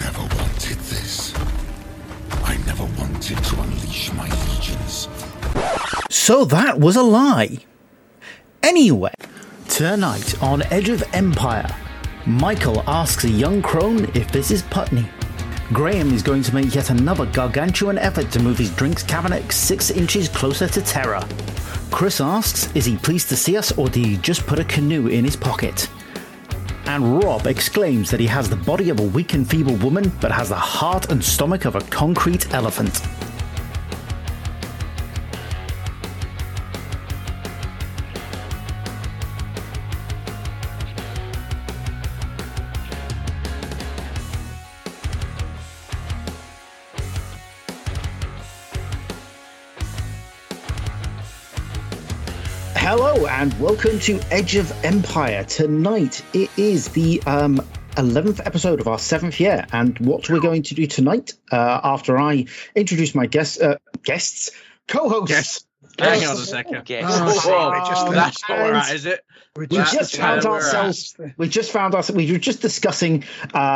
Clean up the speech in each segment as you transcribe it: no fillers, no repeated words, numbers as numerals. never wanted this. I never wanted to unleash my legions. So that was a lie. Anyway, tonight on Edge of Empire, Michael asks a young crone if this is Putney. Graham is going to make yet another gargantuan effort to move his drinks cabinet 6 inches closer to Terra. Chris asks, is he pleased to see us or did he just put a canoe in his pocket? And Rob exclaims that he has the body of a weak and feeble woman but has the heart and stomach of a concrete elephant. Hello and welcome to Edge of Empire. Tonight it is the 11th episode of our 7th year, and what we're going to do tonight, after I introduce my guests, co-hosts. Hang on a second. That's all right, is it? We were just discussing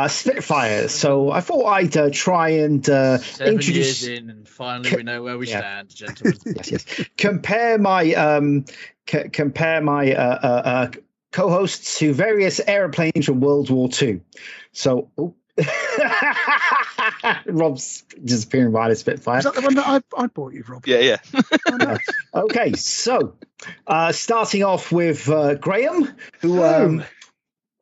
Spitfires, so I thought I'd try and introduce. 7 years in, and finally we know where we stand, gentlemen. yes. Compare my co-hosts to various aeroplanes from World War II. So. Oh. Rob's disappearing behind a Spitfire. Is that the one that I bought you, Rob? Yeah. Okay, so starting off with Graham, who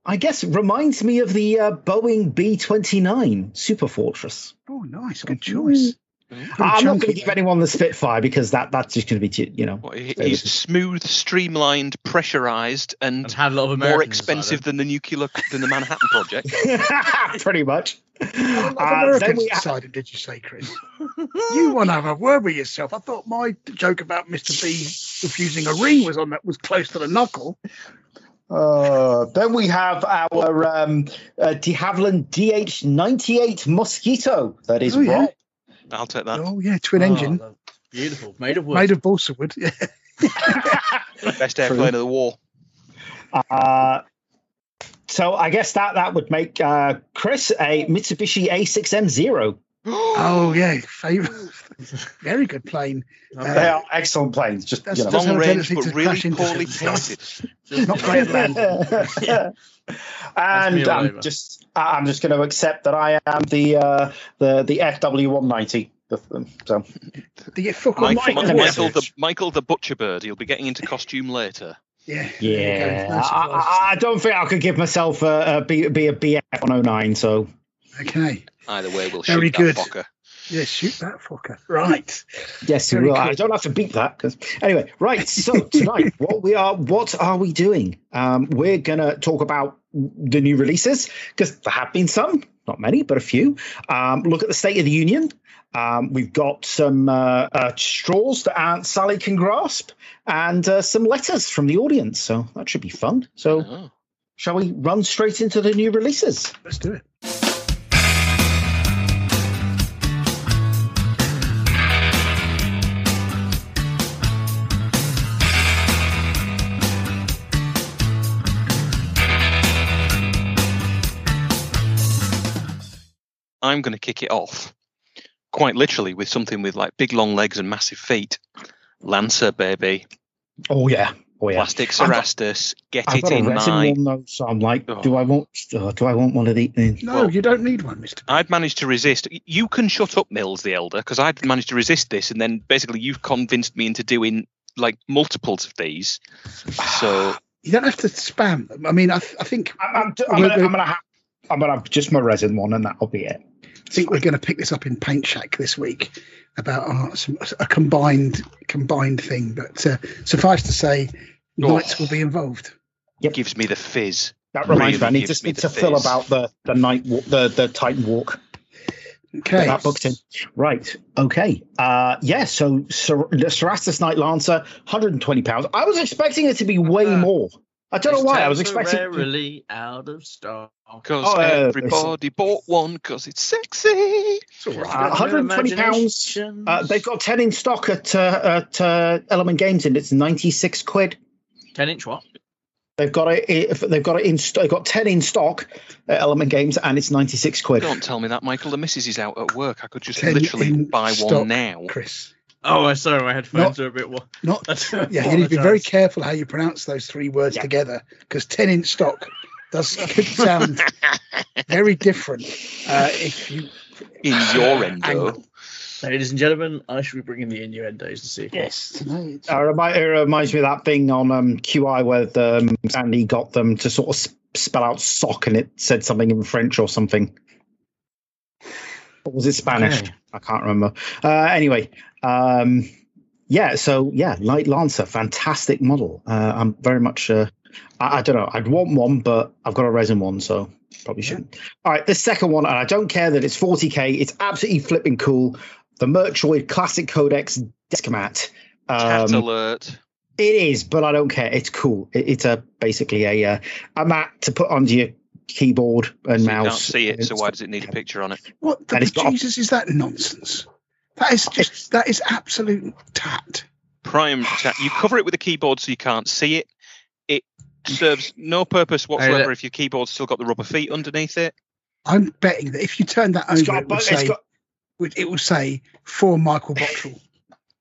I guess reminds me of the Boeing B-29 Super Fortress. Oh, nice. Good choice. I'm not going to give anyone the Spitfire because that's just going to be, you know. He's smooth, streamlined, pressurized, and had a lot of more expensive than the Manhattan Project. Pretty much. Then we decided, did you say, Chris? You want to have a word with yourself? I thought my joke about Mr. B refusing a ring was close to the knuckle. Then we have our de Havilland DH-98 Mosquito. That is Rob. Yeah. I'll take that. Oh, yeah, twin engine. Beautiful. Made of wood. Made of balsa wood, yeah. Best airplane of the war. So I guess that would make Chris a Mitsubishi A6M0. Oh, yeah. Very good plane. They are excellent planes. Just long range, but really poorly piloted. Not great landing. Yeah. And I'm just going to accept that I am the FW190. Michael the Butcher Bird. He'll be getting into costume later. Yeah. I don't think I could give myself a BF109. So. Okay. Either way, we'll shoot that fucker. Yeah, shoot that fucker. Right. Yes, we will. I don't have to beat that. Anyway, right. So tonight, what are we doing? We're going to talk about the new releases because there have been some, not many, but a few. Look at the State of the Union. We've got some straws that Aunt Sally can grasp and some letters from the audience. So that should be fun. So shall we run straight into the new releases? Let's do it. I'm going to kick it off quite literally with something with like big long legs and massive feet. Lancer, baby. Oh yeah. Plastic Cerastus. Do I want one of these? No, you don't need one, Mr. I'd managed to resist. You can shut up, Mills the Elder, because I'd managed to resist this, and then basically you've convinced me into doing like multiples of these. So you don't have to spam them. I mean, I'm going to have just my resin one, and that'll be it. I think we're going to pick this up in Paint Shack this week about a combined thing. But suffice to say, knights will be involved. Yep. Gives me the fizz. That reminds me, I need to fill about the Titan Walk. Okay. That booked in. Right. Okay. So the Cerastus Knight-Lancer, £120. I was expecting it to be way more. I don't know why I was expecting. Temporarily out of stock. Because everybody bought one because it's sexy. It's all right. £120. They've got 10 in stock at Element Games, and it's £96. 10 inch what? They've got it. They've got it in. They've got 10 in stock at Element Games, and it's £96. Don't tell me that, Michael. The missus is out at work. I could just literally buy one now, Chris. Oh, I'm sorry. My headphones are a bit. Yeah, you need to be very careful how you pronounce those three words together, because 10 in stock does could sound very different if you in your endo. Ladies and gentlemen, I should be bringing the innuendos to see. Yes. It reminds me of that thing on QI where Sandy got them to sort of spell out sock, and it said something in French or something. Or was it Spanish? Okay. I can't remember. Anyway, Knight-Lancer, fantastic model. I'm very much, I don't know, I'd want one, but I've got a resin one, so... Probably shouldn't. All right, the second one, and I don't care that it's 40k. It's absolutely flipping cool. The Murktroid Classic Codex Descamat. Cat alert. It is, but I don't care. It's cool. It's basically a mat to put onto your keyboard and mouse. You can't see it, so why does it need a picture on it? What the Jesus is that nonsense? That is just that is absolute tat. Prime tat. You cover it with a keyboard so you can't see it. Serves no purpose whatsoever if your keyboard's still got the rubber feet underneath it. I'm betting that if you turn that over, it will say for Michael Bottrell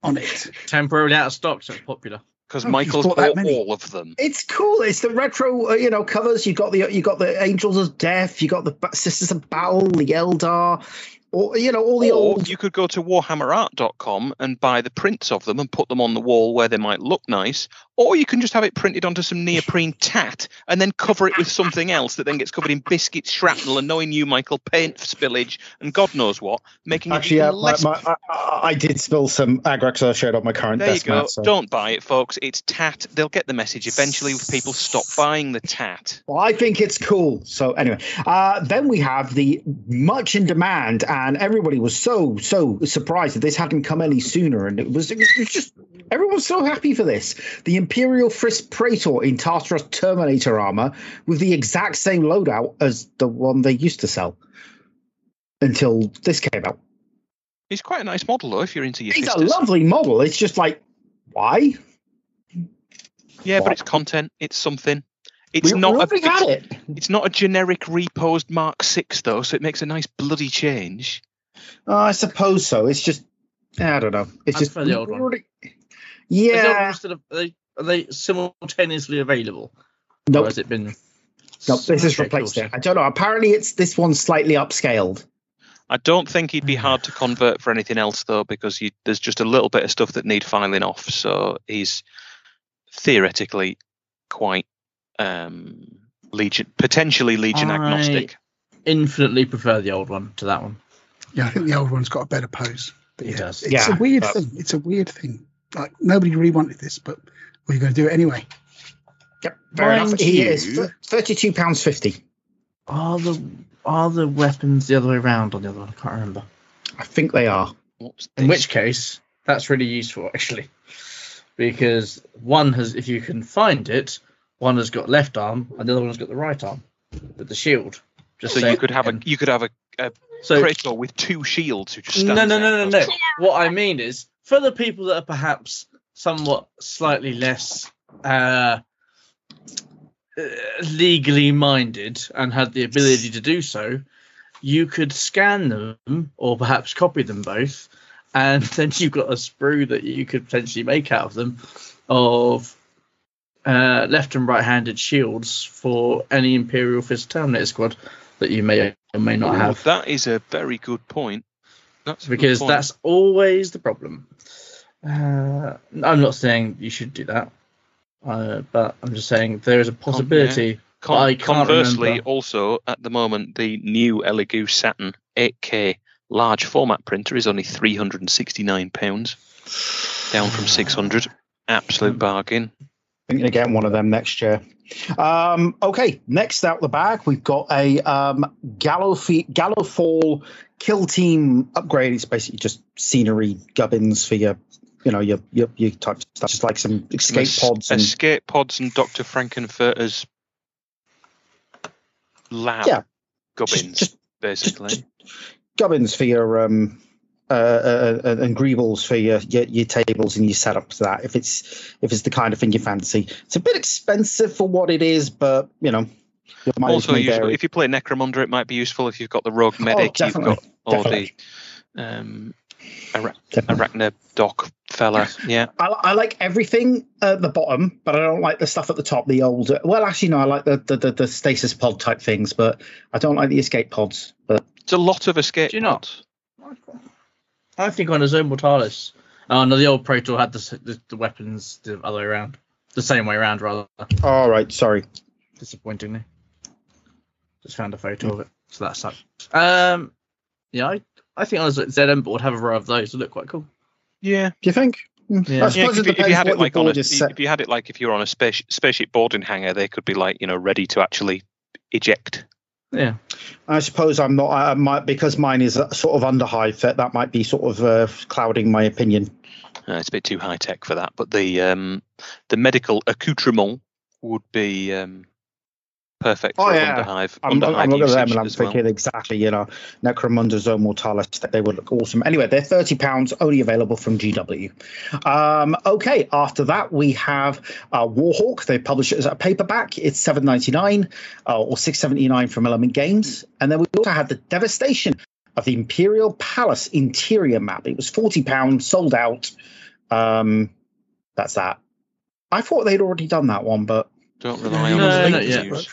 on it. Temporarily out of stock, so it's popular because Michael's bought all of them. It's cool. It's the retro, covers. You got the Angels of Death. You got the Sisters of Battle, the Eldar, or all the old. You could go to warhammerart.com and buy the prints of them and put them on the wall where they might look nice, or you can just have it printed onto some neoprene tat and then cover it with something else that then gets covered in biscuit shrapnel and, knowing you, Michael, paint spillage and God knows what, making actually, it even less. I did spill some Agrax Earthshade on my current desk. There you go. So. Don't buy it, folks. It's tat. They'll get the message eventually if people stop buying the tat. Well, I think it's cool. So anyway, then we have the much in demand, and everybody was so surprised that this hadn't come any sooner, and it was just everyone was so happy for this. The Imperial Frisk Praetor in Tartarus Terminator armor with the exact same loadout as the one they used to sell until this came out. It's quite a nice model, though, if you're into your It's sisters. A lovely model. It's just like, why? Yeah, but it's content. It's something. It's not a generic reposed Mark VI, though, so it makes a nice bloody change. I suppose so. It's just, I don't know. It's just the old one. Yeah. Are they simultaneously available? No. Nope. Has it been? Nope, this is replaced it. I don't know. Apparently, it's this one's slightly upscaled. I don't think he'd be hard to convert for anything else, though, because there's just a little bit of stuff that need filing off. So he's theoretically quite potentially Legion agnostic. Infinitely prefer the old one to that one. Yeah, I think the old one's got a better pose. But it does. It's a weird thing. It's a weird thing. Like, nobody really wanted this, but we're going to do it anyway. Yep, fair enough. He is £32.50. Are the weapons the other way around on the other one? I can't remember. I think they are. In which case, that's really useful, actually. Because one has, if you can find it, one has got left arm and the other one's got the right arm with the shield. Just so you could have a Praetor with two shields who just stands out. No. What I mean is, for the people that are perhaps somewhat slightly less legally minded and had the ability to do so, you could scan them or perhaps copy them both, and then you've got a sprue that you could potentially make out of them of left and right-handed shields for any Imperial Fist Terminator squad that you may or may not have. That is a very good point. That's always the problem. I'm not saying you should do that, but I'm just saying there is a possibility. Conversely, also at the moment, the new Elegoo Saturn 8K large format printer is only £369, down from £600. Absolute bargain. I'm going to get one of them next year. Okay, next out the bag, we've got a Gallofall kill team upgrade. It's basically just scenery gubbins for your type stuff, just like some escape pods. Escape pods and Dr. Frankenfurter's lab gubbins, basically. Just gubbins for your and greebles for your tables and your setups. That if it's the kind of thing you fancy, it's a bit expensive for what it is, but you know. Also, useful, if you play Necromunda, it might be useful if you've got the rogue medic, you've got all the Arachnidoc fella. Yeah, I like everything at the bottom, but I don't like the stuff at the top. The old, well, actually, no, I like the stasis pod type things, but I don't like the escape pods. But it's a lot of escape. Do you not? I think on a Zone Mortalis. Oh no, the old Proto had the weapons the other way around, the same way around rather. All right, sorry. Disappointingly. Just found a photo of it, so that sucks. Yeah, I think I was at ZM board have a row of those. It looked quite cool. Yeah, do you think? Yeah. If you had it like if you were on a spaceship boarding hangar, they could be like ready to actually eject. Yeah, I suppose I'm not. I might because mine is sort of under high fit. That might be sort of clouding my opinion. It's a bit too high tech for that. But the medical accoutrement would be. Perfect. Oh, yeah. Underhive. I'm looking at them and I'm thinking exactly, Necromunda, Zone Mortalis, they would look awesome. Anyway, they're £30, only available from GW. Okay, after that, we have Warhawk. They publish it as a paperback. It's $7.99 or $6.79 from Element Games. And then we also had the Devastation of the Imperial Palace interior map. It was £40, sold out. That's that. I thought they'd already done that one, but. Don't rely on links.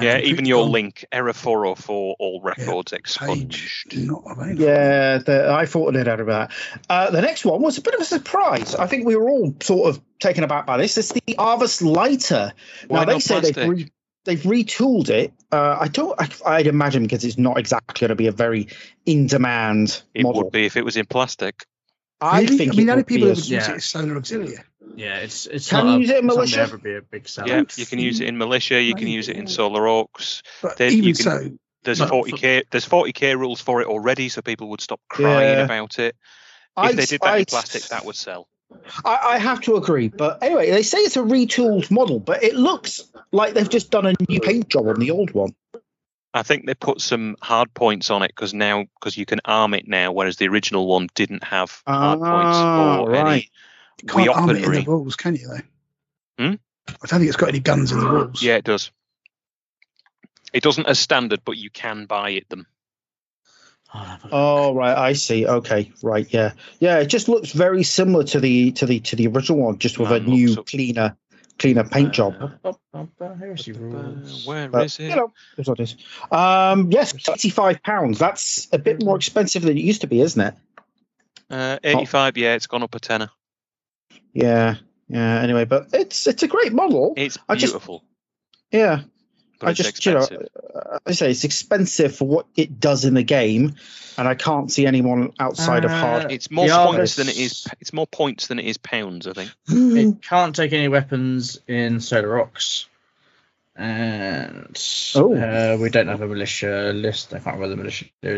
Yeah, even your link, error 404, all records expunged. Not available. Yeah, I thought it had about that. The next one was a bit of a surprise. I think we were all sort of taken aback by this. It's the Arvus Lighter. Why now, they say they've retooled it. I'd imagine because it's not exactly going to be a very in-demand model. It would be if it was in plastic. I think. I mean, only people who would use it is Solar Auxilia. Yeah, it's can not you use it in militia? Ever be a big seller. Yeah, you can use it in militia. You can use it in Solar Orcs. But then even you can, so, there's 40k. There's 40k rules for it already, so people would stop crying about it. If they did that in plastic, that would sell. I have to agree, but anyway, they say it's a retooled model, but it looks like they've just done a new paint job on the old one. I think they put some hard points on it because you can arm it now, whereas the original one didn't have hard points or any. You can't arm it in the rules, can you, though? I don't think it's got any guns in the rules. Yeah, it does. It doesn't as standard, but you can buy it them. Oh, right, I see. Okay, right, yeah. Yeah, it just looks very similar to the original one, just with a new, cleaner paint job. Where is it? That's what it is. Yes, £65. That's a bit more expensive than it used to be, isn't it? 85, yeah, it's gone up a tenner. Yeah. Anyway, but it's a great model. It's beautiful. I say it's expensive for what it does in the game, and I can't see anyone outside of hard. It's more points than it is. It's more points than it is pounds. I think it can't take any weapons in Solar Orcs, and we don't have a militia list. I can't remember the militia. Am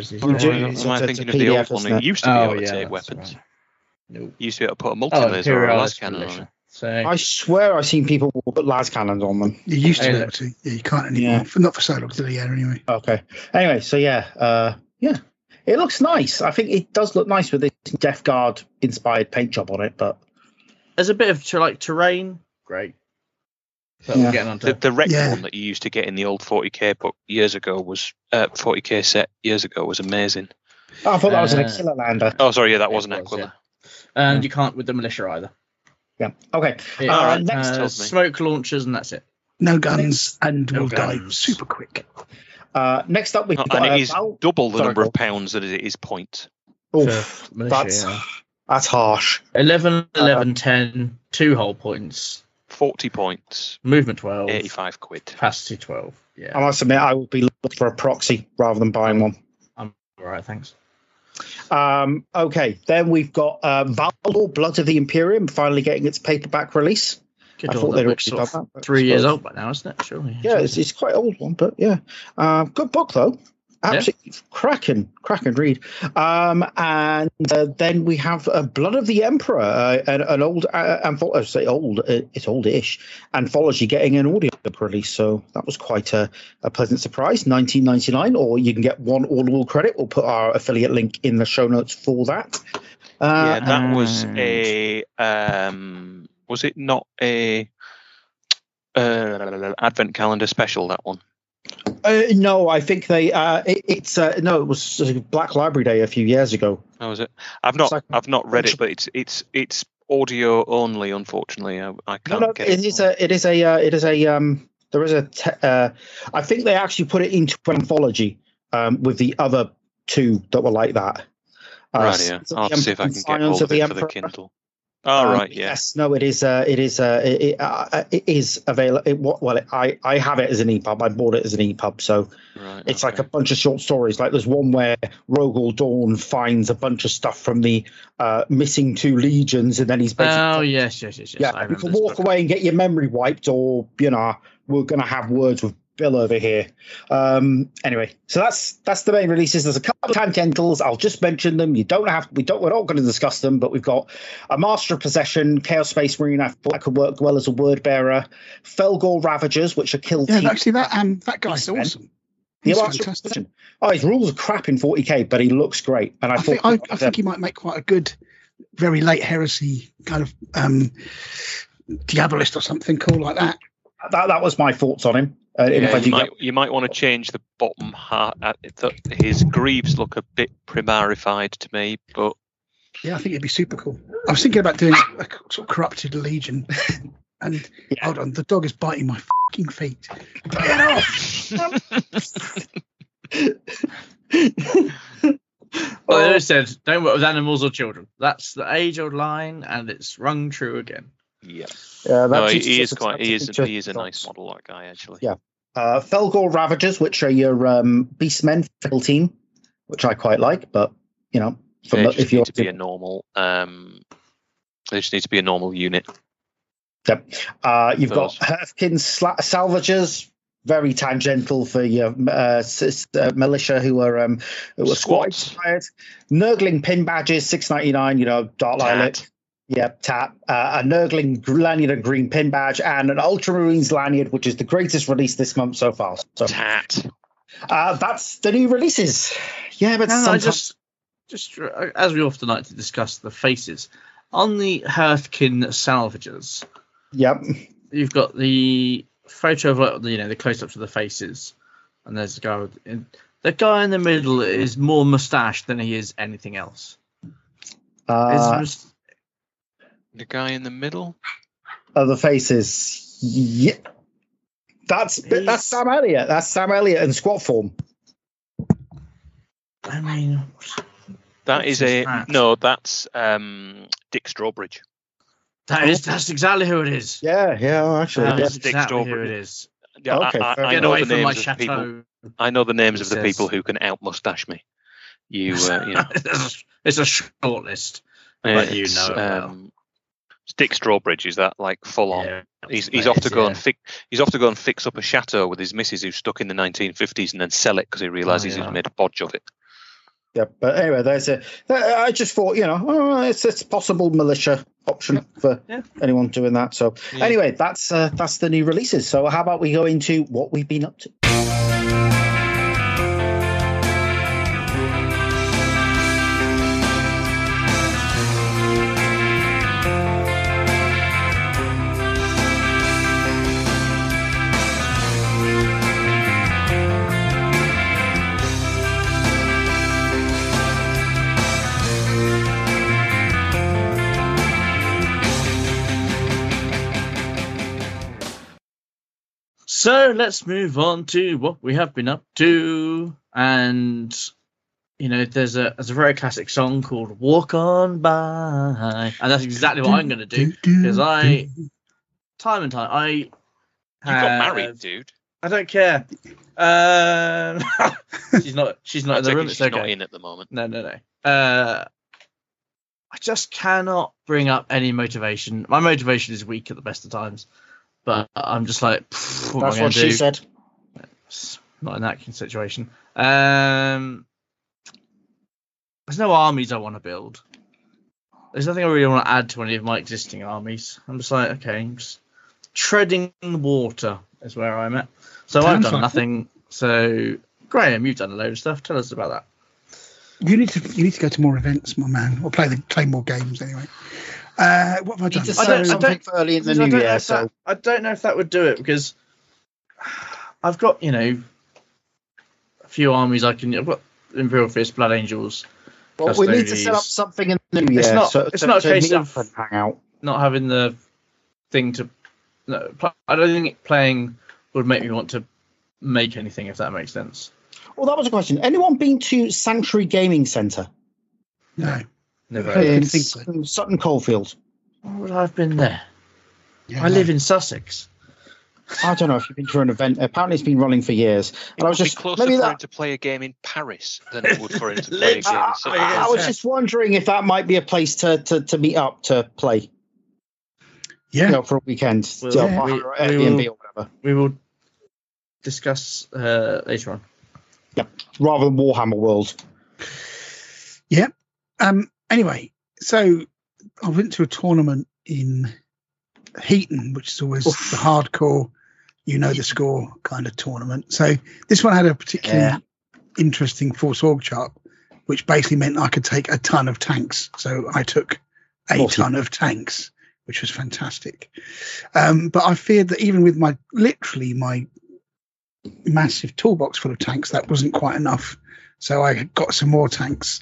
I thinking of the old one that used to be able to take weapons? Right. Nope. Used to be able to put a multi-laser or a Lazcannon on. So, I swear I've seen people put Lazcannons on them. You used to be able to. Yeah, you can't anymore. Yeah. Not for Solar Auxilia anyway. Okay. Anyway, so yeah. It looks nice. I think it does look nice with this Death Guard inspired paint job on it, but there's a bit of terrain. Great. The wrecked one that you used to get in the old 40k book years ago was 40k set years ago was amazing. Oh, I thought that was an Aquila lander. Oh, sorry, yeah, that was an Aquila. Yeah. And you can't with the militia either. Yeah. Okay. Yeah. Next, smoke launchers and that's it. No guns and will die super quick. Next up, it is double the number of pounds that it is points. Oof, militia, that's harsh. 11, 10, 2 hull points. 40 points. Movement 12. 85 quid. Capacity 12. Yeah. I must admit, I would be looking for a proxy rather than buying one. I'm all right, thanks. Okay, then we've got Valdor, Blood of the Imperium, finally getting its paperback release. I thought they'd actually done that. 3 years old by now, isn't it? Surely. Yeah, it's quite an old one, but yeah. Good book, though. Absolutely cracking read. And then we have Blood of the Emperor, an old anthology. Say old, it's oldish anthology getting an audio release. So that was quite a pleasant surprise. $19.99, or you can get one Audible credit. We'll put our affiliate link in the show notes for that. Yeah, that was a was it not a advent calendar special, that one? No, I think they. It was Black Library Day a few years ago. Oh, was it? I've not read it, but it's audio only. Unfortunately, I can't get it. I think they actually put it into an anthology with the other two that were like that. Right. Yeah. I'll see if I can get hold of it for the Kindle. Oh, right. Yeah. Yes. No. It is available. I have it as an EPUB. I bought it as an EPUB. So right, it's like a bunch of short stories. Like there's one where Rogel Dawn finds a bunch of stuff from the missing two legions, and then he's basically. Oh yes. Yeah. I you can walk away and get your memory wiped, or we're gonna have words with Bill over here. Anyway, so that's the main releases. There's a couple of tangentials. I'll just mention them. We're not going to discuss them, but we've got a Master of Possession, Chaos Space Marine. I thought I could work well as a word bearer. Felgore Ravagers, which are killed. Yeah, actually, that guy's awesome. He's fantastic. Oh, his rules are crap in 40k, but he looks great. And I think he might make quite a good, very late heresy kind of Diabolist or something cool like that. That was my thoughts on him. You might want to change the bottom half. His greaves look a bit primarified to me, but yeah, I think it'd be super cool. I was thinking about doing a sort of corrupted legion, and hold on, the dog is biting my fucking feet. Get off! Well, it said, "Don't work with animals or children." That's the age-old line, and it's rung true again. Yeah, he is a nice model, that guy, actually. Yeah. Felgore Ravagers, which are your Beastmen field team, which I quite like, but they just need to be a normal unit. Yep. Got Herfkin Salvagers, very tangential for your militia who are squads. Nurgling Pin Badges, $6.99. Dark Lilac. Yep, tap. A Nurgling Lanyard and Green Pin Badge, and an Ultramarines Lanyard, which is the greatest release this month so far. So, tat. That's the new releases. Yeah, but just as we often like to discuss the faces, on the Herfkin Salvagers, yep, you've got the photo of the close-ups of the faces, and there's the guy. The guy in the middle is more moustached than he is anything else. The guy in the middle of the faces, yeah, that's Sam Elliott. That's Sam Elliott in squat form. I mean, that's Dick Strawbridge. That's exactly who it is. Yeah, actually, that's exactly who it is. Yeah, okay, I get away from my chateau. I know the names of the people who can out mustache me. It's a short list, but Dick Strawbridge is that like full on? Yeah, he's off to go and fix up a chateau with his missus who's stuck in the 1950s, and then sell it because he realizes he's made a bodge of it. Yeah, but anyway, I just thought it's a possible militia option for anyone doing that. So anyway, that's the new releases. So how about we go into what we've been up to? So let's move on to what we have been up to, and there's a very classic song called "Walk On By," and that's exactly what I'm going to do because you got married, dude. I don't care. She's not in the room. It's okay. Not in at the moment. No. I just cannot bring up any motivation. My motivation is weak at the best of times. But I'm just like, that's what she said. Not in that situation. There's no armies I want to build. There's nothing I really want to add to any of my existing armies. I'm just like, okay, I'm just treading water is where I'm at. So I've done nothing. So Graham, you've done a load of stuff. Tell us about that. You need to go to more events, my man, or play more games anyway. What have I done? I don't know if that would do it, because I've got, a few armies I can. I've got Imperial Fist, Blood Angels. Well, we need to set up something in the new year. It's not a case of hang out. Not having the thing to. No, I don't think playing would make me want to make anything, if that makes sense. Well, that was a question. Anyone been to Sanctuary Gaming Centre? No. Never. In Sutton Coldfield. Why would I have been there? Yeah, I live in Sussex. I don't know if you've been to an event. Apparently, it's been running for years. And I was just closer maybe for him to play a game in Paris than it would for him to play a game. I was just wondering if that might be a place to meet up to play. Yeah, for a weekend. Airbnb or whatever. We will discuss later on. Yeah, rather than Warhammer World. Yeah. Anyway, so I went to a tournament in Heaton, which is always the hardcore, the score kind of tournament. So this one had a particularly interesting force org chart, which basically meant I could take a ton of tanks. So I took a ton of tanks, which was fantastic. But I feared that even with my massive toolbox full of tanks, that wasn't quite enough. So I got some more tanks.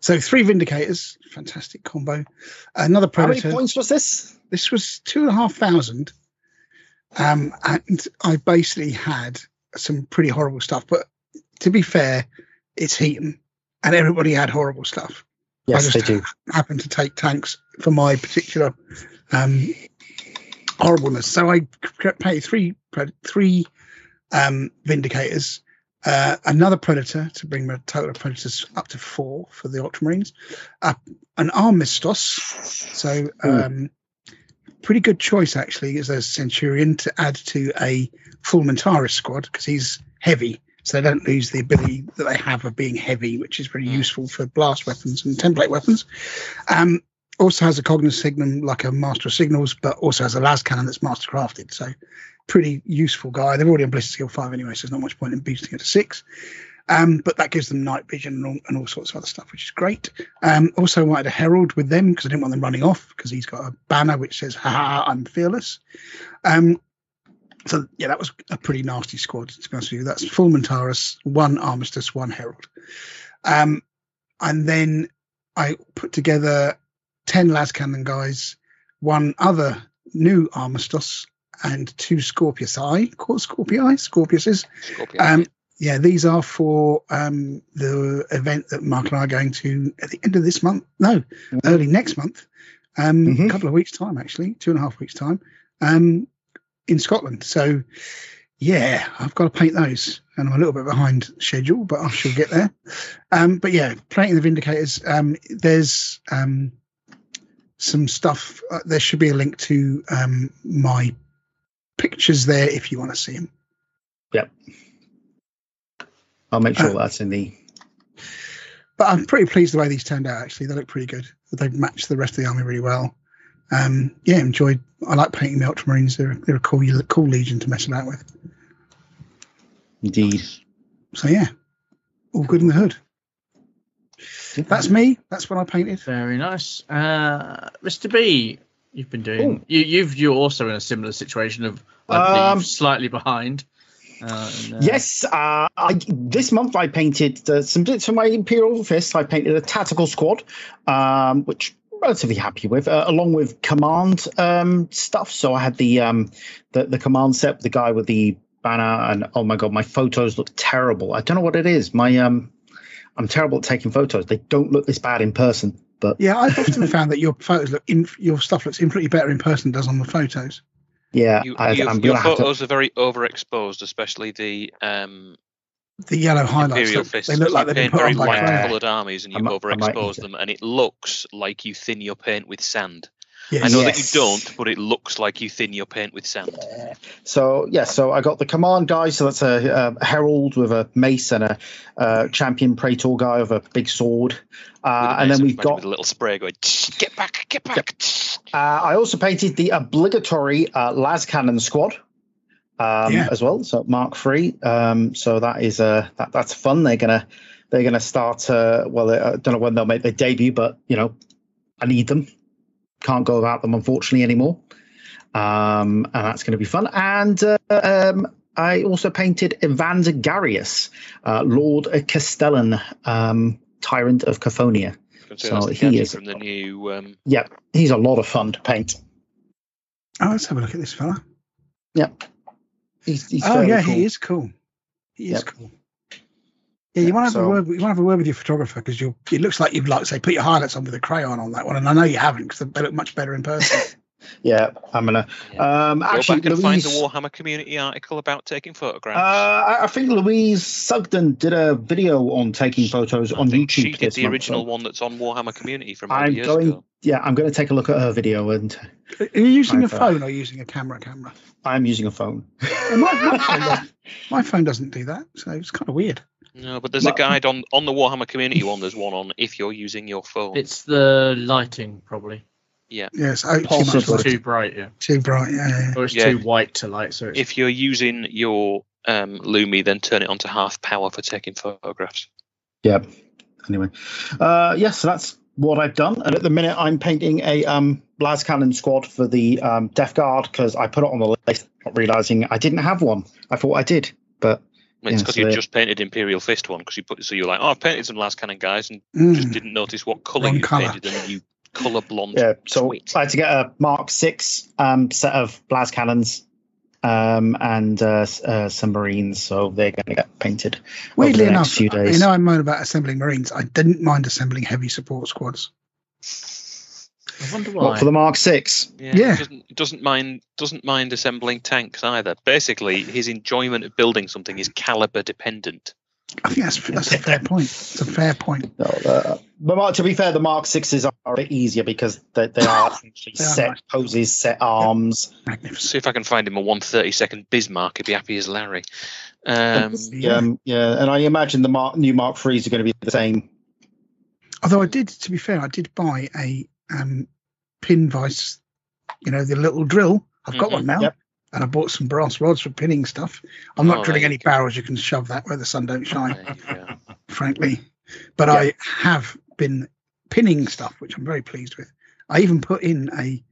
So 3 Vindicators, fantastic combo. Another Predator. How many points was this? This was 2,500. And I basically had some pretty horrible stuff. But to be fair, it's Heaton, and everybody had horrible stuff. Yes, they do. I happened to take tanks for my particular horribleness. So I paid 3 Vindicators, another Predator to bring my total of Predators up to 4 for the Ultramarines, an Armistice. So pretty good choice, actually, as a Centurion to add to a full Mentaris squad, because he's heavy. So they don't lose the ability that they have of being heavy, which is pretty useful for blast weapons and template weapons. Also has a Cognos Signum, like a Master of Signals, but also has a Lazcannon that's mastercrafted. So pretty useful guy. They're already on Blister Skill 5 anyway, so there's not much point in boosting it to 6. But that gives them night vision and all sorts of other stuff, which is great. Also wanted a Herald with them, because I didn't want them running off, because he's got a banner which says, ha, I'm fearless. So, yeah, that was a pretty nasty squad, to be honest with you. That's full Mentaris, 1 Armistice, 1 Herald. And then I put together 10 Lazcannon guys, 1 other new Armistice, and 2 Scorpiusi, called Scorpiuses. Yeah, these are for the event that Mark and I are going to at the end of this month. No, early next month. A couple of weeks' time, actually. 2.5 weeks' time. In Scotland. So, yeah, I've got to paint those. And I'm a little bit behind schedule, but I shall get there. But, yeah, playing the Vindicators, there's some stuff. There should be a link to my pictures there if you want to see them. Yep. I'll make sure that's in the... But I'm pretty pleased the way these turned out, actually. They look pretty good. They've matched the rest of the army really well. Yeah, enjoyed. I like painting the Ultramarines. They're a cool legion to mess about with. Indeed. So, yeah, all good in the hood. That's me. That's what I painted. Very nice. Mr. B, you've been doing... You're also in a similar situation of, I believe, slightly behind. Yes, this month I painted some bits for my Imperial Fist. I painted a tactical squad, which I'm relatively happy with, along with command stuff. So I had the command set, the guy with the banner, and oh my god, my photos look terrible. I don't know what it is. I'm terrible at taking photos. They don't look this bad in person, but yeah, I've often found that your stuff looks infinitely better in person than it does on the photos. Yeah, your photos are very overexposed, especially the yellow highlights. They look like they've been put on by very light-coloured armies, and you overexpose them, and it looks like you thin your paint with sand. Yes. I know that you don't, but it looks like you thin your paint with sand. Yeah. So I got the command guy. So that's a herald with a mace and a champion praetor guy with a big sword. And then we've got with a little spray going, get back, get back. Yep. I also painted the obligatory Lazcannon squad as well. So Mark III. So that is that's fun. They're gonna start. Well, I don't know when they'll make their debut, but I need them. Can't go without them, unfortunately, anymore. And that's going to be fun. And I also painted Evander Garius, Lord Castellan, Tyrant of Cophonia. So he is from the new. He's a lot of fun to paint. Oh, let's have a look at this fella. Yep. He's cool. He is cool. He is cool. Yeah, you want to have a word with your photographer, because it looks like you'd put your highlights on with a crayon on that one, and I know you haven't, because they look much better in person. I'm gonna actually go back and find the Warhammer Community article about taking photographs. I think Louise Sugden did a video on taking photos on YouTube. She did the original one that's on Warhammer Community from years ago. Yeah, I'm going to take a look at her video. And are you using a phone or using a camera? I'm using a phone. My phone doesn't do that, so it's kind of weird. No, but there's a guide on the Warhammer Community one. There's one on if you're using your phone. It's the lighting, probably. Yeah. Yes. Too bright. Yeah. Too bright. Yeah. Or it's too white to light. So if you're using your Lumi, then turn it on to half power for taking photographs. Yeah. Anyway. So that's what I've done, and at the minute I'm painting a Lazcannon squad for the Death Guard, because I put it on the list, not realizing I didn't have one. I thought I did, but. It's because you just painted Imperial Fist one, because you're like, I've painted some Lazcannon guys and just didn't notice what colour you painted them. You colour blonde. Yeah, so I had to get a Mark VI set of Lazcannons and some Marines, so they're going to get painted. Weirdly over the next few days. I moan about assembling Marines. I didn't mind assembling heavy support squads. I wonder why. What, for the Mark VI? Yeah. Doesn't mind assembling tanks either. Basically, his enjoyment of building something is caliber dependent. I think that's a fair point. It's a fair point. No, but to be fair, the Mark VI's are a bit easier because they are essentially set poses, set arms. Magnificent. See if I can find him a 1/32nd Bismarck. He'd be happy as Larry. And I imagine the new Mark III's are going to be the same. Although to be fair, I did buy a pin vice, the little drill. I've got one now, and I bought some brass rods for pinning stuff. I'm not drilling any barrels. You can shove that where the sun don't shine, frankly. But I have been pinning stuff, which I'm very pleased with. I even put in a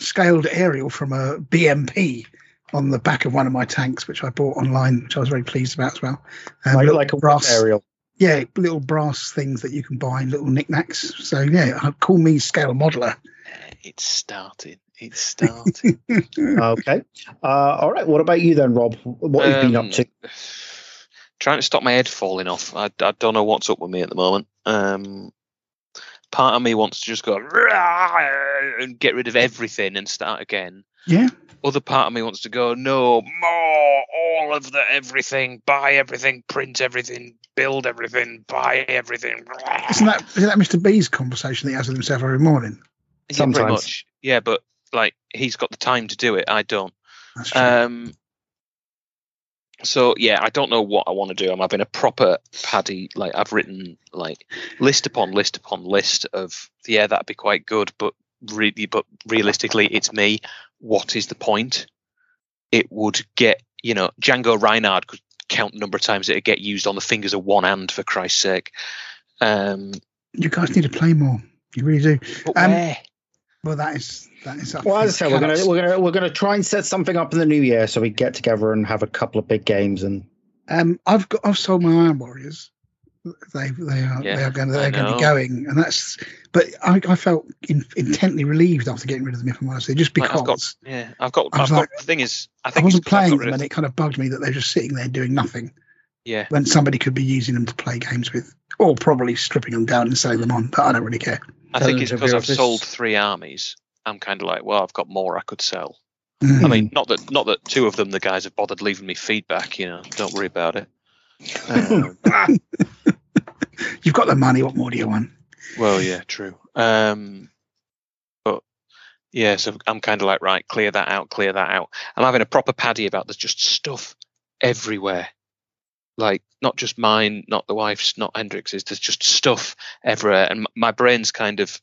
scaled aerial from a BMP on the back of one of my tanks, which I bought online, which I was very pleased about as well. Like a brass aerial. Yeah, little brass things that you can buy, little knickknacks. So, call me Scale Modeler. It's starting. Okay. All right. What about you then, Rob? What have you been up to? Trying to stop my head falling off. I don't know what's up with me at the moment. Part of me wants to just go and get rid of everything and start again. Yeah. Other part of me wants to go, no, more, all of the everything, buy everything, print everything, build everything, buy everything. Isn't that Mr. B's conversation that he has with himself every morning? Yeah, sometimes. Pretty much. Yeah, but he's got the time to do it. I don't. That's true. I don't know what I want to do. I'm having a proper paddy. I've written list upon list of that'd be quite good, but realistically, it's me. What is the point? It would get, Django Reinhardt could count the number of times it'd get used on the fingers of one hand, for Christ's sake. You guys need to play more. You really do. Where? Well, that is. Well, as I said, we're gonna try and set something up in the new year, so we get together and have a couple of big games. And I've sold my Iron Warriors. They're going to be going, and that's. But I felt intently relieved after getting rid of them, if I'm honest. Just because the thing is, I wasn't playing them, and it kind of bugged me that they're just sitting there doing nothing. Yeah. When somebody could be using them to play games with, or probably stripping them down and selling them on, but I don't really care. I think it's because I've sold 3 armies. I'm kind of like, well, I've got more I could sell. Mm. I mean, not that 2 of them, the guys have bothered leaving me feedback. Don't worry about it. You've got the money. What more do you want? Well, yeah, true. But yeah, so I'm kind of like, right, clear that out, clear that out. I'm having a proper paddy about there's just stuff everywhere. Like, not just mine, not the wife's, not Hendrix's. There's just stuff everywhere, and my brain's kind of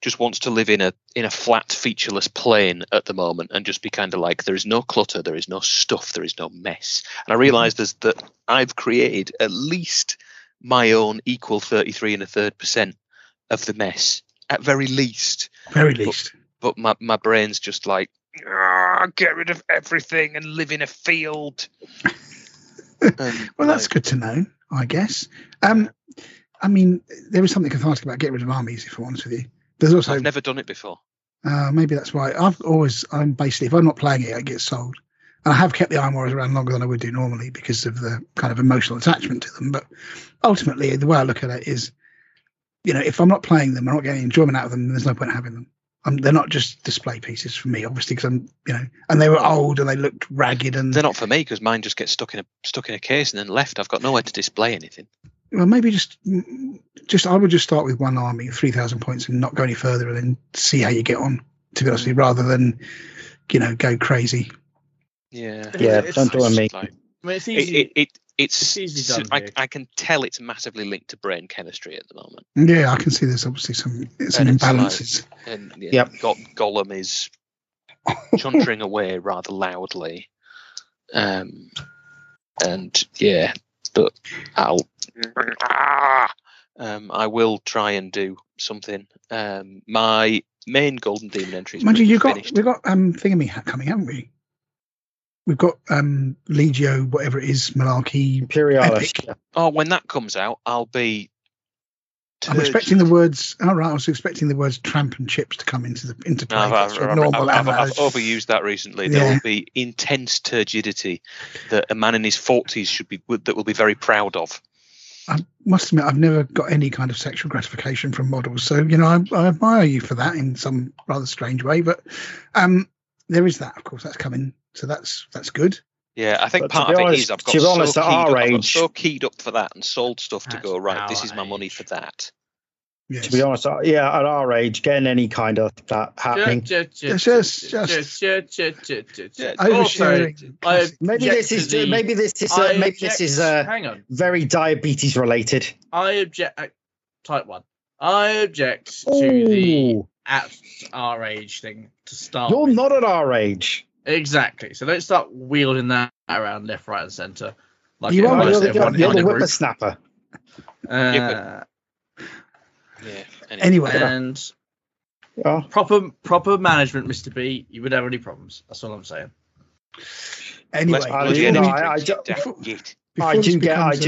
just wants to live in a flat, featureless plane at the moment, and just be kind of like, there is no clutter, there is no stuff, there is no mess. And I realise that I've created at least my own equal 33 1/3% of the mess, at very least. Very least. But my brain's just like, get rid of everything and live in a field. Well, that's good to know, I guess. I mean, there is something cathartic about getting rid of armies, if I'm honest with you. There's also, I've never done it before. Maybe that's why. I'm basically, if I'm not playing it, it gets sold. And I have kept the Iron Warriors around longer than I would do normally because of the kind of emotional attachment to them. But ultimately, the way I look at it is, you know, if I'm not playing them, I'm not getting enjoyment out of them, then there's no point in having them. They're not just display pieces for me, obviously, because I'm, you know, and they were old and they looked ragged. And they're not for me because mine just gets stuck in a case and then left. I've got nowhere to display anything. Well, maybe just I would just start with one army, 3,000 points, and not go any further, and then see how you get on. To be honest with you, rather than, you know, go crazy. Yeah, yeah. Don't do me. I mean, it's easy. It's easy done, I can tell it's massively linked to brain chemistry at the moment. Yeah, I can see there's obviously some imbalances. Like, and yeah, yep. Gollum is chuntering away rather loudly, and yeah. But I will try and do something. My main Golden Demon entry. Mind you, we've got Thingamie coming, haven't we? We've got Legio, whatever it is, Malarkey, Imperialis. Yeah. Oh, when that comes out, I'll be. Turgid. I'm expecting the words. All right, I was expecting the words "tramp" and "chips" to come into play. I've overused that recently. Yeah. There will be intense turgidity that a man in his 40s will be very proud of. I must admit, I've never got any kind of sexual gratification from models, so you know I admire you for that in some rather strange way. But there is that, of course, that's coming, so that's good. Yeah, I think part of it is I've got so keyed up for that and sold stuff to go, right, this is my money for that. Yes. To be honest, yeah, at our age, getting any kind of that happening. Maybe this is very diabetes related. I object. Type 1. I object to the at our age thing to start. You're not at our age. Exactly. So don't start wielding that around left, right, and centre. Like you are the whippersnapper. Yeah. Anyway. And proper management, Mr. B. You wouldn't have any problems. That's all I'm saying. Anyway, I do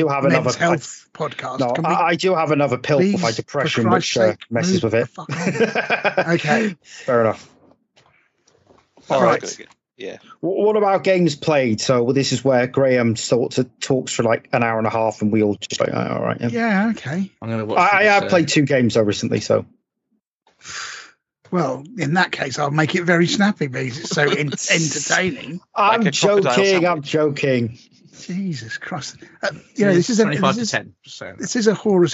have another health podcast. No, I do have another pill for my depression, which messes with it. Okay, fair enough. All right. Yeah. What about games played? So this is where Graham talks for like an hour and a half, and we all just like, oh, all right. Yeah, okay. I'm gonna watch. I played 2 games though recently, so. Well, in that case, I'll make it very snappy because it's so entertaining. I'm joking. I'm joking. Jesus Christ! You know, this is a Horus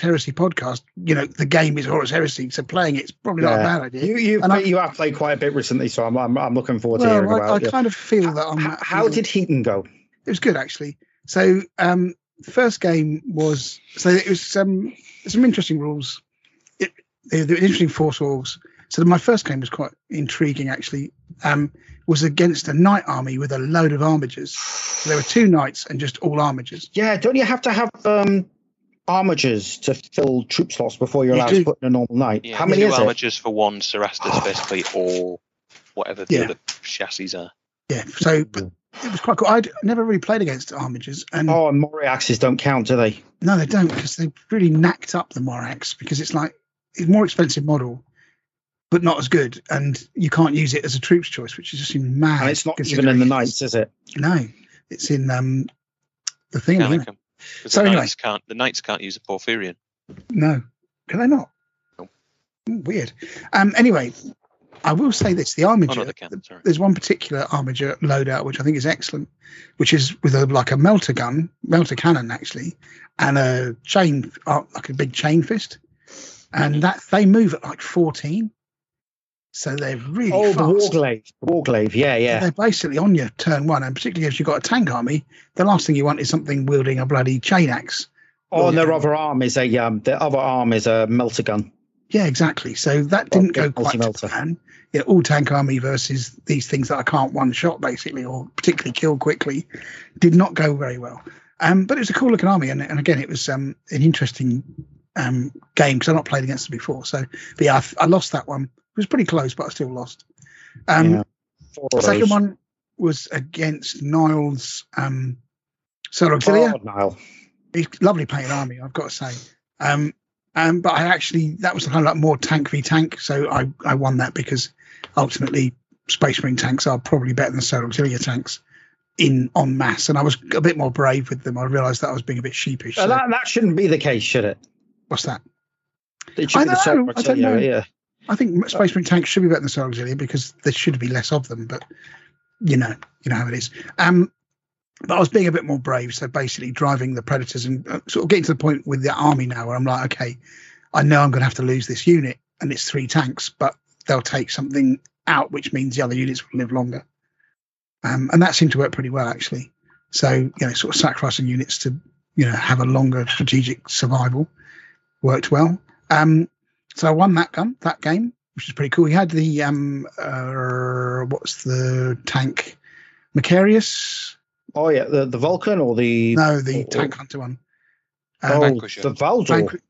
Heresy podcast. You know, the game is Horus Heresy, so playing it's probably not a bad idea. You have played quite a bit recently, so I'm looking forward to hearing about it. I kind of feel that I'm. How did Heaton go? It was good actually. So the first game was some interesting rules. They were interesting force orgs. So my first game was quite intriguing, actually. Was against a knight army with a load of armigers. So there were 2 knights and just all armigers. Yeah, don't you have to have armigers to fill troop slots before you're allowed to put in a normal knight? Yeah, how many is armigers for one Cerastus, basically, or whatever the other chassis are? Yeah, so but it was quite cool. I'd never really played against armigers. And Moraxes don't count, do they? No, they don't, because they've really knacked up the Morax, because it's like a more expensive model, but not as good, and you can't use it as a troops choice, which is just mad. And it's not even in the knights, is it? No, it's in the thing. So the knights can't use a Porphyrion. No, can they not? No. Weird. Anyway, I will say this: the armiger. Oh, no, they can, sorry. There's one particular armiger loadout which I think is excellent, which is with a melter cannon actually, and a chain, like a big chain fist. and that's they move at like 14. So they're really fast. Oh, the Warglaive, yeah. So they're basically on your turn one, and particularly if you've got a tank army, the last thing you want is something wielding a bloody chain axe. Oh, and their other arm is a melter gun. Yeah, exactly. So that didn't go quite to plan. Yeah, all tank army versus these things that I can't one shot basically, or particularly kill quickly, did not go very well. But it was a cool looking army, and again, it was an interesting game because I've not played against them before. So, but yeah, I lost that one. It was pretty close, but I still lost. The second one was against Niall's Solar Auxilia. Oh, Niall. Lovely painted army, I've got to say. But I actually, that was kind of like more tank v tank, so I won that because ultimately Space Marine tanks are probably better than Solar Auxilia tanks en masse, and I was a bit more brave with them. I realised that I was being a bit sheepish. So. That shouldn't be the case, should it? What's that? It should be the Solar Auxilia, yeah. I think Space Marine tanks should be better than Solar Auxilia because there should be less of them, but you know how it is. But I was being a bit more brave, so basically driving the Predators and sort of getting to the point with the army now where I'm like, okay, I know I'm going to have to lose this unit, and it's 3 tanks, but they'll take something out, which means the other units will live longer. And that seemed to work pretty well, actually. So, sort of sacrificing units to, have a longer strategic survival worked well. So I won that game, which is pretty cool. He had the, what's the tank? Macarius? Oh yeah, the Vulcan or the Tank Hunter one. Vanquisher. The Valdor.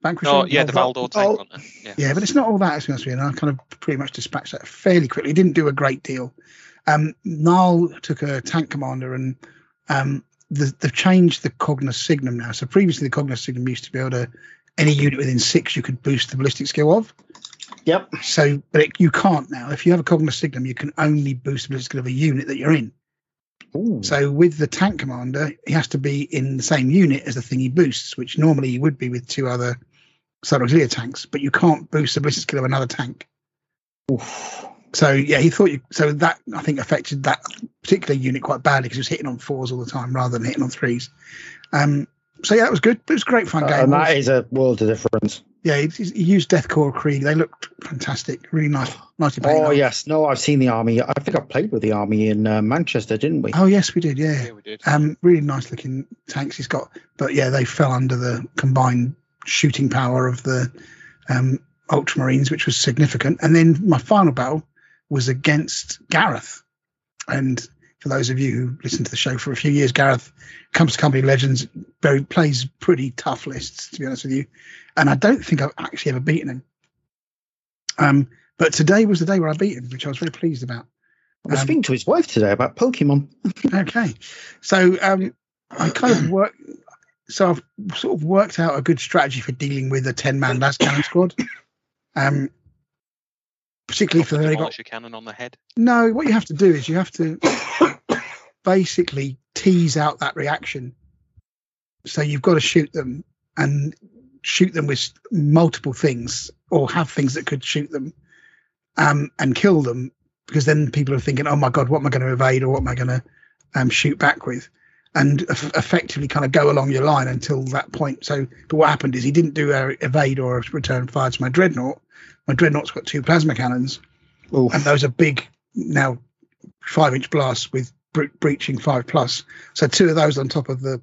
Vanquisher. Oh yeah, the Valdor Tank Hunter. Yeah, but it's not all that. It's going to be, and I kind of pretty much dispatched that fairly quickly. It didn't do a great deal. Niall took a tank commander, and they've changed the Cognos Signum now. So previously, the Cognos Signum used to be able to any unit within 6 you could boost the ballistic skill of. Yep. So, but you can't now. If you have a Cognos Signum, you can only boost the ballistic skill of a unit that you're in. Ooh. So with the tank commander, he has to be in the same unit as the thing he boosts, which normally he would be with 2 other Solar Auxilia tanks, but you can't boost the ballistic skill of another tank. Oof. So yeah, so that I think affected that particular unit quite badly because it was hitting on 4s all the time rather than hitting on 3s. So yeah, that was good. But it was a great fun game. And that is a world of difference. Yeah, he used Deathcore Krieg. They looked fantastic. Really nice. Nicely painted. Oh, yes. No, I've seen the army. I think I played with the army in Manchester, didn't we? Oh, yes, we did. Yeah, we did. Really nice looking tanks he's got. But yeah, they fell under the combined shooting power of the Ultramarines, which was significant. And then my final battle was against Gareth. And for those of you who listened to the show for a few years, Gareth comes to Company Legends, plays pretty tough lists, to be honest with you. And I don't think I've actually ever beaten him. But today was the day where I beat him, which I was very pleased about. I was speaking to his wife today about Pokemon. Okay. So I kind of I've sort of worked out a good strategy for dealing with a 10-man Lazcannon squad. Particularly for your cannon on the head. No, what you have to do is you have to basically tease out that reaction. So you've got to shoot them and shoot them with multiple things, or have things that could shoot them and kill them, because then people are thinking, oh my god, what am I going to evade, or what am I going to shoot back with, and effectively kind of go along your line until that point. So but what happened is he didn't do a evade or a return fire to my dreadnought. My dreadnought's got 2 plasma cannons. Oof. And those are big now, 5-inch blasts with breaching 5+. So 2 of those on top of the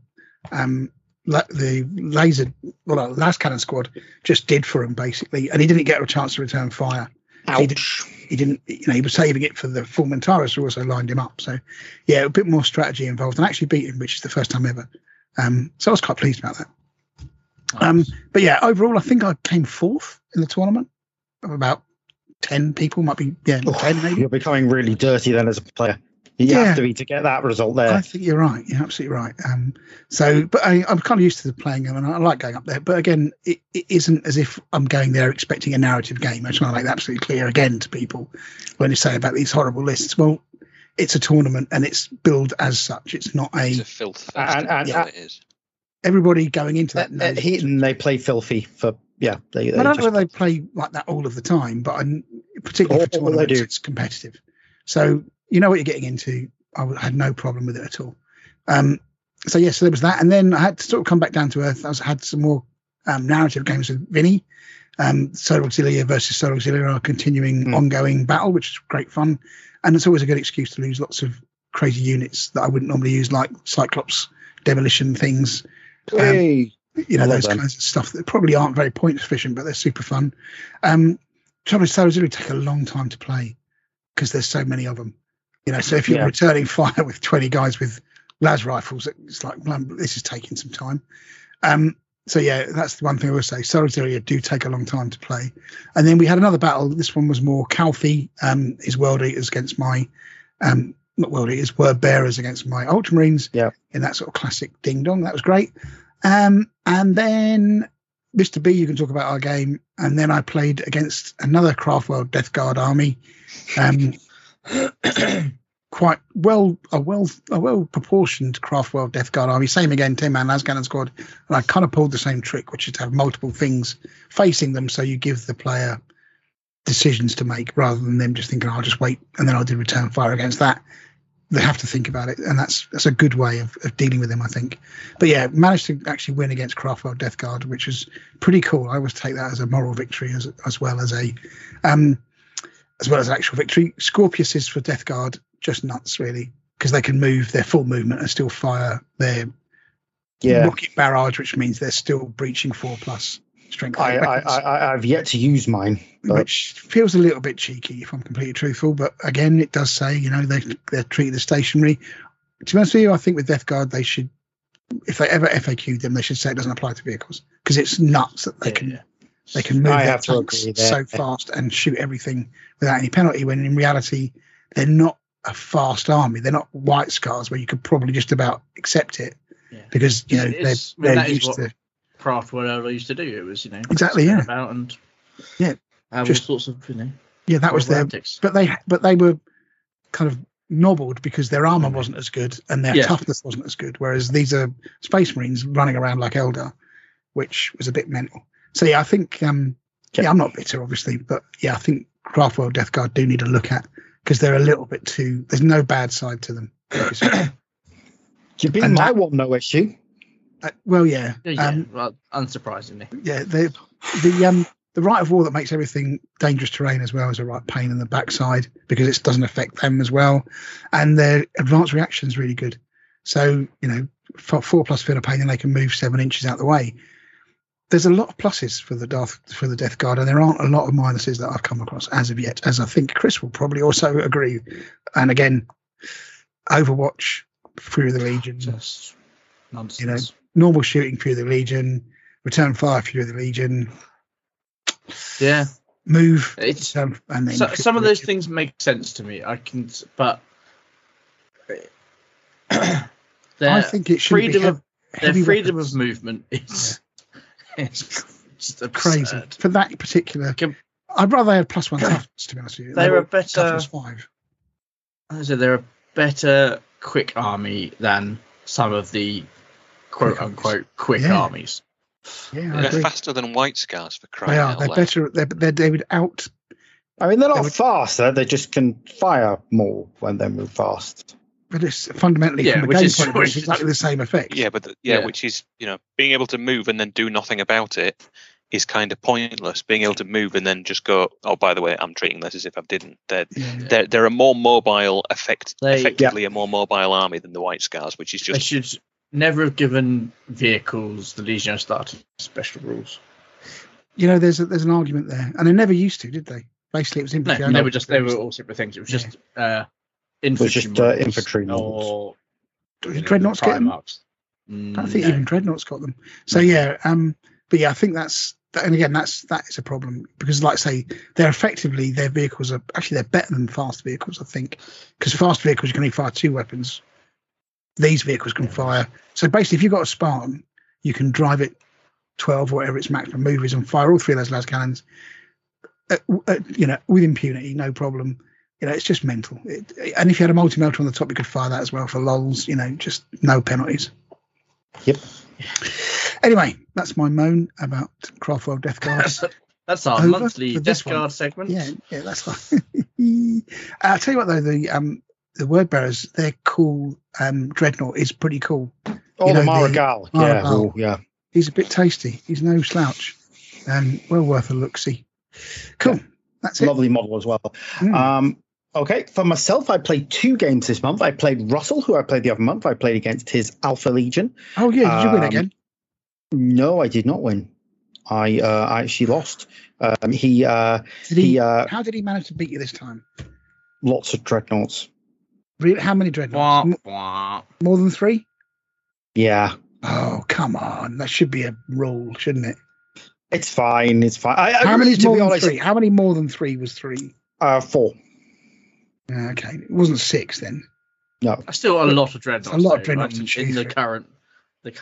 Lazcannon squad just did for him basically, and he didn't get a chance to return fire. Ouch. He didn't. He was saving it for the full Mentaris, who also lined him up. So yeah, a bit more strategy involved, and actually beat him, which is the first time ever. So I was quite pleased about that. Nice. But yeah, overall, I think I came 4th in the tournament. Of about 10 people, might be 10 maybe. You're becoming really dirty then as a player. You have to be to get that result there. I think you're right. You're absolutely right. But I'm kind of used to playing them, and I like going up there. But again, it isn't as if I'm going there expecting a narrative game. I just want to make that absolutely clear again to people when you say about these horrible lists. Well, it's a tournament, and it's billed as such. It's not a... It's a filth. It is. Everybody going into that... At Heaton, they play filthy for... Yeah, I don't know whether they play like that all of the time, but particularly for tournaments, it's competitive. So you know what you're getting into. I had no problem with it at all. So there was that, and then I had to sort of come back down to earth. I had some more narrative games with Vinny. Solar Auxilia versus Solar Auxilia are a continuing ongoing battle, which is great fun. And it's always a good excuse to lose lots of crazy units that I wouldn't normally use, like Cyclops, Demolition things. You know, those kinds of stuff that probably aren't very point efficient, but they're super fun. Trouble is, Solar Auxilia take a long time to play because there's so many of them. You know, so if you're returning fire with 20 guys with las rifles, it's like, well, this is taking some time. So, yeah, that's the one thing I will say. Solar Auxilia do take a long time to play. And then we had another battle. This one was more Calfee, his World Eaters against my, not World Eaters, Word Bearers against my Ultramarines. Yeah. In that sort of classic ding-dong. That was great. And then Mr. B, you can talk about our game. And then I played against another Craftworld Death Guard army. Quite well, a well proportioned Craftworld Death Guard army. Same again, 10-man Lazcannon squad, and I kind of pulled the same trick, which is to have multiple things facing them, so you give the player decisions to make rather than them just thinking, "I'll just wait and then I'll do return fire against that." They have to think about it, and that's a good way of dealing with them, I think. But yeah, managed to actually win against Craftworld Death Guard, which is pretty cool. I always take that as a moral victory as well as an actual victory. Scorpius is for Death Guard just nuts, really, because they can move their full movement and still fire their rocket barrage, which means they're still breaching 4+ strength. I've yet to use mine, which feels a little bit cheeky, if I'm completely truthful. But again, it does say, you know, they're treated as stationary. To be honest with you, I think with Death Guard, they should, if they ever FAQ'd them, they should say it doesn't apply to vehicles, because it's nuts that they can. They can move their tanks so fast and shoot everything without any penalty, when in reality, they're not a fast army. They're not White Scars, where you could probably just about accept it, because, you know, they're used to. Craft whatever used to do. It was, you know, exactly, about and just all sorts of, you know, that was their antics. But they were kind of nobbled because their armor wasn't as good and their toughness wasn't as good. Whereas these are Space Marines running around like Eldar, which was a bit mental. So, yeah, I think, I'm not bitter, obviously, but, yeah, I think Craftworld Death Guard do need a look at, because they're a little bit too, there's no bad side to them. You've been my one, no issue. Well, yeah. Well, unsurprisingly. Yeah, the right of war that makes everything dangerous terrain as well is a right pain in the backside, because it doesn't affect them as well. And their advanced reaction is really good. So, you know, for 4+ field of pain, and they can move 7 inches out the way. There's a lot of pluses for the Death Guard, and there aren't a lot of minuses that I've come across as of yet, as I think Chris will probably also agree. And again, Overwatch, Fury of the Legion, just nonsense. You know, normal shooting, Fury of the Legion, return fire, Fury of the Legion. Yeah, move. It's and then so, some of those things make sense to me. I can, but I think it should freedom be their freedom weapons of movement is. Yeah. It's just crazy for that particular. I'd rather have +1 toughness, to be honest with you. They're a better 5. So they're a better quick army than some of the quote-unquote quick armies. Yeah, they're faster than White Scars, for crying out loud. They're better. They would out. I mean, they're not faster. They just can fire more when they move fast. But it's fundamentally, from a game point of view, it's exactly the same effect. Yeah, but which is, you know, being able to move and then do nothing about it is kind of pointless. Being able to move and then just go, oh, by the way, I'm treating this as if I didn't. They're a more mobile a more mobile army than the White Scars, which is just. They should never have given vehicles the Legionnaire Starter special rules. You know, there's an argument there, and they never used to, did they? Basically, it was infantry. No, they were all separate things. It was just. Infantry or Dreadnoughts get them? I don't think even Dreadnoughts got them. So but yeah, I think that is a problem, because, like I say, they're effectively their vehicles are actually they're better than fast vehicles, I think, because fast vehicles you can only fire 2 weapons. These vehicles can fire. So basically, if you've got a Spartan, you can drive it 12 or whatever its maximum move is and fire all 3 of those Lazcannons, you know, with impunity, no problem. You know, it's just mental. And if you had a multi-melter on the top, you could fire that as well for lols. You know, just no penalties. Yep. Anyway, that's my moan about Craftworld Death Guards. That's our monthly Death Guard segment. Yeah, that's fine. I'll tell you what, though, the Word Bearers, their cool Dreadnought is pretty cool. Oh, you know, the Maragal. Maragal. Yeah. he's a bit tasty. He's no slouch, and well worth a look-see. Cool. Yeah. That's it. Lovely model as well. Mm. Okay, for myself, I played two games this month. I played Russell, who I played the other month. I played against his Alpha Legion. Oh, yeah. Did you win again? No, I did not win. I actually lost. How did he manage to beat you this time? Lots of dreadnoughts. Really? How many dreadnoughts? More than three? Yeah. Oh, come on. That should be a rule, shouldn't it? It's fine. It's fine. How many more than three was three? Four. Okay. It wasn't six then. No. I still got a lot of dreadnoughts. In the current.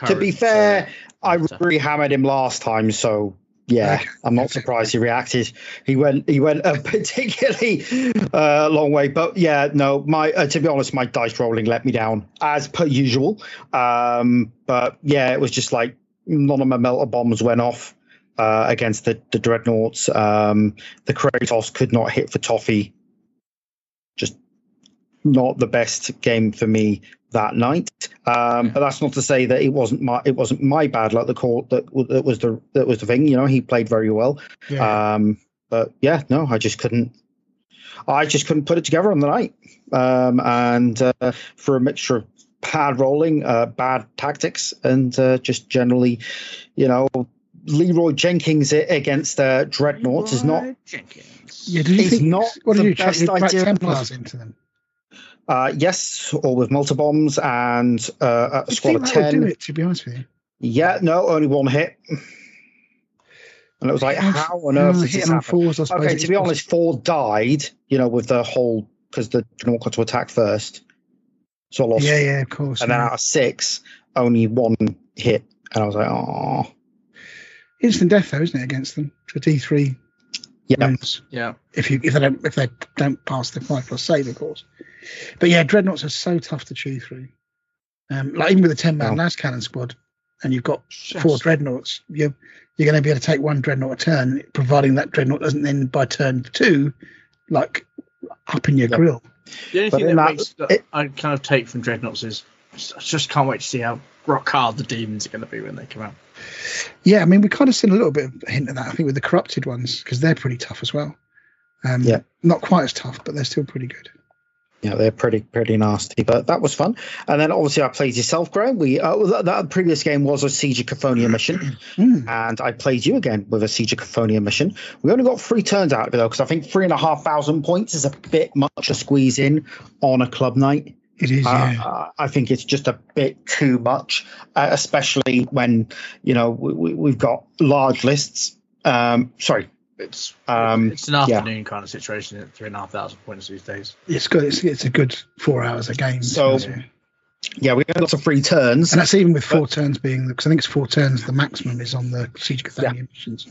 To be fair, I rehammered him last time, so yeah, okay. I'm not surprised he reacted. He went a particularly long way, but yeah, no. To be honest, my dice rolling let me down as per usual. But yeah, it was just like none of my melter bombs went off against the dreadnoughts. The Kratos could not hit for toffee. Just not the best game for me that night. But that's not to say that it wasn't my bad luck. The call that was the thing. You know, he played very well. Yeah. But yeah, no, I just couldn't put it together on the night. And for a mixture of bad rolling, bad tactics, and just generally, you know, Leroy Jenkins against Dreadnoughts is not. Yeah, did you try Templars into them? Yes, or with multi bombs and a squad of 10. Do it, to be honest with you. Yeah, no, only one hit. And it was like, how on earth did this happen? Fours, okay, to be honest, four died. You know, with the whole because the Dreadnought got to attack first, so I lost. Yeah, of course. And then out of six, only one hit, and I was like, oh. Instant death, though, isn't it, against them? For D3 wounds. Yeah. If they don't pass the 5+ save, of course. But yeah, dreadnoughts are so tough to chew through. Like even with a 10-man Lazcannon squad, and you've got four dreadnoughts, you're going to be able to take one dreadnought a turn, providing that dreadnought doesn't then by turn two, like up in your grill. The only thing that I kind of take from dreadnoughts is I just can't wait to see how rock hard the demons are going to be when they come out. Yeah, I mean, we kind of seen a little bit of a hint of that, I think, with the corrupted ones, because they're pretty tough as well. Not quite as tough, but they're still pretty good. Yeah, they're pretty nasty, but that was fun. And then obviously I played yourself, Graham. That previous game was a Siege of Cophonia mission, and I played you again with a Siege of Cophonia mission. We only got 3 turns out of it, though, because I think 3,500 points is a bit much to squeeze in on a club night. It is, yeah. I think it's just a bit too much, especially when, you know, we've got large lists. It's an afternoon kind of situation at 3,500 points these days. It's good. It's a good 4 hours a game. So, yeah, we got lots of free turns. And that's even with 4 turns being, because I think it's 4 turns the maximum is on the Siege of Cophonia missions.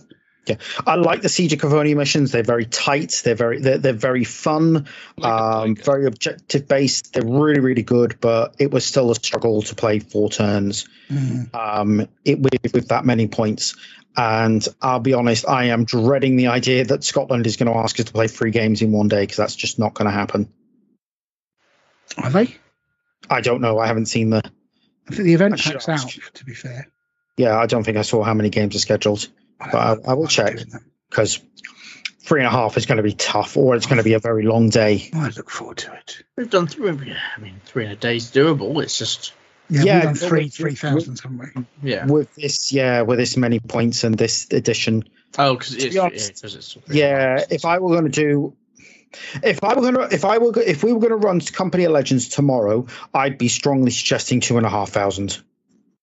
Yeah, I like the Siege of Cophonia missions. They're very tight. They're very fun. Very objective based. They're really, really good. But it was still a struggle to play 4 turns. With that many points. And I'll be honest, I am dreading the idea that Scotland is going to ask us to play 3 games in one day, because that's just not going to happen. Are they? I don't know. I haven't seen I think the event packs out, to be fair. Yeah, I don't think I saw how many games are scheduled. But I will check, because 3.5 is going to be tough, or it's going to be a very long day. I look forward to it. We've done 3. I mean, 3 in a day is doable. It's just we've done 3,000, haven't we? Yeah, with this many points and this edition. Oh, because it's yeah. If we were going to run Company of Legends tomorrow, I'd be strongly suggesting 2,500.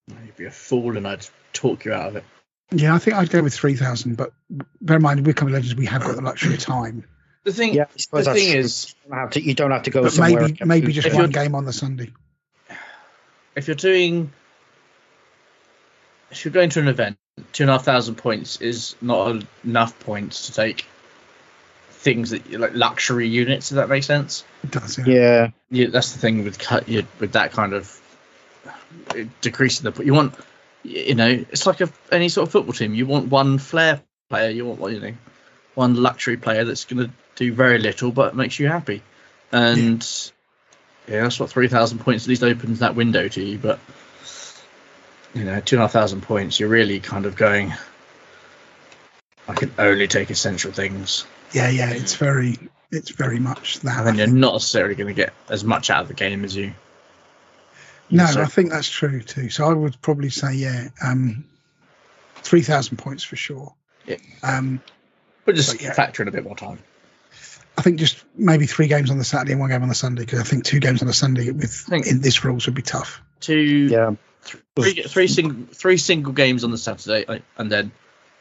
You'd be a fool, and I'd talk you out of it. Yeah, I think I'd go with 3,000, but bear in mind, with Company of Legends, we have got the luxury of time. The thing is... You don't have to go somewhere. Maybe just one game on the Sunday. If you're going to an event, 2,500 points is not enough points to take things that you like luxury units, if that makes sense. It does, yeah. Yeah, that's the thing with that kind of decreasing the... You want... You know, it's like any sort of football team. You want one flair player. You want one luxury player that's going to do very little but makes you happy. And yeah, that's what 3,000 points at least opens that window to you. But you know, 2,500 points, you're really kind of going, I can only take essential things. Yeah, yeah, it's very much that. And then you're not necessarily going to get as much out of the game as you. No, so. I think that's true too. So I would probably say, yeah, 3,000 points for sure. Yeah. But just factor in a bit more time. I think just maybe 3 games on the Saturday and 1 game on the Sunday, because I think 2 games on the Sunday in this rules would be tough. 3 single games on the Saturday and then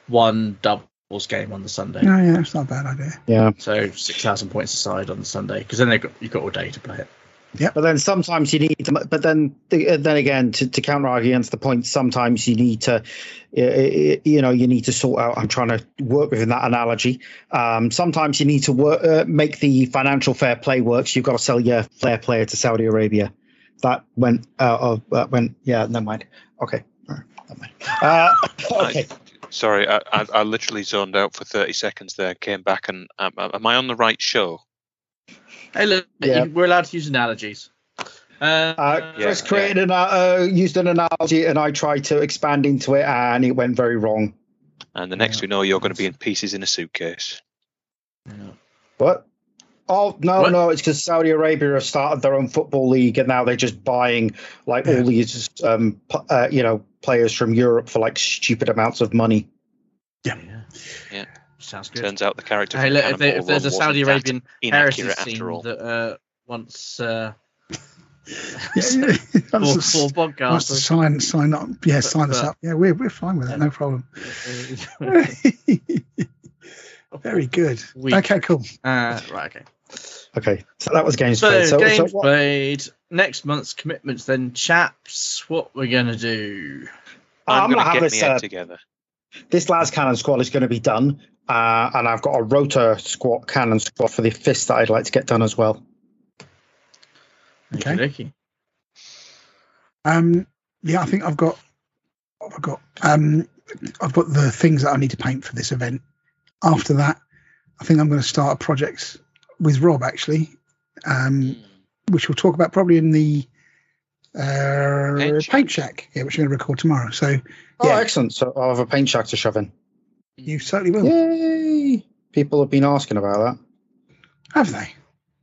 1 doubles game on the Sunday. Oh, yeah, it's not a bad idea. Yeah. So 6,000 points aside on the Sunday, because then you've got all day to play it. Yeah, but then sometimes you need to, but then again, to counter argue against the point, sometimes you need to, you need to sort out. I'm trying to work within that analogy. Sometimes you need to work, make the financial fair play work. So you've got to sell your fair player to Saudi Arabia. That went, never mind. Okay, never mind. Okay. Sorry, I literally zoned out for 30 seconds there. Came back and am I on the right show? Hey, look, we're allowed to use analogies. Chris used an analogy, and I tried to expand into it, and it went very wrong. And the next we know, you're going to be in pieces in a suitcase. Yeah. What? Oh, no, it's because Saudi Arabia have started their own football league, and now they're just buying all these players from Europe for stupid amounts of money. Yeah. Yeah. Sounds good. Turns out the character. Hey, look, if there's a Saudi Arabian heritage scene that once for podcast, sign up. Yeah, sign us up. Yeah, we're fine with that. No problem. Very good. Okay, cool. Right. Okay. Okay. So that was games played. So played. Next month's commitments, then, chaps. What we're gonna do? I'm gonna have this together. This Lazcannon squad is going to be done, and I've got a rotor squad, cannon squad for the fist that I'd like to get done as well. Okay. I think I've got the things that I need to paint for this event. After that, I think I'm going to start a project with Rob actually, which we'll talk about probably in the paint shack, which we're going to record tomorrow. So. Oh, yeah. Excellent. So I'll have a paint shack to shove in. You certainly will. Yay! People have been asking about that. Have they?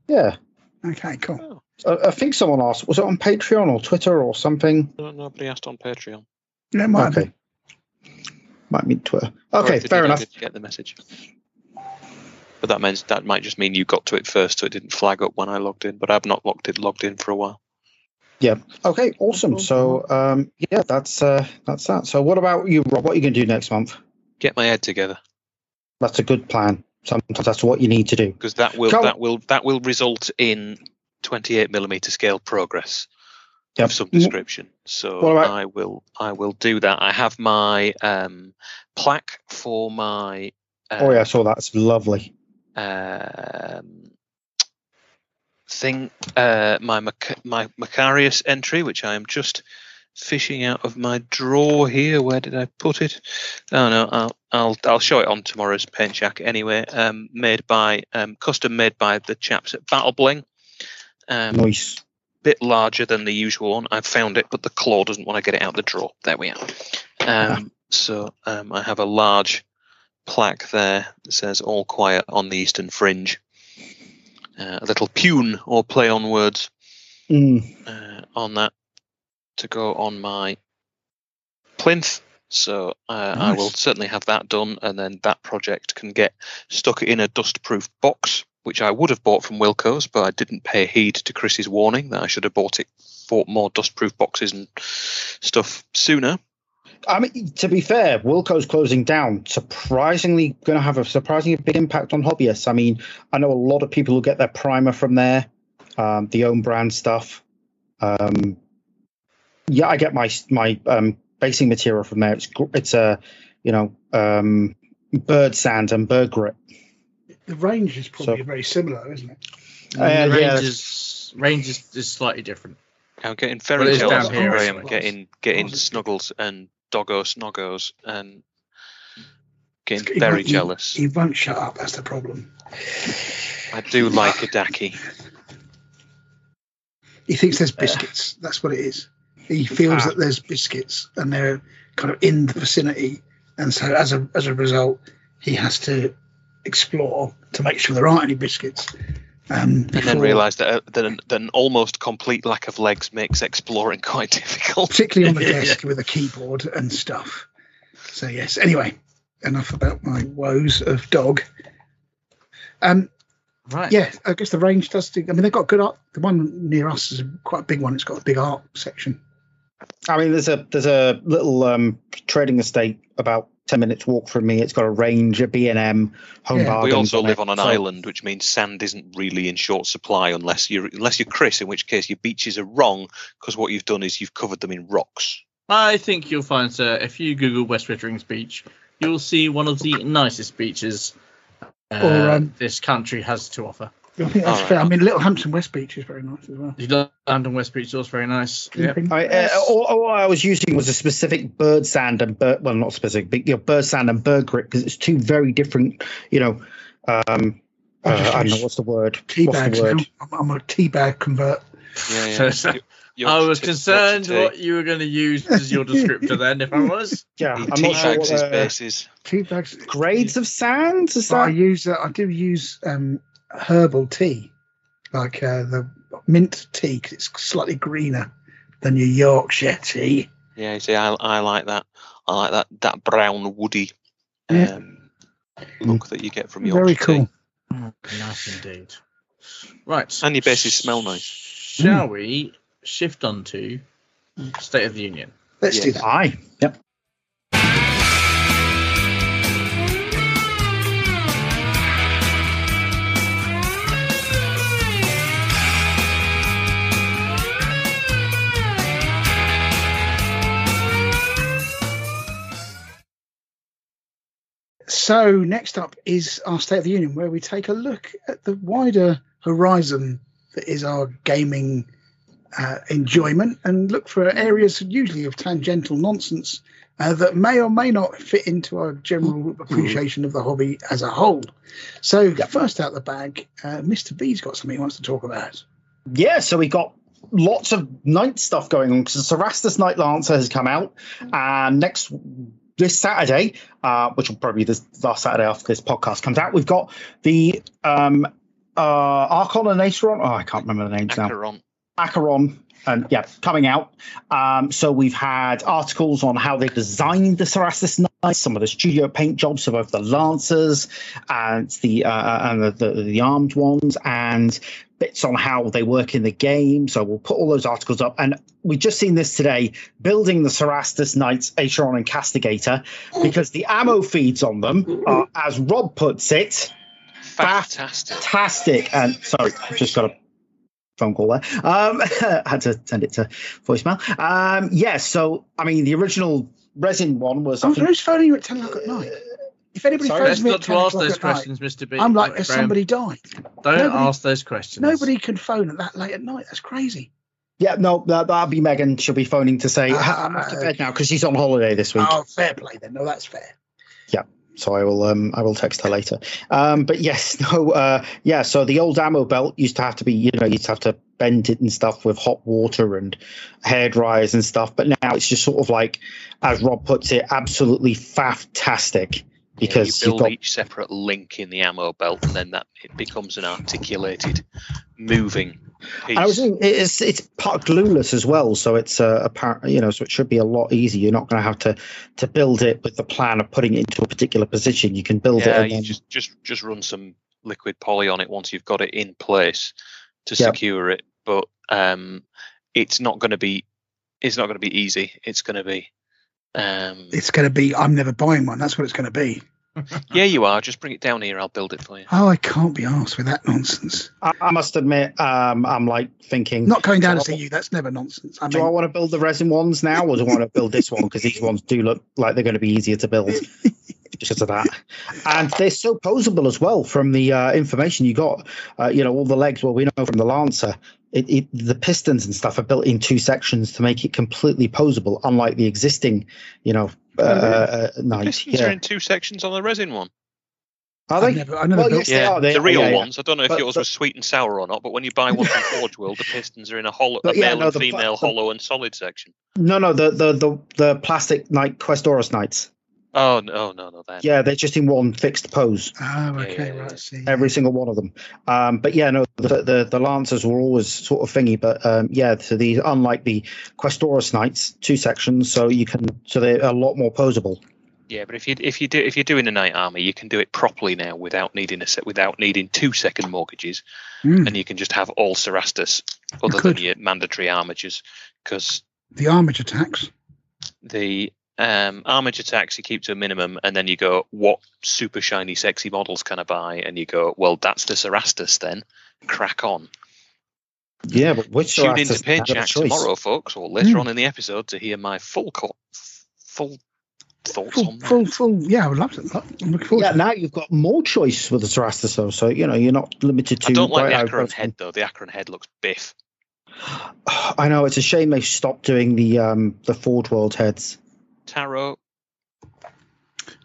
Yeah. Okay, cool. Oh. I think someone asked, was it on Patreon or Twitter or something? No, nobody asked on Patreon. No, might mean Twitter. Okay, fair enough. Did you get the message? But that might just mean you got to it first, so it didn't flag up when I logged in, but I've not logged in for a while. Yeah. Okay. Awesome. So, that's that. So, what about you, Rob? What are you going to do next month? Get my head together. That's a good plan. Sometimes that's what you need to do, because that will result in 28mm scale progress of some description. So I will do that. I have my plaque for my. I saw that. It's lovely. Thing my Macarius entry, which I am just fishing out of my drawer here. Where did I put it? Oh no, I'll show it on tomorrow's paint shack anyway. Custom made by the chaps at Battle Bling. Nice. Bit larger than the usual one. I've found it, but the claw doesn't want to get it out the drawer. There we are. So I have a large plaque there that says "All Quiet on the Eastern Fringe." A little pun or play on words on that to go on my plinth. So nice. I will certainly have that done, and then that project can get stuck in a dustproof box, which I would have bought from Wilco's, but I didn't pay heed to Chris's warning that I should have bought more dustproof boxes and stuff sooner. I mean, to be fair, Wilco's closing down, surprisingly going to have a surprisingly big impact on hobbyists. I mean, I know a lot of people who get their primer from there, the own brand stuff. I get my basing material from there. It's bird sand and bird grit. The range is probably very similar, isn't it? The range is slightly different. I'm getting fairy tales down here. I am getting snuggles and snoggos and getting very jealous. He won't shut up, that's the problem. I do like a dacky. He thinks there's biscuits, that's what it is. He feels that there's biscuits and they're kind of in the vicinity, and so as a result, he has to explore to make sure there aren't any biscuits. And then realise that an almost complete lack of legs makes exploring quite difficult. Particularly on the desk with a keyboard and stuff. So yes, anyway, enough about my woes of dog. Right. Yeah, I guess the range does do. I mean, they've got good art. The one near us is quite a big one. It's got a big art section. I mean, there's a little trading estate about 10 minutes walk from me. It's got a range, a B&M, home bar. We also live on an island, which means sand isn't really in short supply unless you're Chris, in which case your beaches are wrong because what you've done is you've covered them in rocks. I think you'll find, sir, if you Google West Ritterings Beach, you'll see one of the nicest beaches this country has to offer. I think that's fair. I mean, Littlehampton West Beach is very nice as well. Littlehampton West Beach is also very nice. Yep. All I was using was a specific bird sand and bird, well, not specific, but bird sand and bird grit, because it's two very different, I don't know, what's the word? Tea bags. I'm a tea bag convert. Yeah. So, I was concerned what you were going to use as your descriptor then, if I was. Yeah, I'm not sure what bases. Tea bags. Grades of sand? Is that? I do use herbal tea, like the mint tea, because it's slightly greener than your Yorkshire tea. Yeah, you see, I like that. I like that brown woody look that you get from Yorkshire. Very cool. Tea. Mm, nice indeed. Right, and your bases smell nice. Shall we shift on to State of the Union? Let's do that. Aye. Yep. So next up is our State of the Union, where we take a look at the wider horizon that is our gaming enjoyment, and look for areas usually of tangential nonsense that may or may not fit into our general appreciation of the hobby as a whole. So first out the bag, Mr. B's got something he wants to talk about. Yeah, so we got lots of night stuff going on. So Cerastus Knight-Lancer has come out, and this Saturday, which will probably be the last Saturday after this podcast comes out, we've got the Archon and Acheron. Oh, I can't remember the names now. Acheron. And coming out. So we've had articles on how they designed the Cerastus Knight, some of the studio paint jobs of both the Lancers and the armed ones, and bits on how they work in the game. So we'll put all those articles up. And we've just seen this today, building the Cerastus Knights, Acheron and Castigator, because the ammo feeds on them are, as Rob puts it, fantastic. And sorry, I've just got a phone call there. Had to send it to voicemail. So I mean, the original resin one was. I think, who's phoning you at 10 o'clock at night? If anybody phones me at 10 o'clock at night, not to ask those questions, Mr. B. I'm like, has somebody died? Don't ask those questions. Nobody can phone at that late at night. That's crazy. Yeah, no, that'll be Megan. She'll be phoning to say I'm off to bed now because she's on holiday this week. Oh, fair play then. No, that's fair. Yeah. So I will text her later. So the old ammo belt used to have to bend it and stuff with hot water and hair dryers and stuff. But now it's just sort of like, as Rob puts it, absolutely fantastic. Because you build each separate link in the ammo belt, and then it becomes an articulated, moving piece. I was thinking, it's part glueless as well, so it's so it should be a lot easier. You're not going to have to build it with the plan of putting it into a particular position. You can build it. And you just run some liquid poly on it once you've got it in place to secure it. But it's not going to be easy. It's going to be. It's going to be, I'm never buying one. That's what it's going to be. Yeah, you are. Just bring it down here. I'll build it for you. Oh, I can't be arsed with that nonsense. I must admit, I'm like thinking. Not going down to see you. That's never nonsense. I mean, I want to build the resin ones now, or do I want to build this one? Because these ones do look like they're going to be easier to build because of that. And they're so posable as well from the information you got. All the legs, well, we know from the Lancer. The pistons and stuff are built in two sections to make it completely posable, unlike the existing, Knight. Pistons are in two sections on the resin one. Are they? I've never built the real ones. I don't know if yours was sweet and sour or not, but when you buy one from Forge World, the pistons are in a hollow, a male and female hollow and solid section. No, the plastic Knight Questorus Knights. Oh no! Yeah, they're just in one fixed pose. Oh, okay, right. See, every single one of them. But yeah, no, the Lancers were always sort of thingy. But yeah, so these, unlike the Questorus Knights, two sections, so they're a lot more posable. Yeah, but if you're doing a knight army, you can do it properly now without needing 2 second mortgages, and you can just have all Cerastus other than your mandatory armatures, because the armature tax. Armature tax you keep to a minimum, and then you go, what super shiny sexy models can I buy? And you go, well, that's the Cerastus then. Crack on. Yeah, but which Cerastus? Tune into Pagehack tomorrow, folks, or later on in the episode to hear my full thoughts on that. Yeah, I would love to. I'm looking forward to it. Now you've got more choice with the Cerastus, though, so you're not limited to. I don't like the Acheron head, though. The Acheron head looks biff. I know, it's a shame they stopped doing the Forge World heads. Tarot.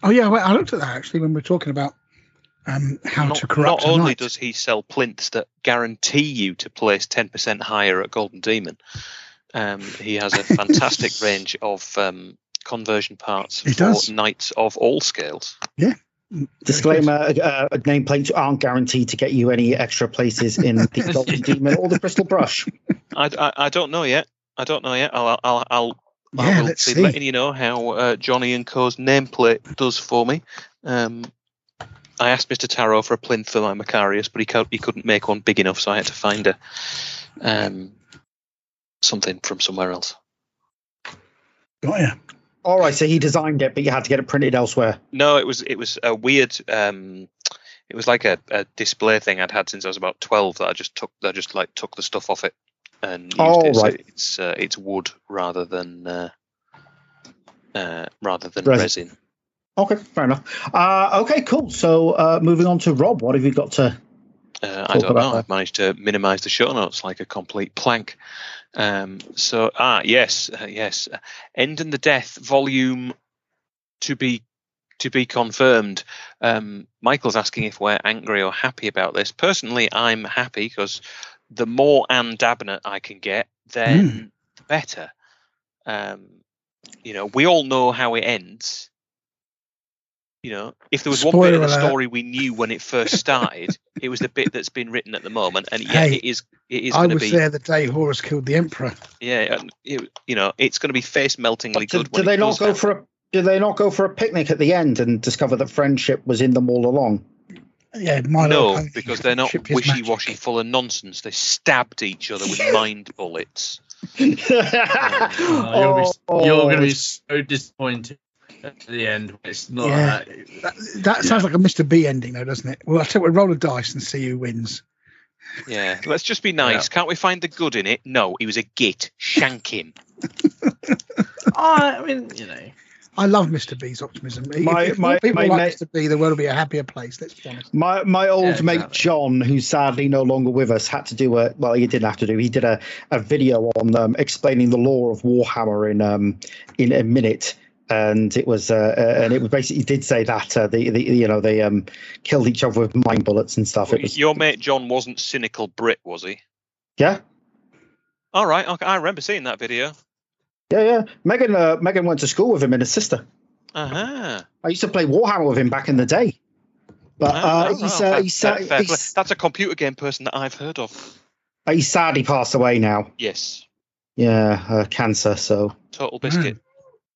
Oh yeah, well, I looked at that actually when we were talking about how to corrupt a knight. Not only does he sell plinths that guarantee you to place 10% higher at Golden Demon, he has a fantastic range of conversion parts for knights of all scales. Yeah. Disclaimer: nameplates aren't guaranteed to get you any extra places in the Golden Demon or the Crystal Brush. I don't know yet. I'll let's be letting you know how Johnny and Co.'s nameplate does for me. I asked Mr. Tarot for a plinth for my Macarius, but he couldn't make one big enough, so I had to find a something from somewhere else. Oh yeah. All right, so he designed it, but you had to get it printed elsewhere. No, it was a weird. It was like a display thing I'd had since I was about 12 that I just took. I just took the stuff off it. And right. So it's wood rather than resin. Okay, fair enough. Okay, cool. So moving on to Rob, what have you got to? I don't know. I've managed to minimise the show notes like a complete plank. Yes. End and the Death volume to be confirmed. Michael's asking if we're angry or happy about this. Personally, I'm happy because the more Anne Dabnett I can get, then the better. We all know how it ends. If there was one bit of the story we knew when it first started, it was the bit that's been written at the moment, and it is. I was there the day Horus killed the Emperor. Yeah, and it's going to be face meltingly good. Do they not go for a picnic at the end and discover that friendship was in them all along? Yeah, no, because they're not wishy-washy, full of nonsense. They stabbed each other with mind bullets. You're going to be so disappointed at the end. It's not. Yeah. That sounds like a Mr. B ending, though, doesn't it? Well, I tell you, roll a dice and see who wins. Yeah, let's just be nice. Yeah. Can't we find the good in it? No, he was a git. Shank him. I love Mr. B's optimism. If Mr. B, the world will be a happier place. Let's be honest. My old mate John, who's sadly no longer with us, had to do He did a video on explaining the lore of Warhammer in a minute, and it was basically did say that they killed each other with mine bullets and stuff. Well, your mate John wasn't cynical Brit, was he? Yeah. All right. Okay, I remember seeing that video. Yeah. Megan went to school with him and his sister. Uh-huh. I used to play Warhammer with him back in the day. But that's a computer game person that I've heard of. He sadly passed away now. Yes. Yeah, cancer, so. Total biscuit.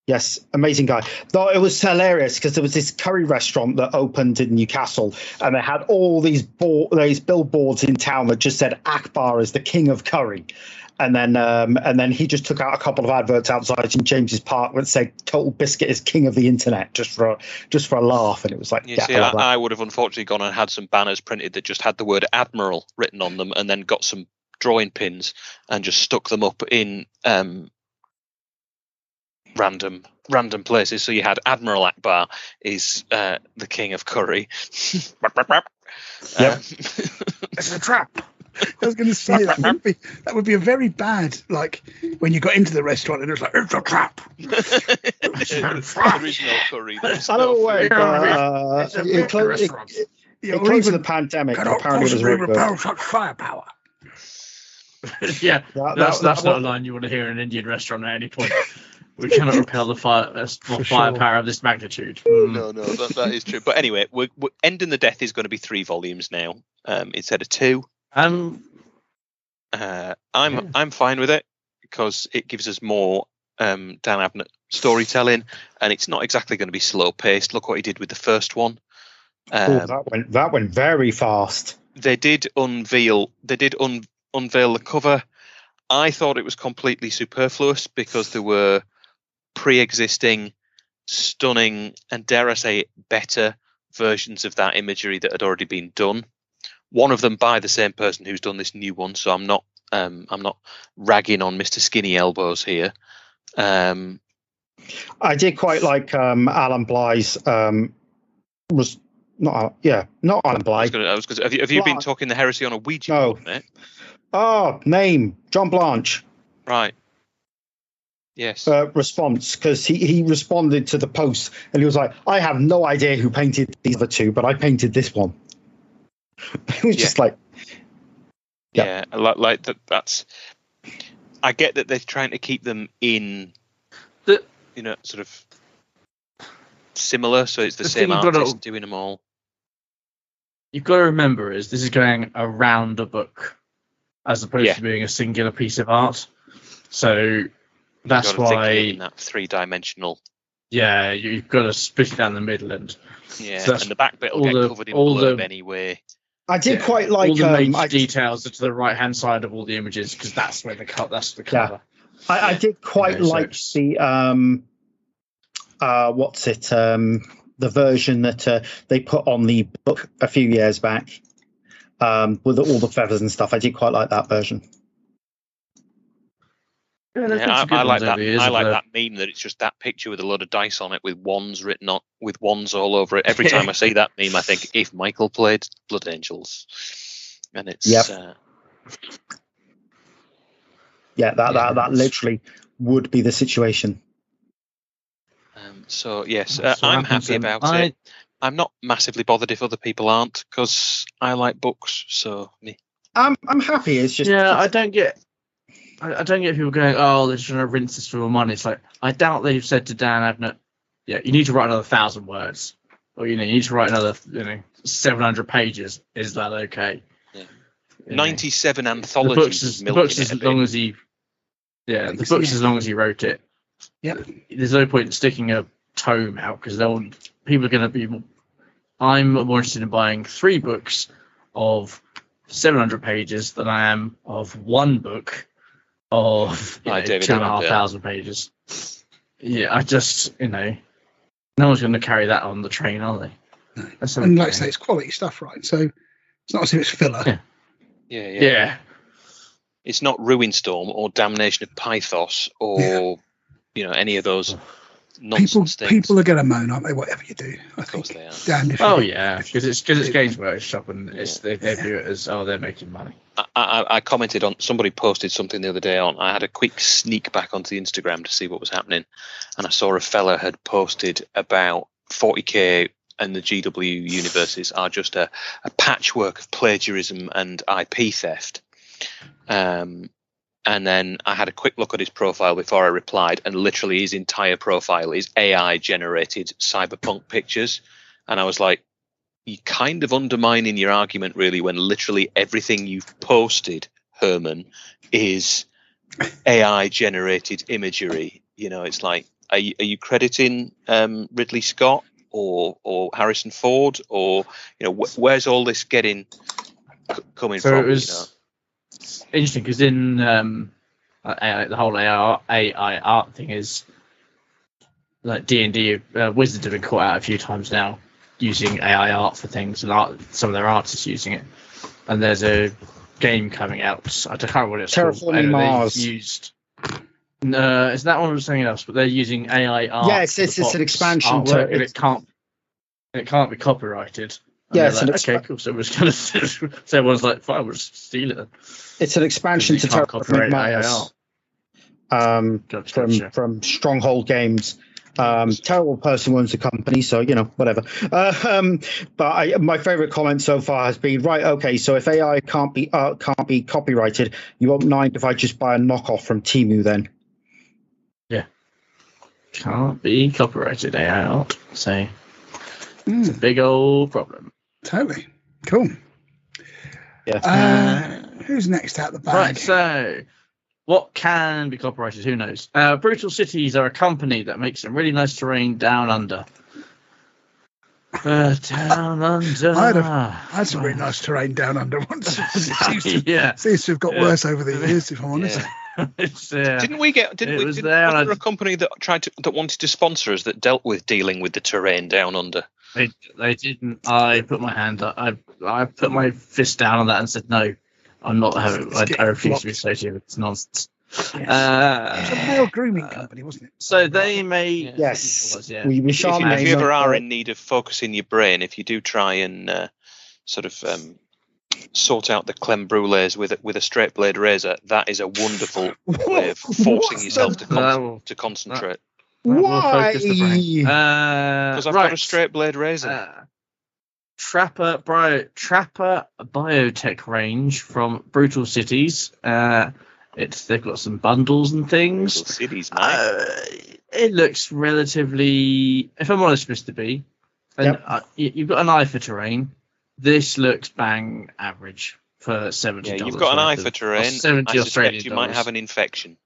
Yes, amazing guy. Though it was hilarious because there was this curry restaurant that opened in Newcastle, and they had all these billboards in town that just said Akbar is the king of curry. And then he just took out a couple of adverts outside St James's Park that said "Total Biscuit is king of the internet" just for a laugh, and it was like. I would have unfortunately gone and had some banners printed that just had the word "Admiral" written on them, and then got some drawing pins and just stuck them up in random places. So you had Admiral Akbar is the king of curry. It's a trap. I was going to say that would be a very bad, like when you got into the restaurant and it was like, it's a trap. There is no curry. There's no food. It's a restaurant. Yeah, or even the pandemic. Cannot possibly repel such firepower. Yeah, that's not a line you want to hear in an Indian restaurant at any point. We cannot repel the firepower of this magnitude. Mm. No, that is true. But anyway, we're Ending the Death is going to be 3 volumes now, instead of 2. I'm fine with it because it gives us more Dan Abnett storytelling, and it's not exactly going to be slow paced. Look what he did with the first one. That went very fast. They did unveil. They did unveil the cover. I thought it was completely superfluous because there were pre-existing, stunning, and dare I say it, better versions of that imagery that had already been done. One of them by the same person who's done this new one, so I'm not ragging on Mr. Skinny Elbows here. I did quite like Alan Bly's. Not Alan Bly. I was gonna, have you been talking the heresy on a Ouija? No. Board, John Blanche. Right. Yes. Response, because he responded to the post and he was like, I have no idea who painted these other two, but I painted this one. It was just like, like that. That's. I get that they're trying to keep them in the, sort of similar, so it's the same artist doing them all. You've got to remember is this is going around the book as opposed to being a singular piece of art. So that's why in that 3-dimensional. Yeah, you've got to split it down the middle and so and the back bit will get covered in blurb anyway. I did quite like all the major details are to the right hand side of all the images because that's where that's the cover. Yeah. I did quite like the the version that they put on the book a few years back with all the feathers and stuff. I did quite like that version. Yeah, I like that. I like that meme that it's just that picture with a load of dice on it, with wands written on, with wands all over it. Every time I see that meme, I think if Michael played Blood Angels, and it's that literally would be the situation. So yes, I'm happy about it. I'm not massively bothered if other people aren't because I like books. So me, I'm happy. It's just I don't get people going, oh, they're trying to rinse this for more money. It's like, I doubt they've said to Dan Abnett, you need to write another 1,000 words, or you need to write another 700 pages. Is that okay? Yeah. 97 anthologies. The book's as long as he, the book's as long as he wrote it. Yeah, there's no point in sticking a tome out because people are going to be. I'm more interested in buying 3 books of 700 pages than I am of one book. Of 2,500 pages. Yeah, I just, no one's going to carry that on the train, are they? No. And like I say, it's quality stuff, right? So it's not as if it's filler. Yeah. It's not Ruinstorm or Damnation of Pythos or, any of those nonsense things. People are going to moan, aren't they? Whatever you do. Of course they are. Damn, because it's Games Workshop and they view it as, they're making money. I commented on somebody posted something the other day on. I had a quick sneak back onto the Instagram to see what was happening, and I saw a fella had posted about 40k and the GW universes are just a patchwork of plagiarism and IP theft. And then I had a quick look at his profile before I replied, and literally his entire profile is AI generated cyberpunk pictures, and I was like, you're kind of undermining your argument, really, when literally everything you've posted, Herman, is AI-generated imagery. It's like, are you crediting Ridley Scott or Harrison Ford, or where's all this getting coming from? So it was interesting because in the whole AI art thing is like D&D, Wizards have been caught out a few times now. Using AI art for things, and some of their artists using it. And there's a game coming out. I don't know what it's called. Terraforming Mars. Is that one or something else? But they're using AI art. Yeah, it's an expansion to it. It can't be copyrighted. And okay, cool. So so everyone's like, fine, we'll just steal it then. It's an expansion to Terraforming Mars. From Stronghold Games. Terrible person owns the company, so, you know, whatever. But my favorite comment so far has been, right, okay, so if AI can't be copyrighted, you won't mind if I just buy a knockoff from Temu then? Yeah. Can't be copyrighted, AI art. So it's a big old problem. Totally. Cool. Yeah. Who's next out the bag? Right, so... what can be copyrighted? Who knows? Brutal Cities are a company that makes some really nice terrain down under. Down under. I had some really nice terrain down under once. Seems to have got worse over the years, if I'm honest. Yeah. Didn't we get a company that wanted to sponsor us that dealt with dealing with the terrain down under? They didn't. I put my hand up. I put my fist down on that and said no. I'm not. I refuse to be associated with this nonsense. Yes. It was a male grooming company, wasn't it? So they may. Yes. If you ever are in need of focusing your brain, if you do try and sort out the creme brulees with a straight blade razor, that is a wonderful way of forcing yourself to concentrate. Why? Because I've got a straight blade razor. Trapper biotech range from Brutal Cities. They've got some bundles and things. Brutal Cities, nice. It looks relatively, if I'm honest, Mr. B, and you've got an eye for terrain. This looks bang average for $70. Yeah, you've got an eye for terrain. I suspect you might have an infection.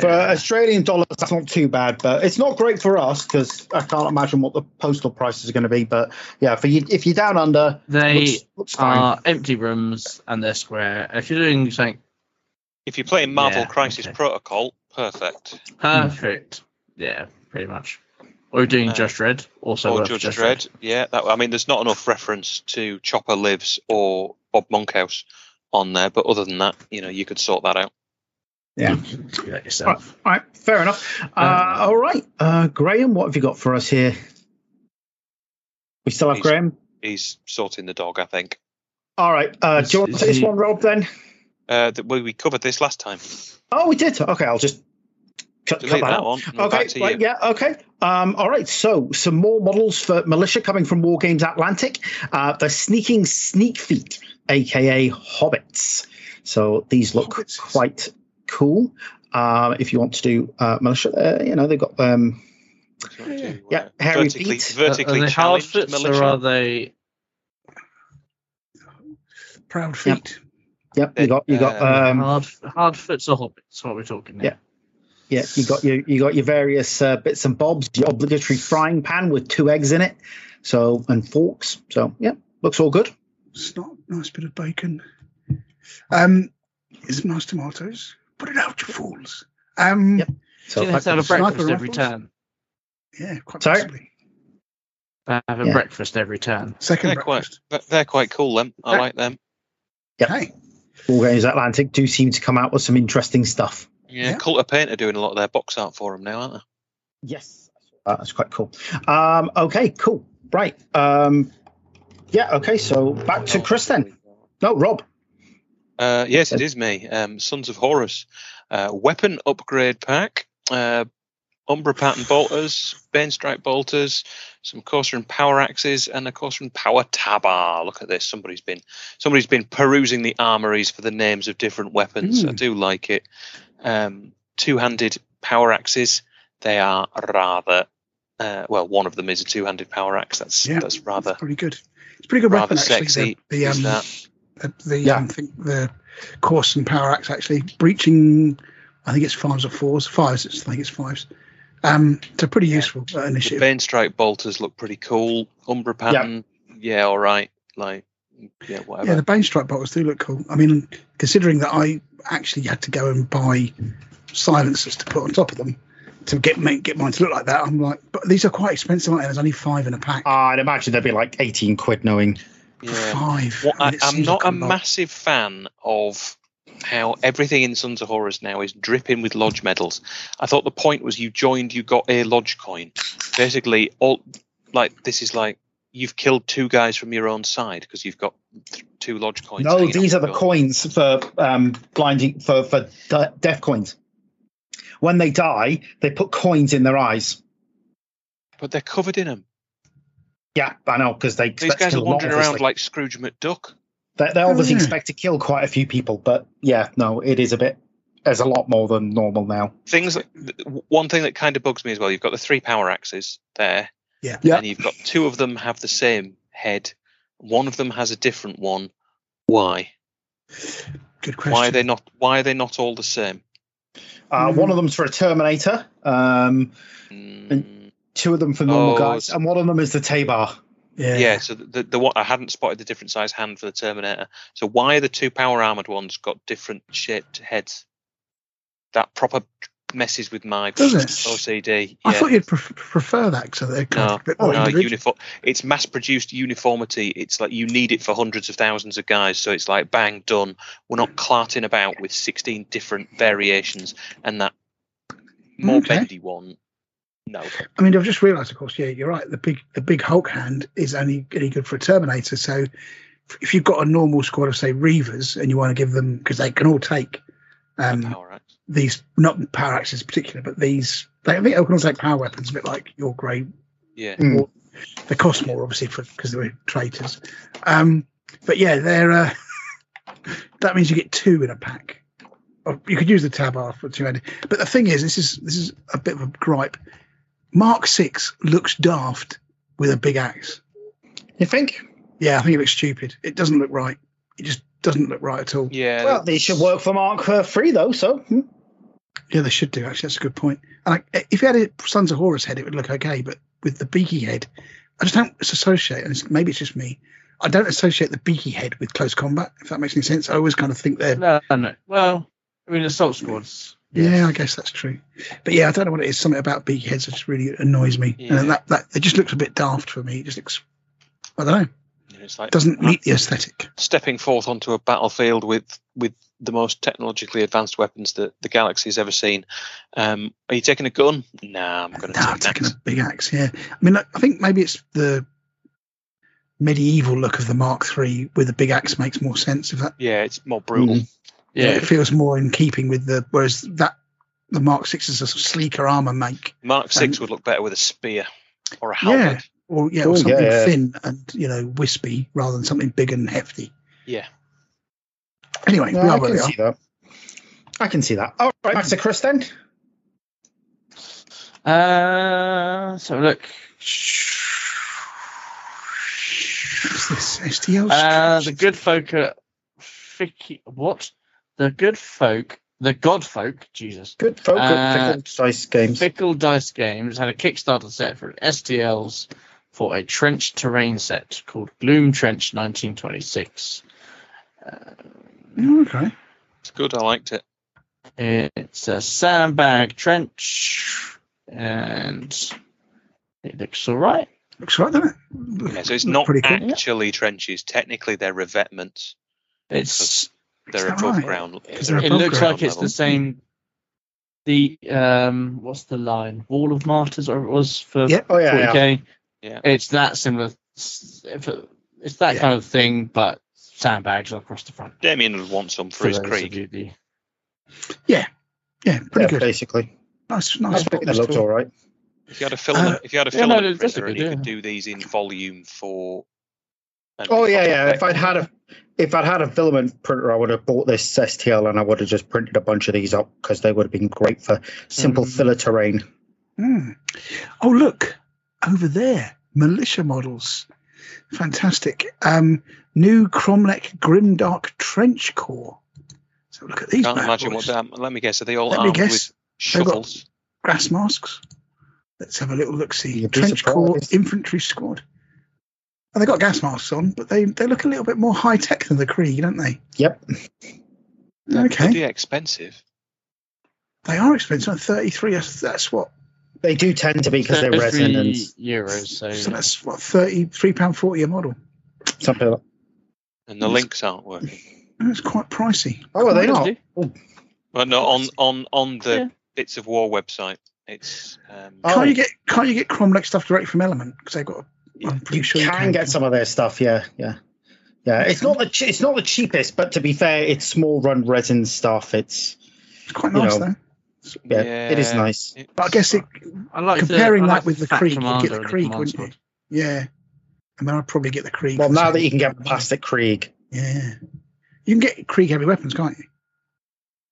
For Australian dollars, that's not too bad, but it's not great for us because I can't imagine what the postal prices are going to be. But yeah, for you, if you're down under, they are empty rooms and they're square. If you're doing something, if you're playing Marvel Crisis Protocol, perfect. Yeah, pretty much. Or you're doing Judge Dredd, Judge Dredd. Yeah, there's not enough reference to Chopper Lives or Bob Monkhouse on there, but other than that, you could sort that out. Yeah. Do that yourself. All right, fair enough. All right. Graham, what have you got for us here? We still have Graham? He's sorting the dog, I think. All right. Do you want to take this one, Rob, then? We covered this last time. Oh, we did? Okay, I'll just cut that on. Okay, right, yeah, okay. All right, so some more models for Militia coming from Wargames Atlantic. The Sneaking Sneak Feet, a.k.a. Hobbits. So these look quite... cool. If you want to do militia, they've got hairy feet. Vertically challenged militia, or are they proud feet? Yep. You got hard foots or hobbits. What we're talking now. Yeah. You got your various bits and bobs. Your obligatory frying pan with 2 eggs in it. So and forks. So yeah, looks all good. It's not a nice bit of bacon. It's nice tomatoes. Put it out, you fools. So have a breakfast every turn. Yeah, quite possibly. Have a breakfast every turn. They're quite cool, them. I like them. Yeah. Hey. Wargames Atlantic do seem to come out with some interesting stuff. Yeah. Cult of Paint are doing a lot of their box art for them now, aren't they? Yes. That's quite cool. Okay, cool. Right. So back to Chris then. No, Rob. Yes, it is me. Sons of Horus. Weapon upgrade pack. Umbra pattern bolters, Banestrike bolters, some Corsair power axes, and a Corsair power tabar. Look at this. Somebody's been perusing the armories for the names of different weapons. I do like it. Two-handed power axes. They are rather one of them is a two-handed power axe. That's rather pretty good. It's pretty good. Rather weapon, sexy. The course and power axe actually breaching. I think it's 5s or 4s. 5s. I think it's 5s. It's a pretty useful initiative. The Banestrike bolters look pretty cool. Umbra pattern. Yeah, all right. Whatever. Yeah, the Banestrike bolters do look cool. I mean, considering that I actually had to go and buy silencers to put on top of them to get mine to look like that, I'm like, but these are quite expensive. Aren't they? There's only 5 in a pack. I'd imagine they'd be like 18 quid, knowing. Yeah. 5. I'm not a massive fan of how everything in Sons of Horus now is dripping with lodge medals. I thought the point was you joined, you got a lodge coin. Basically, you've killed 2 guys from your own side because you've got 2 lodge coins. No, these are the coins for blinding for death coins. When they die, they put coins in their eyes. But they're covered in them. Yeah, I know, because they expect these guys are wandering around like Scrooge McDuck. They obviously expect to kill quite a few people, but yeah, no, it is a bit. There's a lot more than normal now. Things like, one thing that kind of bugs me as well. You've got the three power axes there, yeah, and you've got two of them have the same head. One of them has a different one. Why? Good question. Why are they not? Why are they not all the same? One of them's for a Terminator. And two of them for normal guys, and one of them is the T-bar. Yeah, so the what I hadn't spotted the different size hand for the Terminator. So why are the two power armoured ones got different shaped heads? That proper messes with my OCD. I thought you'd prefer that because they're uniform. It's mass-produced uniformity. It's like you need it for hundreds of thousands of guys. So it's like bang, done. We're not clarting about with 16 different variations and that more bendy one. No. I mean, I've just realised, of course, yeah, you're right. The big Hulk hand is only any good for a Terminator. So if you've got a normal squad of, say, Reavers, and you want to give them, because they can all take these, not power axes in particular, but these, they can all take power weapons, a bit like your grey. Yeah. They cost more, obviously, because they were traitors. But yeah, they're that means you get two in a pack. You could use the T-bar for two-handed. But the thing is, this is a bit of a gripe. Mark VI looks daft with a big axe. You think? Yeah, I think it looks stupid. It doesn't look right. It just doesn't look right at all. Yeah. Well, they should work for Mark III, though, so... Yeah, they should do, actually. That's a good point. And if you had a Sons of Horus head, it would look okay, but with the beaky head, I just don't associate, and maybe it's just me, I don't associate the beaky head with close combat, if that makes any sense. I always kind of think they're... No. Well, I mean, assault squads... Yeah, I guess that's true. But yeah, I don't know what it is. Something about beak heads that just really annoys me. Yeah. And that it just looks a bit daft for me. It just looks, I don't know. Yeah, it's like, doesn't meet the aesthetic. Stepping forth onto a battlefield with the most technologically advanced weapons that the galaxy's ever seen. Are you taking a gun? Nah, I'm going to take an axe. I'm taking a big axe, yeah. I mean, I think maybe it's the medieval look of the Mark III with a big axe makes more sense. If that. Yeah, it's more brutal. Yeah, it feels more in keeping with the. Whereas the Mark VI is a sleeker armor make. Mark VI would look better with a spear or a halberd, or something thin and wispy rather than something big and hefty. Yeah. Anyway, we are where we are. I can see that. All right, back to Chris then. So look. What's this STL? The good folk are what? The God Folk, Jesus. Good Folk at Fickle Dice Games. Fickle Dice Games had a Kickstarter set for STLs for a trench terrain set called Gloom Trench 1926. Okay. It's good. I liked it. It's a sandbag trench and it looks all right. Looks all right, doesn't it? Yeah, so it's not actually trenches. Technically, they're revetments. They're above ground. It looks like it's the same. The what's the line? Wall of Martyrs, or it was for 40K. Yeah. It's that similar. It's that kind of thing, but sandbags across the front. Damien would want some for his Krieg. Yeah, pretty good. Basically, nice. That looks all right. If you had a filament, printer, and you could do these in volume 4. If I'd had a filament printer, I would have bought this STL and I would have just printed a bunch of these up because they would have been great for simple filler terrain. Oh, look over there, militia models, fantastic. New Cromlech Grimdark Trench Corps. So look at these. Can't imagine what that. Let me guess. Are they all armed with shovels? Grass masks. Let's have a little look. See, Trench Corps Infantry Squad. And they've got gas masks on, but they look a little bit more high tech than the Krieg, don't they? Yep. Okay. They're expensive. They are expensive. 33. That's what they do tend to be because they're resin and euros. So that's what £33.40 a model. Something like that. And the links aren't working. It's quite pricey. Oh, are they not? Well, no, on the Bits of War website, it's. Can't you get Cromlech stuff direct from Element because they've got. You can get some of their stuff, yeah. It's not the cheapest, but to be fair, it's small run resin stuff. It's quite nice though. Yeah, yeah, it is nice. But I guess it, comparing that with the Krieg, you get the Krieg, wouldn't you? Yeah. I mean, I'd probably get the Krieg. Well, now that you can get past the Krieg. Yeah. You can get Krieg heavy weapons, can't you?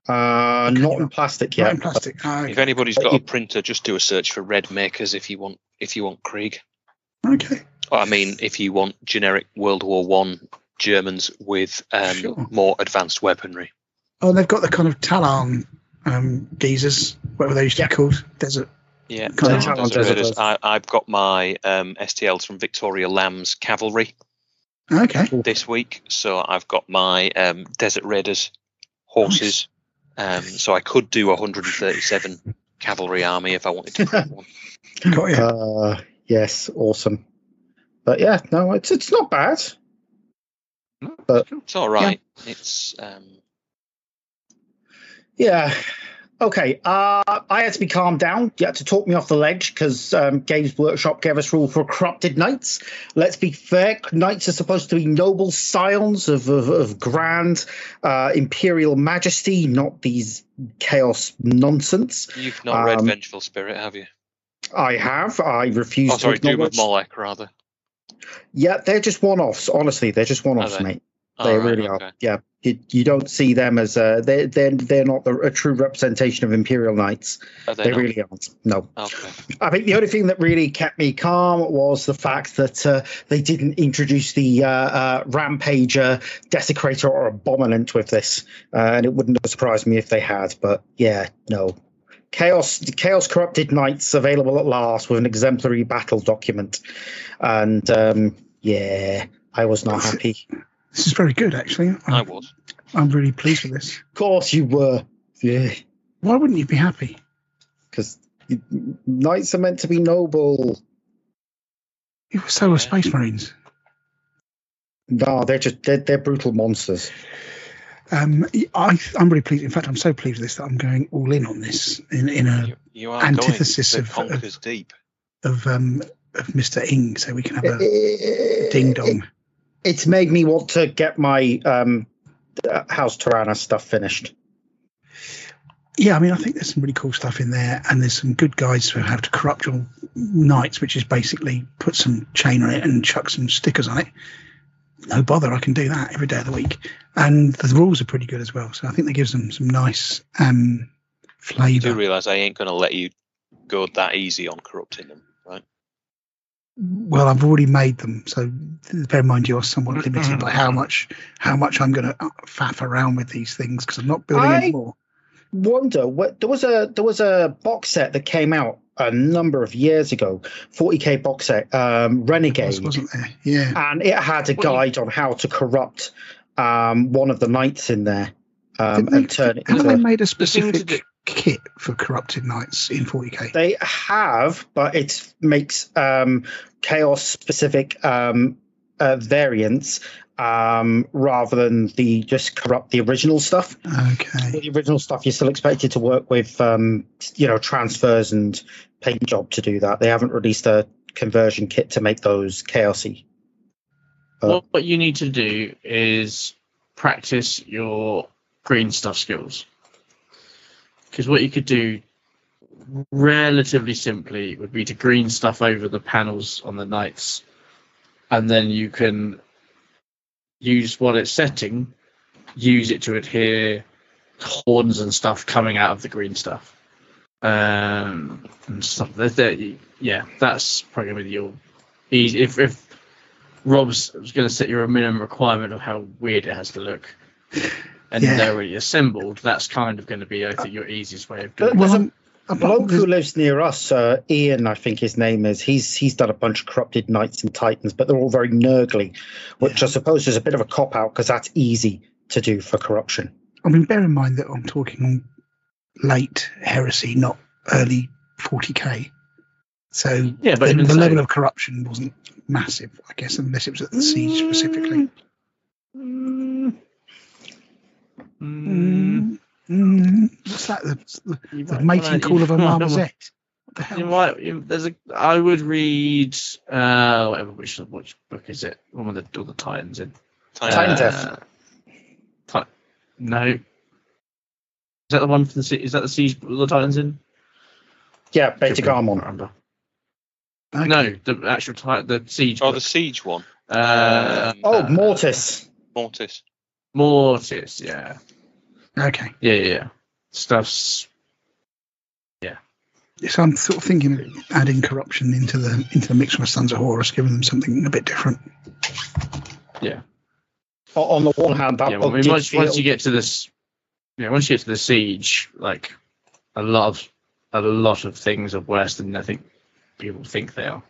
Not in plastic yet. Not in plastic. If anybody's got a printer, just do a search for red makers if you want Krieg. Okay. I mean, if you want generic World War I Germans with more advanced weaponry. Oh, they've got the kind of Talon geezers, whatever they used to be called. Desert. Yeah, Talon desert. I've got my STLs from Victoria Lamb's Cavalry. Okay. This week, so I've got my Desert Raiders horses. Nice. So I could do 137 cavalry army if I wanted to print one. Got you. Yes, awesome. But yeah, no, it's not bad. No, but it's all right. Yeah. It's yeah. Okay, I had to be calmed down. You had to talk me off the ledge because Games Workshop gave us rule for corrupted knights. Let's be fair, knights are supposed to be noble scions of grand imperial majesty, not these chaos nonsense. You've not read Vengeful Spirit, have you? I have. I refuse to acknowledge. Doom of Molech, rather. Yeah, they're just one-offs. Honestly, they're just one-offs, mate. They really are. Yeah, you don't see them as they're not a true representation of Imperial Knights. They really aren't. No. Okay. I think the only thing that really kept me calm was the fact that they didn't introduce the Rampager, Desecrator, or Abominant with this, and it wouldn't have surprised me if they had. But yeah, no. Chaos Corrupted Knights available at last with an exemplary battle document, and yeah, I was not happy. This is very good, actually. I was. I'm really pleased with this. Of course you were. Yeah. Why wouldn't you be happy? Because knights are meant to be noble. So are Space Marines. No, they're brutal monsters. I'm really pleased. In fact, I'm so pleased with this that I'm going all in on this in a you are antithesis going to Conquer's Deep of Mr. Ing, so we can have a ding dong. It's made me want to get my House Tirana stuff finished. Yeah, I mean, I think there's some really cool stuff in there, and there's some good guides for how to corrupt your knights, which is basically put some chain on it and chuck some stickers on it. No bother, I can do that every day of the week. And the rules are pretty good as well, so I think that gives them some nice flavour. I do realise I ain't going to let you go that easy on corrupting them, right? Well, I've already made them, so bear in mind you're somewhat limited by how much I'm going to faff around with these things because I'm not building any more. Wonder what there was a box set that came out a number of years ago, 40k box set, Renegade, wasn't there? Yeah, and it had a guide on how to corrupt one of the knights in there and turn it into. They made a specific kit for corrupted knights in 40k. They have, but it makes chaos specific variants. Rather than the just corrupt the original stuff. Okay. The original stuff you're still expected to work with, transfers and paint job to do that. They haven't released a conversion kit to make those chaosy. What you need to do is practice your green stuff skills, because what you could do relatively simply would be to green stuff over the panels on the knights, and then you can use what it's setting, use it to adhere horns and stuff coming out of the green stuff. And stuff. Yeah, that's probably going to be your easy. If Rob's was going to set you a minimum requirement of how weird it has to look, and they're already assembled, that's kind of going to be, I think, your easiest way of doing it. Well, a bloke who lives near us, Ian, I think his name is, he's done a bunch of corrupted knights and titans, but they're all very nurgly, which I suppose is a bit of a cop-out because that's easy to do for corruption. I mean, bear in mind that I'm talking late heresy, not early 40k. So the level of corruption wasn't massive, I guess, unless it was at the siege specifically. What's that? The mating call of a marmoset. I would read which book is it? The one with all the Titans in. Titan Death. No. that the one for the? Is that the Siege the Titan's in? Yeah, basic armor. Okay. No, the actual the Siege. Oh, book. The Siege one. Mortis. Yeah. Okay. Yeah. Stuff's. Yeah. Yes, I'm sort of thinking of adding corruption into the mix with Sons of Horus, giving them something a bit different. Yeah. On the one hand, that I mean, once you get to this, once you get to the Siege, like a lot of things are worse than I think people think they are.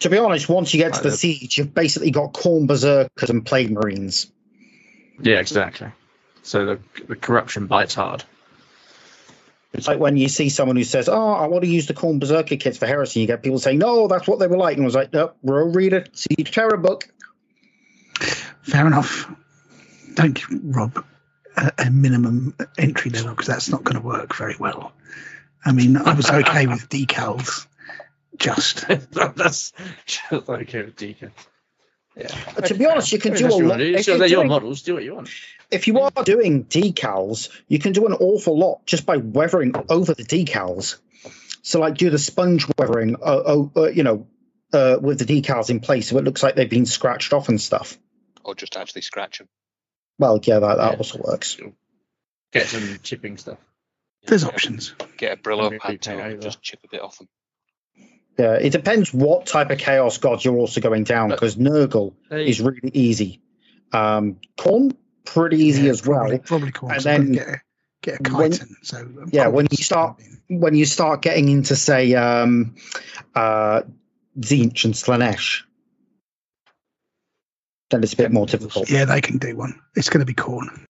To be honest, once you get to the Siege, you've basically got Khorne Berserkers and Plague Marines. Yeah, exactly. So the corruption bites hard. It's like when you see someone who says, "Oh, I want to use the Khorne Berserker kits for Heresy," you get people saying, "No, that's what they were like," and I was like, "Nope, we'll read a Siege Terror book." Fair enough. Don't rob a minimum entry level, because that's not going to work very well. I mean, I was okay with decals. That's just okay with decals. Yeah. But to be honest, you can do a lot. They're your models. Do what you want. If you are doing decals, you can do an awful lot just by weathering over the decals. So, like, do the sponge weathering, with the decals in place, so it looks like they've been scratched off and stuff. Or just actually scratch them. Well, yeah, that also works. Get some chipping stuff. Yeah, there's options. Get a Brillo pad to just chip a bit off them. Yeah, it depends what type of Chaos Gods you're also going down, because Nurgle is really easy. Khorne, pretty easy as well. Probably Khorne. And then get a Chiton. So when you start getting into, say, Tzeentch and Slaanesh, then it's a bit more difficult. Yeah, they can do one. It's going to be Khorne.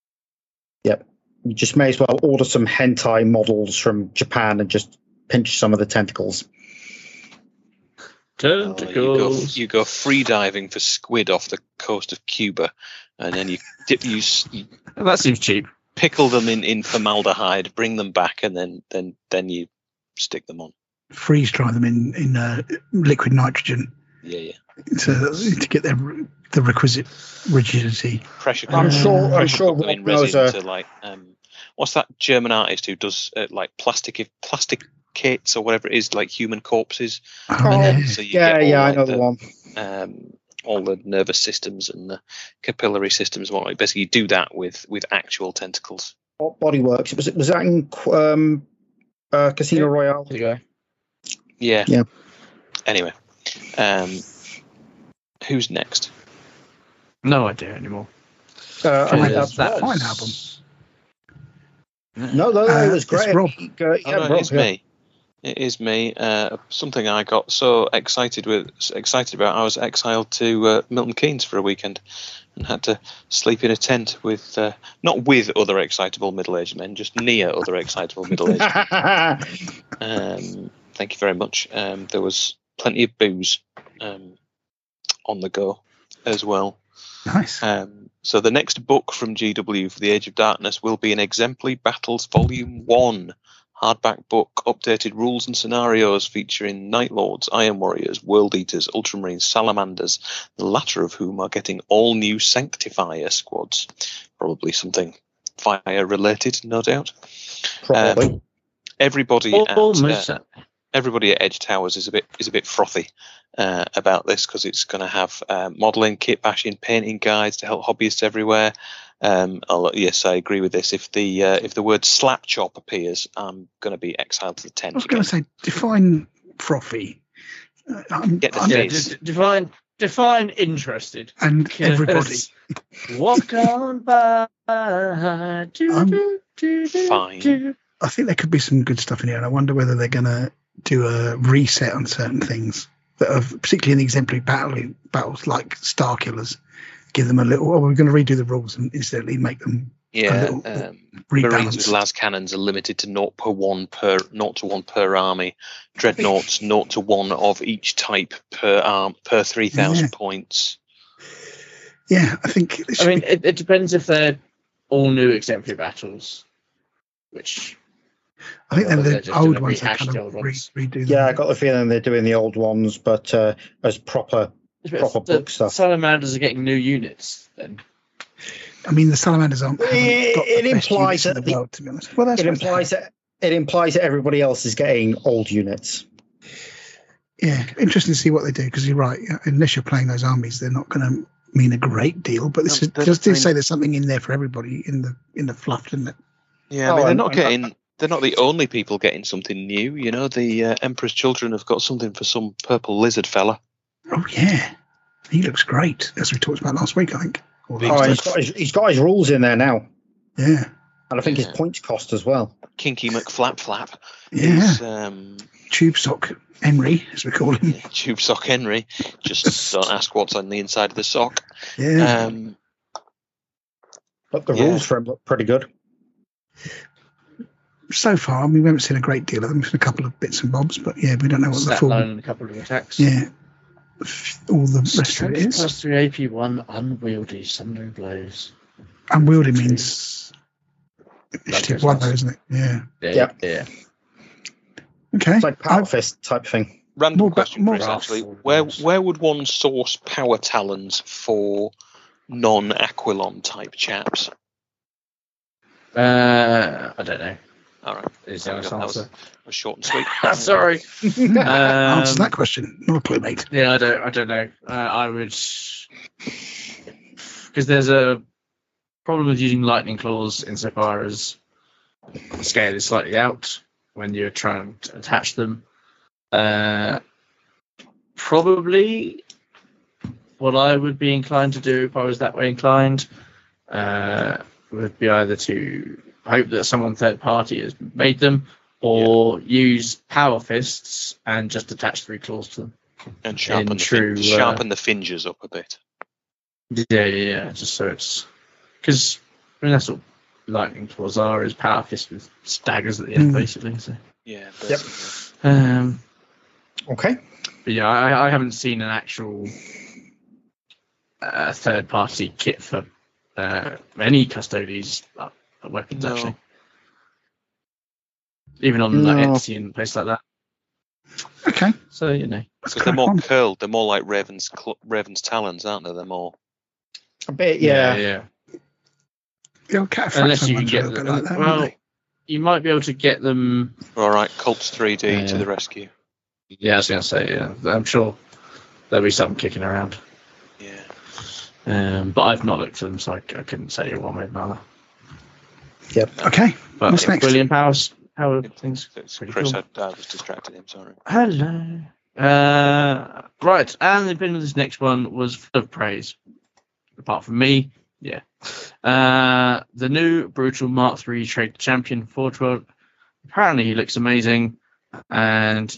Yep. You just may as well order some hentai models from Japan and just pinch some of the tentacles. Tentacles. You go free diving for squid off the coast of Cuba, and then you dip. That seems cheap. Pickle them in formaldehyde, bring them back, and then you stick them on. Freeze dry them in liquid nitrogen. Yeah. To get the requisite rigidity. Pressure. I'm sure Rob knows resin to what's that German artist who does plastic kits or whatever it is, like human corpses. I know the one. All the nervous systems and the capillary systems. Well, basically, you do that with actual tentacles. What Body Works? Was that in Casino Royale? Yeah. Anyway, who's next? No idea anymore. That's that fine album. No, it was great. It's Rob. Me. It is me. Something I got so excited about. I was exiled to Milton Keynes for a weekend and had to sleep in a tent with not with other excitable middle-aged men, just near other excitable middle-aged men. Thank you very much. There was plenty of booze on the go as well. Nice. So the next book from GW for the Age of Darkness will be an Exemplary Battles Volume 1. Hardback book, updated rules and scenarios featuring Night Lords, Iron Warriors, World Eaters, Ultramarines, Salamanders, the latter of whom are getting all new Sanctifier squads. Probably something fire-related, no doubt. Probably. Everybody at Edge Towers is a bit frothy about this, because it's going to have modelling, kit bashing, painting guides to help hobbyists everywhere. Yes, I agree with this. If the word slap chop appears, I'm going to be exiled to the tent. I was going to say, define frothy. Define interested. And everybody. Walk on by. Fine. I think there could be some good stuff in here, and I wonder whether they're going to do a reset on certain things that are particularly in the exemplary battles, like Star Killers. Give them a little. Oh, we're going to redo the rules and incidentally make them. Yeah, Marines with Lazcannons are limited to 0.1 per army. Dreadnoughts 0.1 of each type per arm per 3,000 points. Yeah, I think. It depends if they're all new exemplary battles, which. I think they're the old ones. Redo them. Yeah, I got the feeling they're doing the old ones, but as proper book stuff. Salamanders are getting new units then. I mean, the salamanders aren't. It implies that to be honest. Well, that's it implies that everybody else is getting old units. Yeah, interesting to see what they do, because you're right. Unless you're playing those armies, they're not going to mean a great deal. But this does say there's something in there for everybody in the fluff, doesn't it? Yeah, I mean, they're not the only people getting something new. You know, the Emperor's Children have got something for some purple lizard fella. Oh yeah, he looks great, as we talked about last week, I think. He's got his rules in there now. Yeah. And I think his points cost as well. Kinky McFlap. Yeah. Is, Tube Sock Henry, as we call him. Yeah, Tube Sock Henry. Just don't ask what's on the inside of the sock. Yeah. But the rules for him look pretty good. So far, I mean, we haven't seen a great deal of them. We've seen a couple of bits and bobs, but yeah, we don't know what the full. And a couple of attacks. Yeah. All the rest of it is +3 AP1 unwieldy sundering blows. Unwieldy means initiative 1 though, isn't it? Yeah. Okay. It's like Power Fist type thing. Random question, Chris, actually. Where would one source power talons for non-Aquilon type chaps? I don't know. All right. Is that was short and sweet. Sorry. Answer that question. Not a clue, mate. Yeah, I don't know. I would, because there's a problem with using lightning claws insofar as the scale is slightly out when you're trying to attach them. Probably what I would be inclined to do if I was that way inclined would be either to hope that someone third party has made them, or use Power Fists and just attach 3 claws to them and sharpen the fingers up a bit. Yeah. Just so it's, because I mean that's what lightning claws are, is Power Fist with staggers at the end, basically. So yeah. Basically. Yep. Okay. But yeah, I haven't seen an actual third party kit for any custodies. Weapons, actually, even on like Etsy and places like that. Okay, so you know, because they're more curled, they're more like Raven's talons, aren't they? They're more a bit, yeah. Unless you can get them, like that, well, you might be able to get them. All right, Colts 3D to the rescue. Yeah, I was going to say, I'm sure there'll be something kicking around. Yeah, but I've not looked at them, so I couldn't say one way or another. Yep. Okay. But what's next? William Powell's. How are things? Chris, cool. I was distracted. I'm sorry. Hello. Right. And the opinion of this next one was full of praise. Apart from me. Yeah. The new Brutal Mark III Trade Champion Forge World. Apparently, he looks amazing. And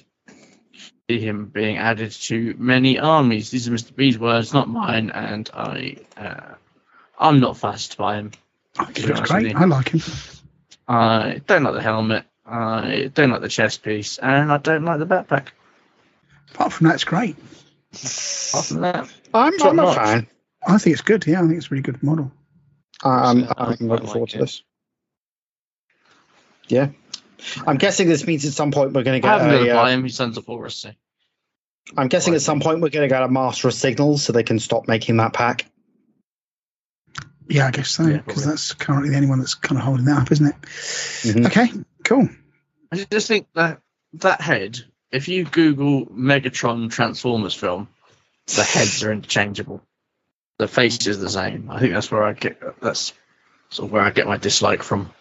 see him being added to many armies. These are Mr. B's words, not mine. And I'm not fussed by him. He looks great. I like him. I don't like the helmet. I don't like the chest piece, and I don't like the backpack. Apart from that, it's great. Apart from that, I'm a fan. I think it's good. Yeah, I think it's a really good model. I'm looking forward to this. Yeah, I'm guessing this means at some point we're going to get. I'm going to buy him. He sends a forest. So. I'm guessing at some point we're going to get a Master of Signals, so they can stop making that pack. Yeah, I guess so, because that's currently the only one that's kind of holding that up, isn't it? Mm-hmm. Okay, cool. I just think that head, if you Google Megatron Transformers film, the heads are interchangeable. The face is the same. I think that's where I get my dislike from.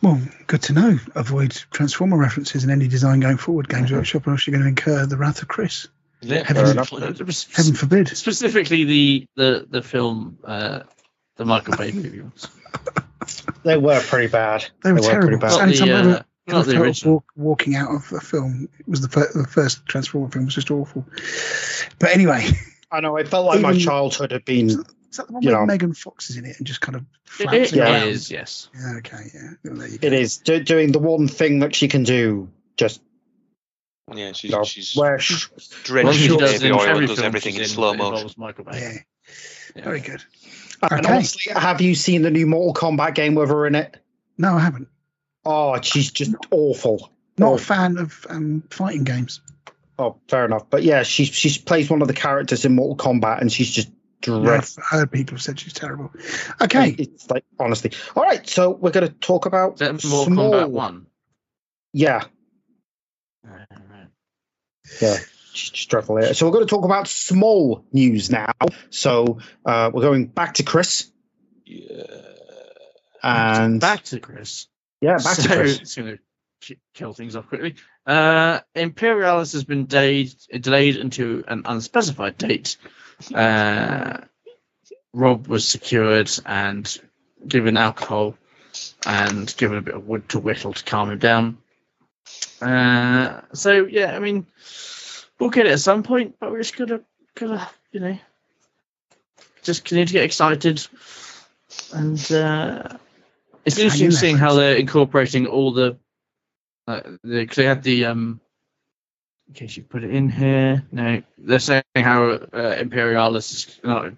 Well, good to know. Avoid Transformer references in any design going forward, Games Workshop, or else you're going to incur the wrath of Chris. Yeah, heaven forbid. Specifically the film, the Michael Bay movie ones. They were pretty bad. They were terrible. Pretty bad. Not the original. Walking out of a film, it was the first Transformer film, was just awful. But anyway. I know, it felt like my childhood had been... Is that the one where Megan Fox is in it and just kind of... It is, yes. Yeah, okay, yeah. Well, there you go. It is. Doing the one thing that she can do, just... Yeah, she's drenched in the oil and does everything in slow motion. Yeah. Very good. And honestly, have you seen the new Mortal Kombat game with her in it? No, I haven't. Oh, she's just awful. Not a fan of fighting games. Oh, fair enough. But yeah, she plays one of the characters in Mortal Kombat, and she's just Dreadful. Yeah, I've heard people said she's terrible. Okay. It's like, honestly. All right, so we're going to talk about Mortal Kombat 1. Yeah. All right. Yeah. Just dreadful here. So we're going to talk about small news now. So we're going back to Chris. Yeah. And back to Chris. Yeah, back to Chris. It's going to kill things off quickly. Imperialis has been delayed into an unspecified date. Rob was secured and given alcohol and given a bit of wood to whittle to calm him down. So yeah, I mean, we'll get it at some point, but we're just gonna, you know, just continue to get excited. And it's interesting seeing how they're incorporating all the cause they had the in case you put it in here. No, they're saying how Imperialis, you know,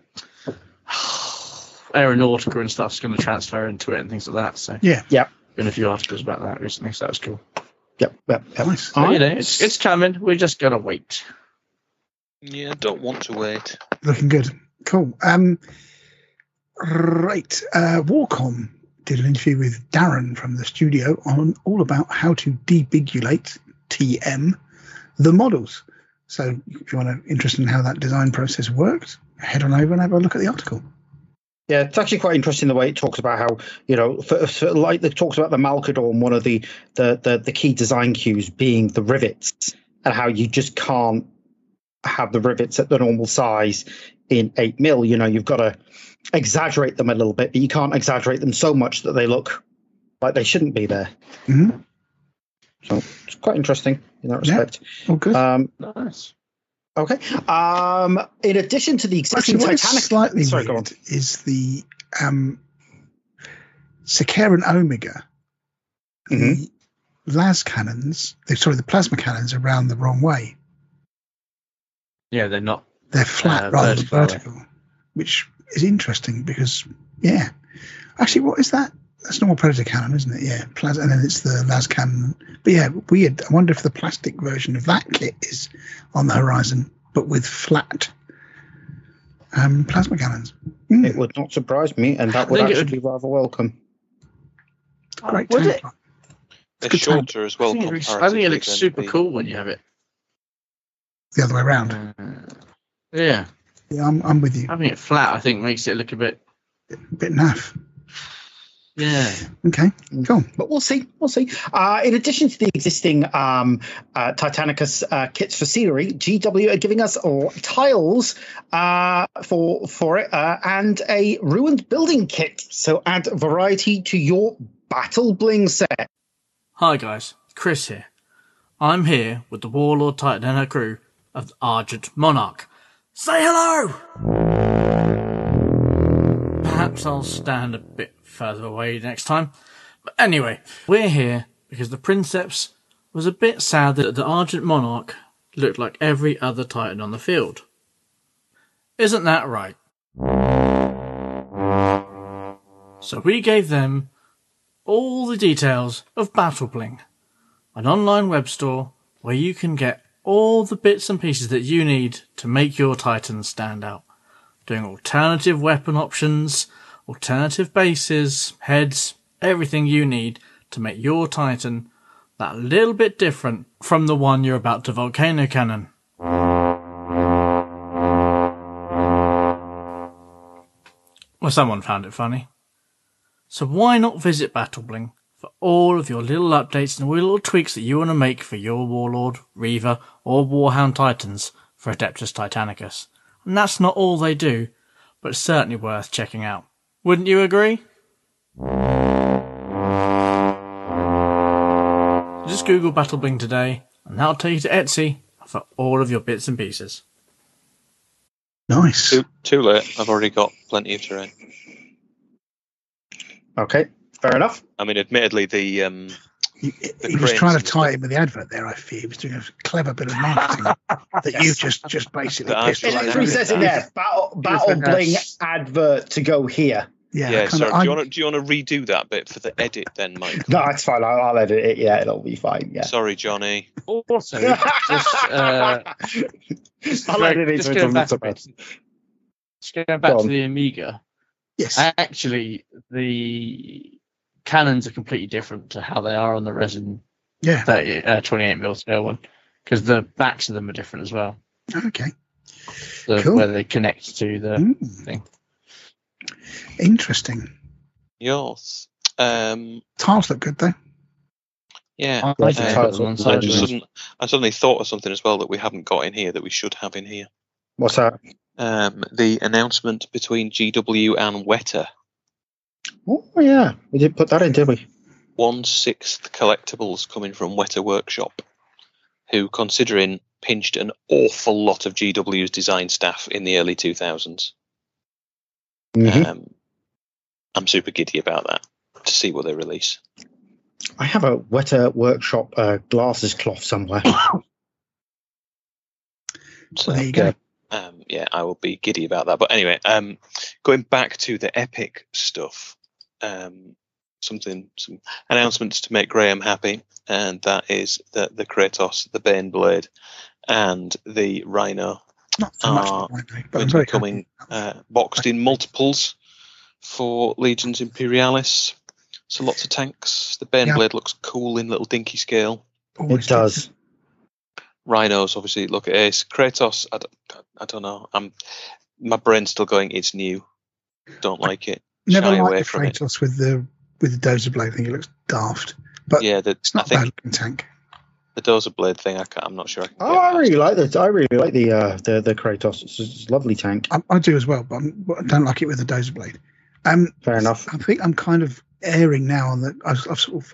Aeronautica and stuff's going to transfer into it and things like that. So yeah, been a few articles about that recently, so that's cool. Yep. Nice. But, you know, it's coming. We're just gonna wait. Yeah, don't want to wait. Looking good. Cool. Right. Warcom did an interview with Darren from the studio on all about how to debigulate TM. The models. So if you want to interested in how that design process works, head on over and have a look at the article. Yeah, it's actually quite interesting the way it talks about how, you know, for like it talks about the Malcadorn, one of the key design cues being the rivets, and how you just can't have the rivets at the normal size in 8mm. You know, you've got to exaggerate them a little bit, but you can't exaggerate them so much that they look like they shouldn't be there. Mm-hmm. So it's quite interesting in that respect. Yeah. Oh, good. Nice. Okay. In addition to the existing Titanic, slightly sorry, weird is the Sakaran Omega, mm-hmm. The plasma cannons are round the wrong way. Yeah, they're not. They're flat rather than vertical, which is interesting because actually, what is that? That's normal Predator cannon, isn't it? Yeah, and then it's the Lazcannon. But yeah, weird. I wonder if the plastic version of that kit is on the horizon, but with flat plasma cannons. Mm. It would not surprise me, and that would actually be rather welcome. Great. Would it? It's shorter as well. I think it looks super cool when you have it the other way around. Yeah, I'm with you. Having it flat, I think, makes it look a bit naff. Yeah. Okay. Cool. But we'll see. In addition to the existing Titanicus kits for scenery, GW are giving us tiles for it and a ruined building kit. So add variety to your battle bling set. Hi guys, Chris here. I'm here with the Warlord Titanic crew of the Argent Monarch. Say hello. Perhaps I'll stand a bit further away next time, but anyway, we're here because the Princeps was a bit sad that the Argent Monarch looked like every other Titan on the field. Isn't that right? So we gave them all the details of BattleBling, an online web store where you can get all the bits and pieces that you need to make your Titan stand out, doing alternative weapon options, alternative bases, heads, everything you need to make your Titan that little bit different from the one you're about to volcano cannon. Well, someone found it funny. So why not visit BattleBling for all of your little updates and little tweaks that you want to make for your Warlord, Reaver, or Warhound Titans for Adeptus Titanicus. And that's not all they do, but it's certainly worth checking out. Wouldn't you agree? Just Google BattleBling today, and that'll take you to Etsy for all of your bits and pieces. Nice. Too late. I've already got plenty of terrain. Okay, fair enough. I mean, admittedly, he was trying to tie in with the advert there, I fear. He was doing a clever bit of marketing that you've just basically pissed off. It literally says in there, BattleBling advert to go here. Yeah sorry, do you want to redo that bit for the edit then, Mike? No, it's fine. I'll edit it. Yeah, it'll be fine. Yeah. Sorry, Johnny. Also, just... I'll edit it. Just going back to the Amiga. Yes. Actually, the cannons are completely different to how they are on the resin 28mm scale one, because the backs of them are different as well. Okay. So cool. Where they connect to the thing. Interesting. Yours. Tiles look good, though. Yeah. I suddenly thought of something as well that we haven't got in here that we should have in here. What's that? The announcement between GW and Weta. Oh, yeah. We didn't put that in, did we? 1/6 collectibles coming from Weta Workshop, who, considering, pinched an awful lot of GW's design staff in the early 2000s. Mm-hmm. I'm super giddy about that, to see what they release. I have a Weta Workshop glasses cloth somewhere. So there you go. Yeah, I will be giddy about that. But anyway, going back to the Epic stuff, some announcements to make Graham happy, and that is that the Kratos, the Baneblade, and the Rhino are becoming boxed in multiples for Legions Imperialis. So lots of tanks. The Baneblade looks cool in little dinky scale. It does. Rhinos, obviously, look at Ace. Kratos, I don't know. My brain's still going, it's new. Don't like it. Never liked the Kratos with the Dozer Blade thing. It looks daft. But yeah, it's not a bad looking tank. The Dozer Blade thing, I'm not sure. I really like the Kratos. It's a lovely tank. I do as well, but I don't like it with the Dozer Blade. Fair enough. I think I'm kind of airing now on the. I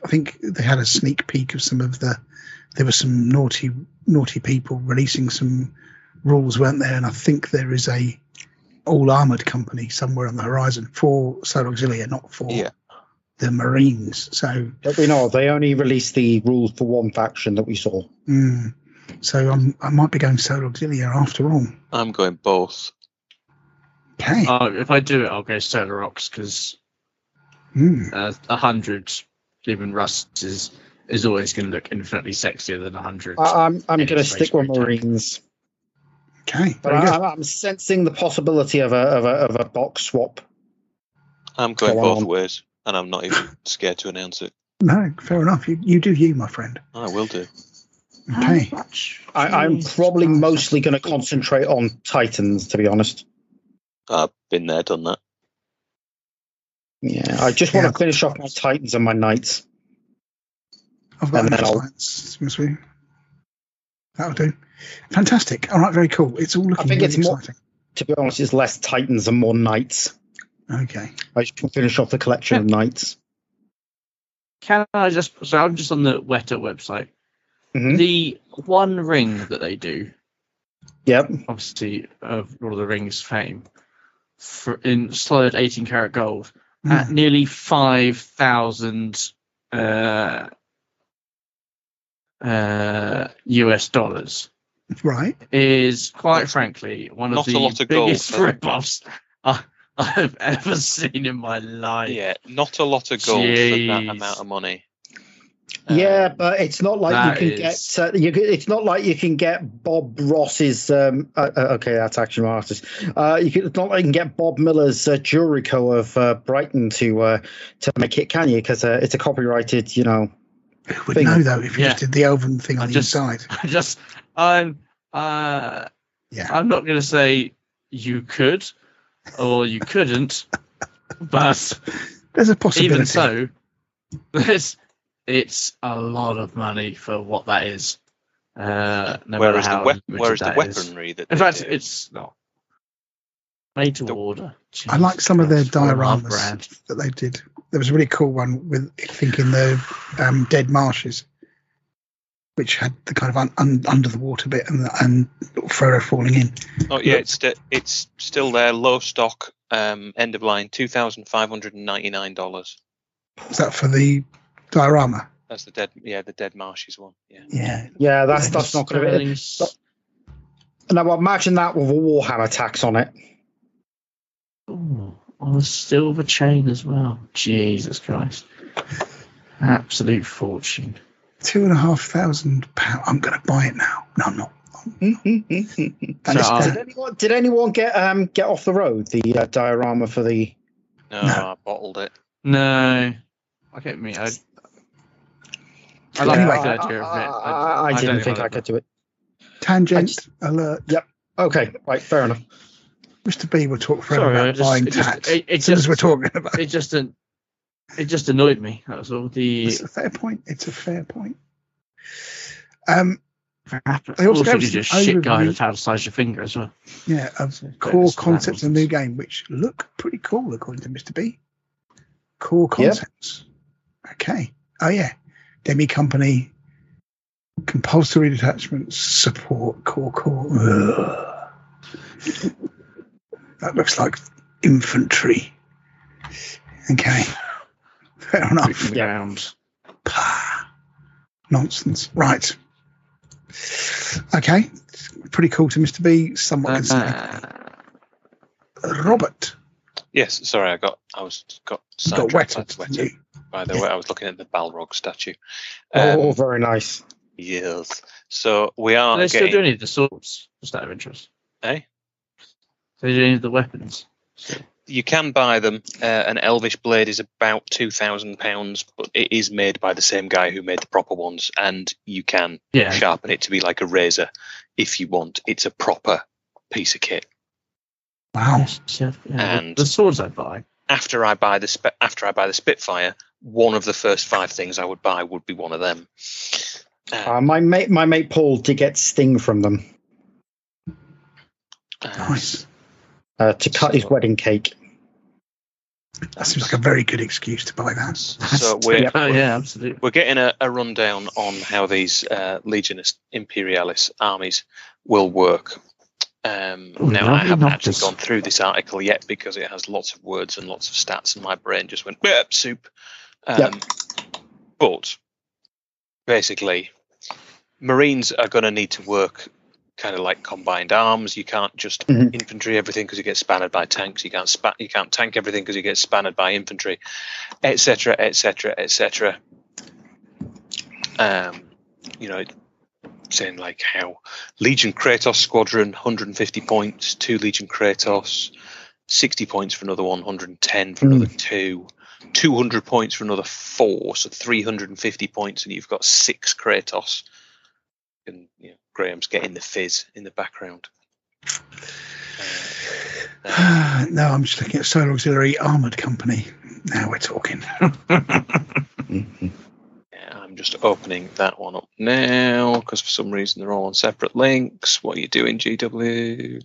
think they had a sneak peek of some of the. There were some naughty people releasing some rules, weren't there? And I think there is a all-armoured company somewhere on the horizon for Solar Auxilia, not for the Marines. So but we know they only released the rules for one faction that we saw. Mm. So I might be going Solar Auxilia after all. I'm going both. Okay. If I do it, I'll go Solar Orcs, because 100 even Rust is always going to look infinitely sexier than 100. I'm going to stick with Marines. Okay, but I'm sensing the possibility of a box swap. I'm going both ways, and I'm not even scared to announce it. No, fair enough. You do you, my friend. I will do. Okay. I'm probably mostly going to concentrate on Titans, to be honest. I've been there, done that. Yeah, I just want to finish off my Titans and my Knights. I've got enough science, must we? That'll do. Fantastic. All right, very cool. It's all looking really exciting. More, to be honest, it's less Titans and more Knights. Okay. I should finish off the collection of Knights. Can I just... So I'm just on the Weta website. Mm-hmm. The one ring that they do. Yep. Obviously, of Lord of the Rings fame. In solid 18-karat gold. Mm. At nearly 5,000... US dollars, right, is quite frankly one of the biggest rip-offs I've ever seen in my life. Yeah, not a lot of gold for that amount of money. Yeah, but it's not like you can get. It's not like you can get Bob Ross's. Okay, that's actually my artist. It's not like you can get Bob Miller's Jurico of Brighton to make it, can you? Because it's a copyrighted, Who would know though if you just did the elven thing on the inside? I'm not going to say you could or you couldn't, but there's a possibility. Even so, it's a lot of money for what that is. Where is the weaponry? That in fact, it's not made to order. I like some of their dioramas that they did. There was a really cool one with, I think, in the Dead Marshes, which had the kind of under the water bit and Frodo falling in. Oh yeah, it's still there. Low stock, end of line, $2,599. Is that for the diorama? That's the Dead Marshes one. Yeah. Yeah. Yeah, that's not going to be. Now imagine that with a Warhammer tax on it. Ooh. On a silver chain as well. Jesus Christ. Absolute fortune. £2,500. I'm going to buy it now. No, I'm not. Did anyone get off the road the diorama for the? No, I bottled it. No, I get me. I like the idea of it. I didn't think I could do it. Tangent alert. Yep. Okay. Right. Fair enough. Mr. B will talk forever about buying tats. It just annoyed me. That was all. It's a fair point. It's a fair point. They also did a shit guide of how to size your finger as well. Yeah, core concepts in the new game, which look pretty cool according to Mr. B. Core concepts. Yep. Okay. Oh yeah. Demi company, compulsory detachment, support, core. That looks like infantry. Okay. Fair enough. Nonsense. Right. Okay. Pretty cool to Mr. B, somewhat concerning. Robert. Yes, sorry, I got wetted by the way. I was looking at the Balrog statue. Very nice. Yes. So we are. They're still doing the swords, just out of interest. Eh? They do any of the weapons. So. You can buy them. An Elvish blade is about £2,000, but it is made by the same guy who made the proper ones, and you can sharpen it to be like a razor if you want. It's a proper piece of kit. Wow! Yeah, and the swords I buy. After I buy the Spitfire, one of the first 5 things I would buy would be one of them. My mate Paul did get Sting from them. Nice. To cut his wedding cake. That seems like a very good excuse to buy that. So we're getting a rundown on how these Legionis Imperialis armies will work. Now, I haven't actually gone through this article yet because it has lots of words and lots of stats, and my brain just went soup. But basically, Marines are going to need to work kind of like combined arms. You can't just infantry everything because you get spanned by tanks. You can't tank everything because you get spanned by infantry, etc., etc., etc. Saying like how Legion Kratos squadron 150 points, 2 Legion Kratos, 60 points for another one, 110 for another 2, 200 points for another 4, so 350 points, and you've got 6 Kratos. And Graham's getting the fizz in the background. No, I'm just looking at Solar Auxiliary Armoured Company. Now we're talking. I'm just opening that one up now because for some reason they're all on separate links. What are you doing, GW?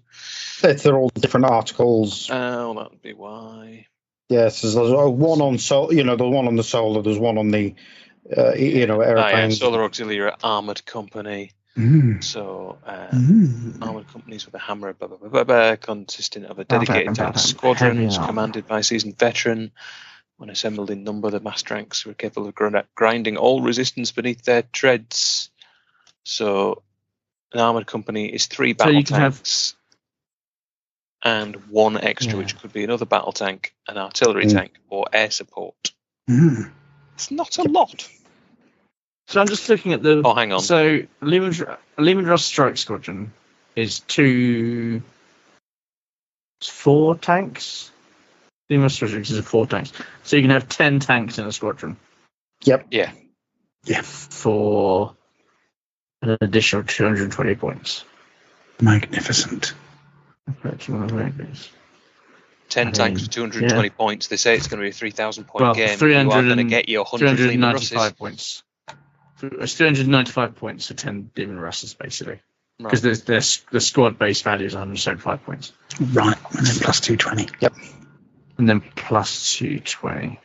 They're all different articles. Oh, that would be why. Yes, there's one on Solar, the one on the Solar, there's one on the, aeroplanes. Solar Auxiliary Armoured Company. So, armoured companies with a hammer, consisting of a dedicated tank squadron commanded by a seasoned veteran. When assembled in number, the mass ranks were capable of grinding all resistance beneath their treads. So, an armoured company is 3 battle tanks and 1 extra, which could be another battle tank, an artillery tank, or air support. It's not a lot. So I'm just looking at the... Oh, hang on. So, Lehman Ross Strike Squadron is 4 tanks. The most restrictions is 4 tanks, so you can have 10 tanks in a squadron. Yep. Yeah. For an additional 220 points. Magnificent. 10 tanks for 220 points. They say it's going to be a 3,000 point game. You are going to get your 395 points. It's 395 points for 10 Demon Russes, basically, because the squad base value is 175 points. Right, and then plus 220. Yep. And then plus 220.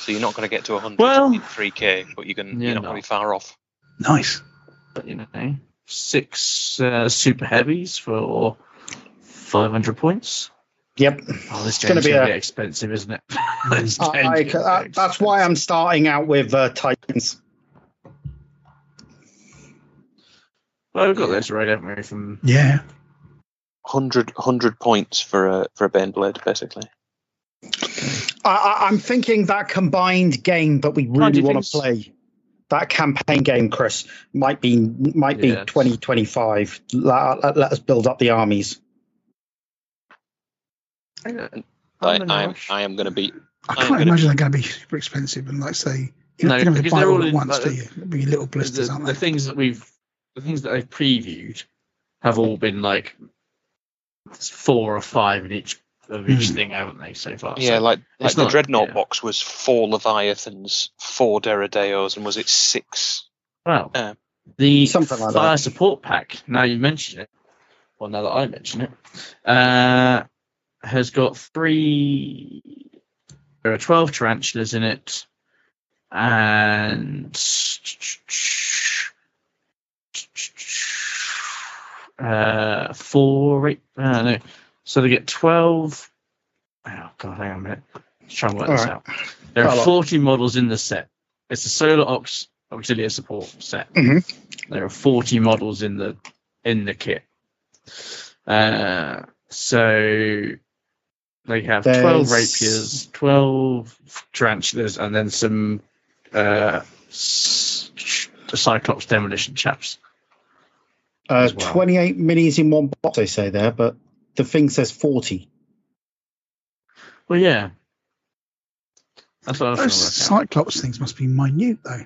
So you're not going to get to 103k, but you're not going to be far off. Nice. But 6 super heavies for 500 points. Yep. Oh, this game's going to be expensive, isn't it? That's why I'm starting out with Titans. Well, we've got this right, haven't we? From 100 points for a Bane Blade, basically. I'm thinking that combined game that we really want to play. that campaign game, Chris, might be 2025. Let us build up the armies. I am going to be. I can't imagine they're going to be super expensive and, like, say, you don't have to buy all at once, do you? It'd be little blisters, aren't they? The things that I've previewed have all been like 4 or 5 in each of each thing, haven't they, so far? Yeah, so like the Dreadnought box was 4 Leviathans, 4 Derridaeos, and was it 6? Wow. The fire like support pack, now you mention it, well, now that I mention it, has got 12 tarantulas in it, and so they get 12. Oh god, hang on a minute. Let's try and work this out. There are 40 models in the set. It's a Solar Auxilia support set. Mm-hmm. There are 40 models in the kit. So they have 12 rapiers, 12 tarantulas, and then some Cyclops demolition chaps. 28 minis in one box, they say there, but the thing says 40. Well, yeah. That's what I was trying to work out. Those Cyclops things must be minute, though.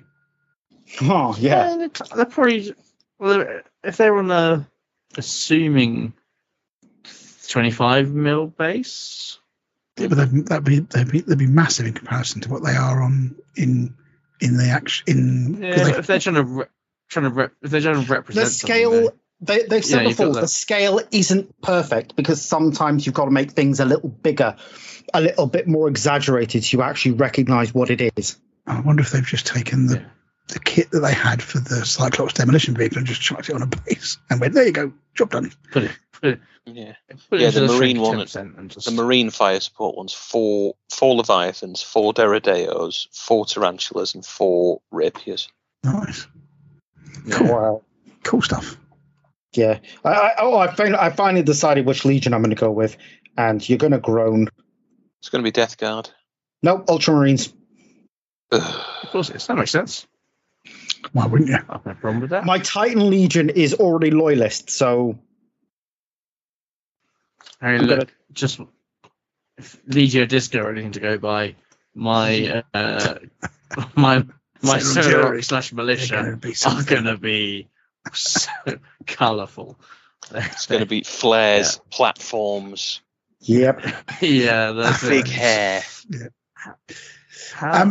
Oh, yeah. They're probably... Well, if they're on a... Assuming... 25mm base. Yeah, but they'd be massive in comparison to what they are on in the action. If they're trying to represent the scale, they've said before the scale isn't perfect because sometimes you've got to make things a little bigger, a little bit more exaggerated, so you actually recognise what it is. I wonder if they've just taken the kit that they had for the Cyclops demolition vehicle and just chucked it on a base and went, there you go, job done. The marine one, the marine fire support one's 4 Leviathans, 4 Derridaeos, 4 tarantulas, and 4 rapiers. Nice, cool, wow. Cool stuff. Yeah, I finally decided which legion I'm going to go with, and you're going to groan. It's going to be Death Guard. No, Ultramarines. Of course, that makes sense. Why wouldn't you? I have no problem with that. My Titan Legion is already loyalist, so. Hey, look, just if Legio Disco or anything to go by, my Solar/militia are going to be so colourful. It's going to be flares, platforms. Yep. Yeah, that's big hair. Yeah.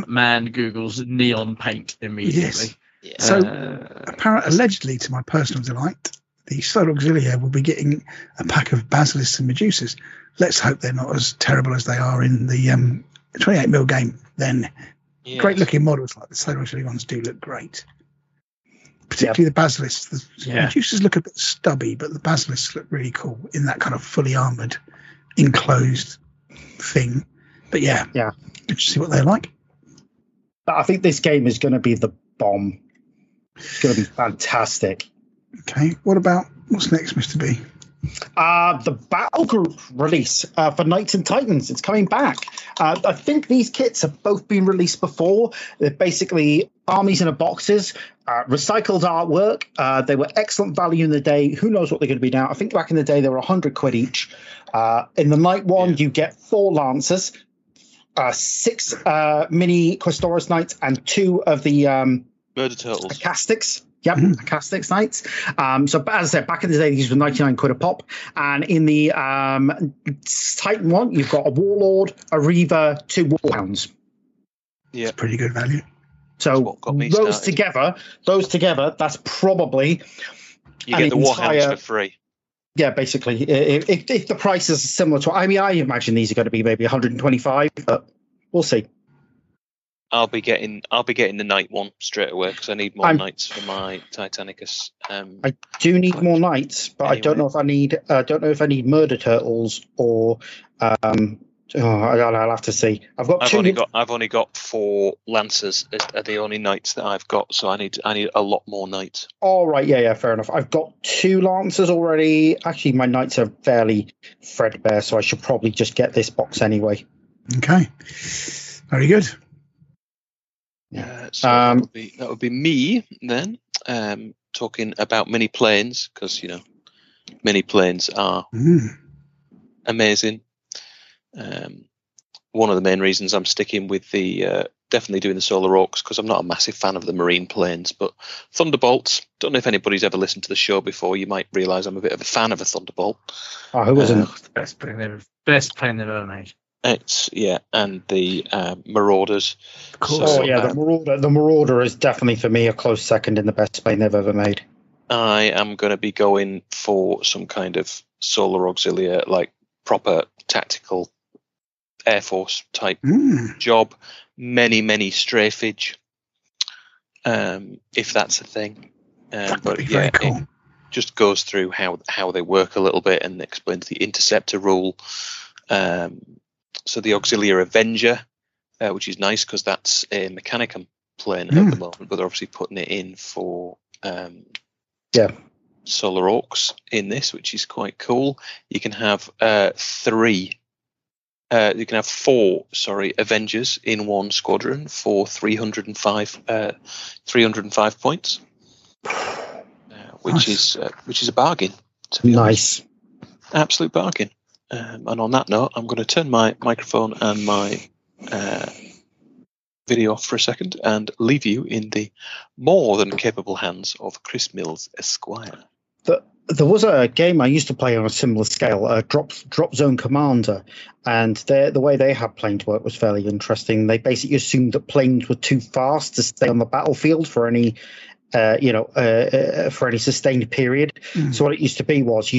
Man Googles neon paint immediately. Yes. Yeah. So, allegedly, to my personal delight, the Solar Auxilia will be getting a pack of Basilisks and Medusas. Let's hope they're not as terrible as they are in the 28mm game. Then, yes. Great looking models like the Solar Auxilia ones do look great. Particularly the Basilisks. The Medusas look a bit stubby, but the Basilisks look really cool in that kind of fully armoured, enclosed thing. But yeah. Did you see what they're like? But I think this game is going to be the bomb. It's going to be fantastic. Okay, what's next, Mr. B? The Battle Group release for Knights and Titans. It's coming back. I think these kits have both been released before. They're basically armies in a boxes, recycled artwork. They were excellent value in the day. Who knows what they're going to be now? I think back in the day, they were 100 quid each. In the Knight one, you get 4 Lancers, 6 mini Christoros Knights, and 2 of the Murder Turtles. Castics. Yep, Castigator Knights. So as I said, back in the day, these were 99 quid a pop. And in the Titan one, you've got a Warlord, a Reaver, 2 Warhounds. Yeah, it's pretty good value. So those together, that's probably you get the Warhounds for free. Yeah, basically, if the prices are similar to, I mean, I imagine these are going to be maybe 125, but we'll see. I'll be getting the Knight one straight away because I need more Knights for my Titanicus. I do need more Knights, but anyway. I don't know if I need. Don't know if I need Murder Turtles or. I'll have to see. I've only got 4 Lancers. Are the only Knights that I've got, so I need a lot more Knights. All right, yeah, fair enough. I've got 2 Lancers already. Actually, my Knights are fairly threadbare, so I should probably just get this box anyway. Okay, very good. Yeah, so that would be me then, talking about mini planes, because, you know, mini planes are amazing. One of the main reasons I'm sticking with the definitely doing the Solar Orcs, because I'm not a massive fan of the marine planes, but Thunderbolts, don't know if anybody's ever listened to the show before, you might realise I'm a bit of a fan of a Thunderbolt. Oh, who wasn't? The best plane they've ever made. It's, yeah, and the Marauders. So, the Marauder is definitely for me a close second in the best plane they've ever made. I am going to be going for some kind of Solar Auxilia, like proper tactical Air Force type job. Many strafage, if that's a thing. But yeah, cool. It just goes through how they work a little bit and explains the interceptor rule. So the Auxilia Avenger, which is nice because that's a Mechanicum plane at the moment, but they're obviously putting it in for Solar Orcs in this, which is quite cool. You can have four Avengers in one squadron for 305 points, which is a bargain. To be nice, honest. Absolute bargain. And on that note, I'm going to turn my microphone and my video off for a second and leave you in the more than capable hands of Chris Mills Esquire. There was a game I used to play on a similar scale, Drop Zone Commander, and the way they had planes work was fairly interesting. They basically assumed that planes were too fast to stay on the battlefield for any for any sustained period. So what it used to be was you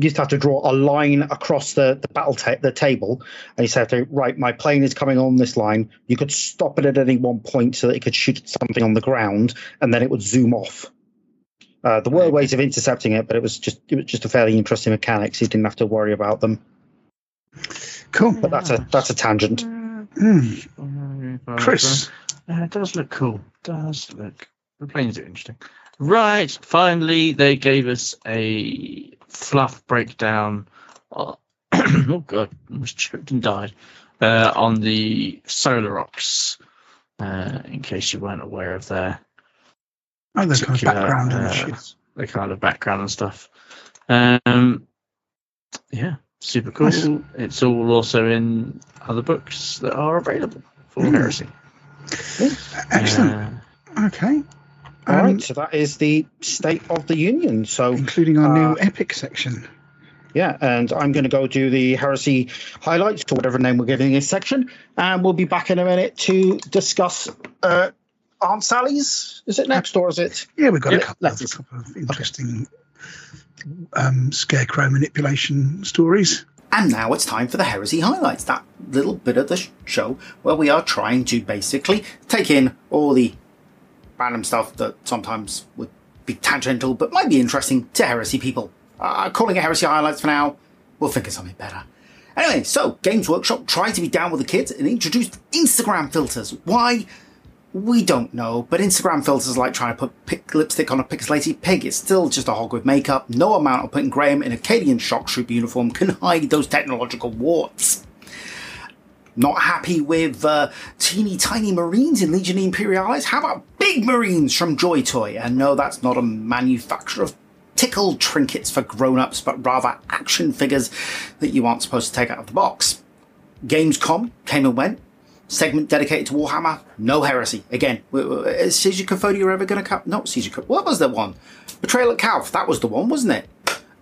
used to have to draw a line across the battle the table, and you said, right, my plane is coming on this line. You could stop it at any one point so that it could shoot at something on the ground, and then it would zoom off. There were ways of intercepting it, but it was just a fairly interesting mechanic, so you didn't have to worry about them. Cool, but that's a tangent. Chris, it does look cool. The planes are interesting. Right, finally they gave us a fluff breakdown. Oh god, I was tripped and died on the Solar Orcs. In case you weren't aware of their. And the kind of background and stuff. Yeah, super cool. Nice. It's all also in other books that are available for heresy. Excellent. Okay. All right, so that is the State of the Union. So, including our new epic section. Yeah, and I'm going to go do the heresy highlights, or whatever name we're giving this section, and we'll be back in a minute to discuss... Aunt Sally's, is it next, or is it? Yeah, we've got a couple of interesting scarecrow manipulation stories. And now it's time for the heresy highlights, that little bit of the show where we are trying to basically take in all the random stuff that sometimes would be tangential but might be interesting to heresy people. Calling it heresy highlights for now, we'll think of something better. Anyway, so Games Workshop tried to be down with the kids and introduced Instagram filters. Why? We don't know, but Instagram filters are like trying to put lipstick on a pixelated pig. It's still just a hog with makeup. No amount of putting Graham in a Cadian shock troop uniform can hide those technological warts. Not happy with teeny tiny Marines in Legionnaire Imperialis? How about big Marines from Joy Toy? And no, that's not a manufacturer of tickled trinkets for grown-ups, but rather action figures that you aren't supposed to take out of the box. Gamescom came and went. Segment dedicated to Warhammer, no heresy. Again, is Caesar Cophodia ever going to come? No, Caesar Cophodia. What was the one? Betrayal at Calf. That was the one, wasn't it?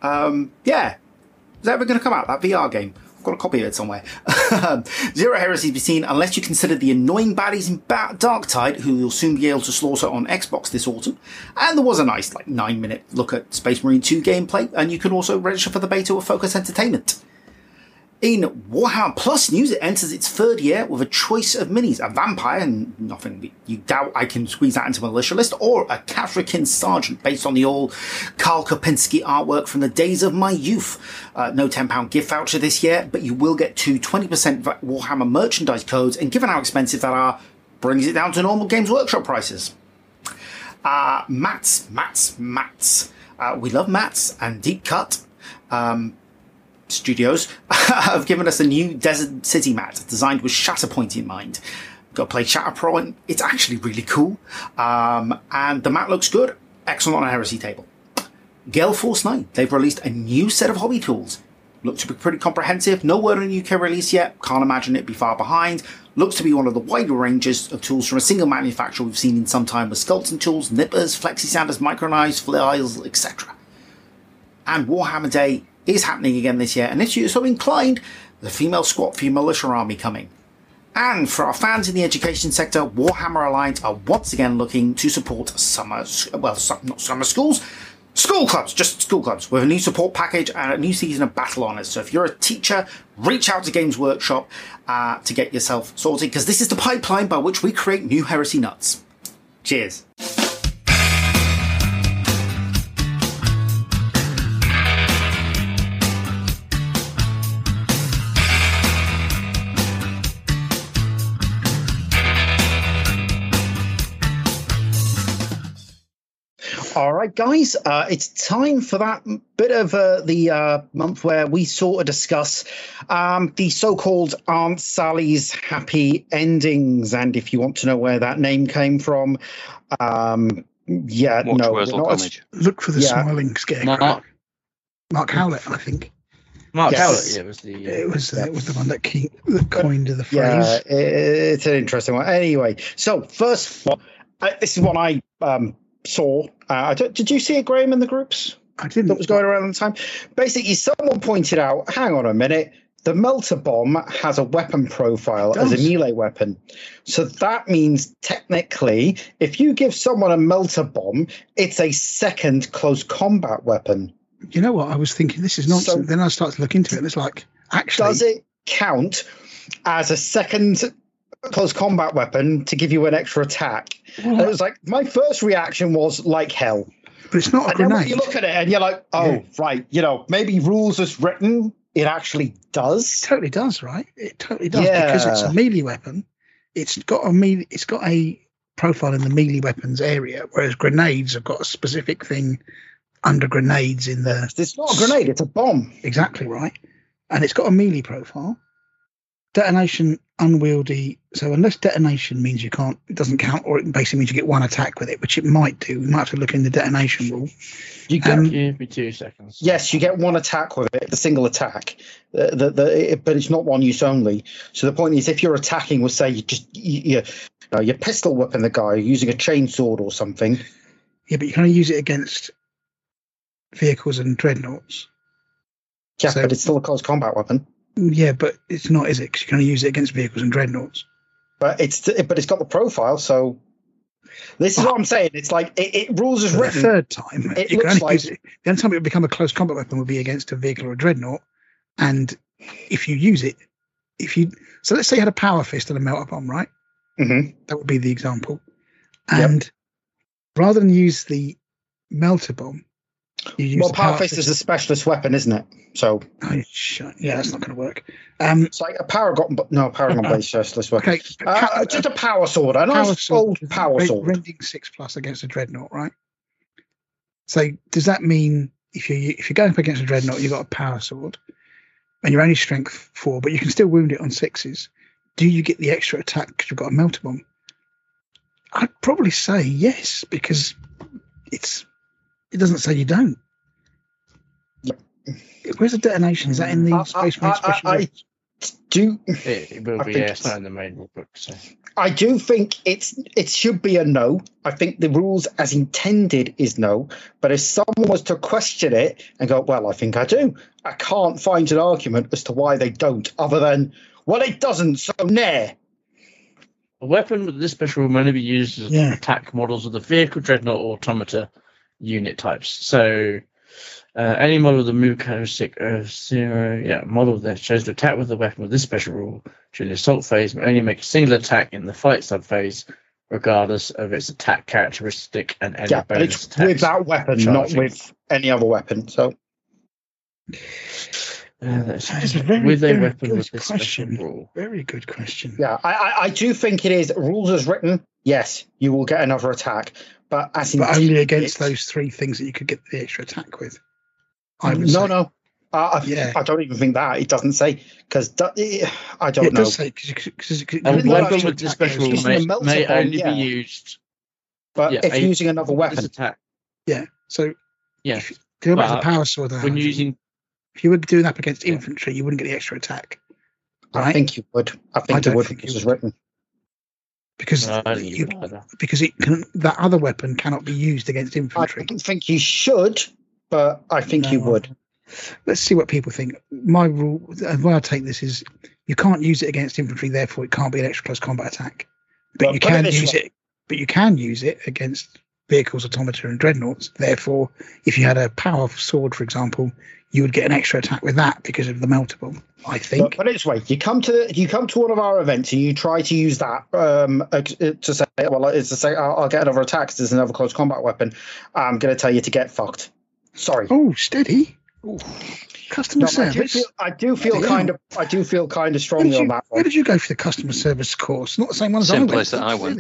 Yeah. Is that ever going to come out? That VR game. I've got a copy of it somewhere. Zero heresy to be seen unless you consider the annoying baddies in Darktide, who you'll soon be able to slaughter on Xbox this autumn. And there was a nice, 9-minute look at Space Marine 2 gameplay, and you can also register for the beta with Focus Entertainment. In Warhammer Plus news, it enters its third year with a choice of minis. A vampire, and nothing you doubt I can squeeze that into a militia list, or a Kavrakin sergeant based on the old Karl Kopinski artwork from the days of my youth. No £10 gift voucher this year, but you will get two 20% Warhammer merchandise codes, and given how expensive that are, brings it down to normal Games Workshop prices. Mats. We love Mats and Deep Cut. Studios have given us a new Desert City mat designed with Shatterpoint in mind. Got to play Shatterprime. It's actually really cool. And the map looks good. Excellent on a heresy table. Galeforce 9. They've released a new set of hobby tools. Looks to be pretty comprehensive. No word on a UK release yet. Can't imagine it'd be far behind. Looks to be one of the wider ranges of tools from a single manufacturer we've seen in some time, with skeleton tools, nippers, flexi-sanders, micro-knives, flails, etc. And Warhammer Day is happening again this year, and if you're so inclined, the female squad for your militia army coming. And for our fans in the education sector, Warhammer Alliance are once again looking to support summer, well, not summer schools, school clubs, just school clubs, with a new support package and a new season of Battle Honours. So if you're a teacher, reach out to Games Workshop to get yourself sorted, because this is the pipeline by which we create new heresy nuts. Cheers. All right, guys, it's time for that bit of the month where we sort of discuss the so-called Aunt Sally's happy endings. And if you want to know where that name came from, yeah, look for the smiling scarecrow. Mark Howlett, I think. Mark Howlett, yeah, it was the one that coined the phrase. Yeah, it's an interesting one. Anyway, so first, this is one I saw. Did you see it, Graham, in the groups? I didn't. That was going around at the time. Basically, someone pointed out, hang on a minute, the Melter Bomb has a weapon profile as a melee weapon. So that means, technically, if you give someone a Melter Bomb, it's a second close combat weapon. You know what? I was thinking, this is nonsense. So then I start to look into it, and it's like, actually... Does it count as a second close combat weapon to give you an extra attack? And it was like, my first reaction was like hell. But it's not a grenade. You look at it and you're like, right, you know, maybe rules as written, it actually does. It totally does, right? It totally does, because it's a melee weapon. It's got a profile in the melee weapons area, whereas grenades have got a specific thing under grenades in the... It's not a grenade, it's a bomb. Exactly right. And it's got a melee profile. Detonation, unwieldy. So unless detonation means it doesn't count, or it basically means you get one attack with it, which it might do. We might have to look in the detonation rule. You get every 2 seconds. Yes, you get one attack with it, the single attack. But it's not one use only. So the point is, if you're attacking, we'll say you pistol whipping the guy, using a chainsword or something. Yeah, but you can only use it against vehicles and dreadnoughts. Yeah, so, but it's still a close combat weapon. Yeah, but it's not, is it? Because you can only use it against vehicles and dreadnoughts. But it's got the profile, so this is what I'm saying. It's like it rules as written. The third time, the only time it would become a close combat weapon would be against a vehicle or a dreadnought. And if you use it, so let's say you had a power fist and a melter bomb, right? Mm-hmm. That would be the example. And rather than use the melter bomb. Well, power fist is a specialist weapon, isn't it? So, that's not going to work. It's like a paragon, but no, paragon based specialist weapon. Okay, just a power sword. A nice old power sword. Rending 6+ against a dreadnought, right? So, does that mean if you're going up against a dreadnought, you've got a power sword, and you're only strength 4, but you can still wound it on 6s? Do you get the extra attack because you've got a melter bomb? I'd probably say yes, because it's. It doesn't say you don't. Yep. Where's the detonation? Is that in the Space Marine Special? It's not in the main rule book. So. I do think it should be a no. I think the rules as intended is no. But if someone was to question it and go, well, I think I do, I can't find an argument as to why they don't, other than, well, it doesn't, so nah. A weapon with this special will only be used as attack models of the vehicle, dreadnought, or automata. Unit types. So any model of the Muko 6 0 model that chose to attack with a weapon with this special rule during the assault phase may only make a single attack in the fight sub phase, regardless of its attack characteristic and any bonus attacks. With that weapon, not with any other weapon. So Very good question. Yeah, I do think it is rules as written. Yes, you will get another attack, but only against those 3 things that you could get the extra attack with. I would say. I don't even think that. It doesn't say, because I don't know. It does say, because weapon with the special may only be used. But if using another weapon. Attack. Yeah, so if you go back to the power sword. When using... If you were doing that against infantry, you wouldn't get the extra attack. Right? I think you would. I think you would if it was written. Because it can, that other weapon cannot be used against infantry. I don't think you should, but I think you would. Let's see what people think. My rule, the way I take this is, you can't use it against infantry, therefore it can't be an extra close combat attack. But you can use it. But you can use it against vehicles, automata, and dreadnoughts. Therefore, if you had a powerful sword, for example, you would get an extra attack with that because of the meltable. I think. But it's way you come to one of our events and you try to use that to say, well, it's to say I'll get another attack. Because there's another close combat weapon. I'm going to tell you to get fucked. Sorry. Oh, steady. Ooh. Customer service. I do feel kind of strongly on that one. Where did you go for the customer service course? Not the same one as I went. Same place that I went.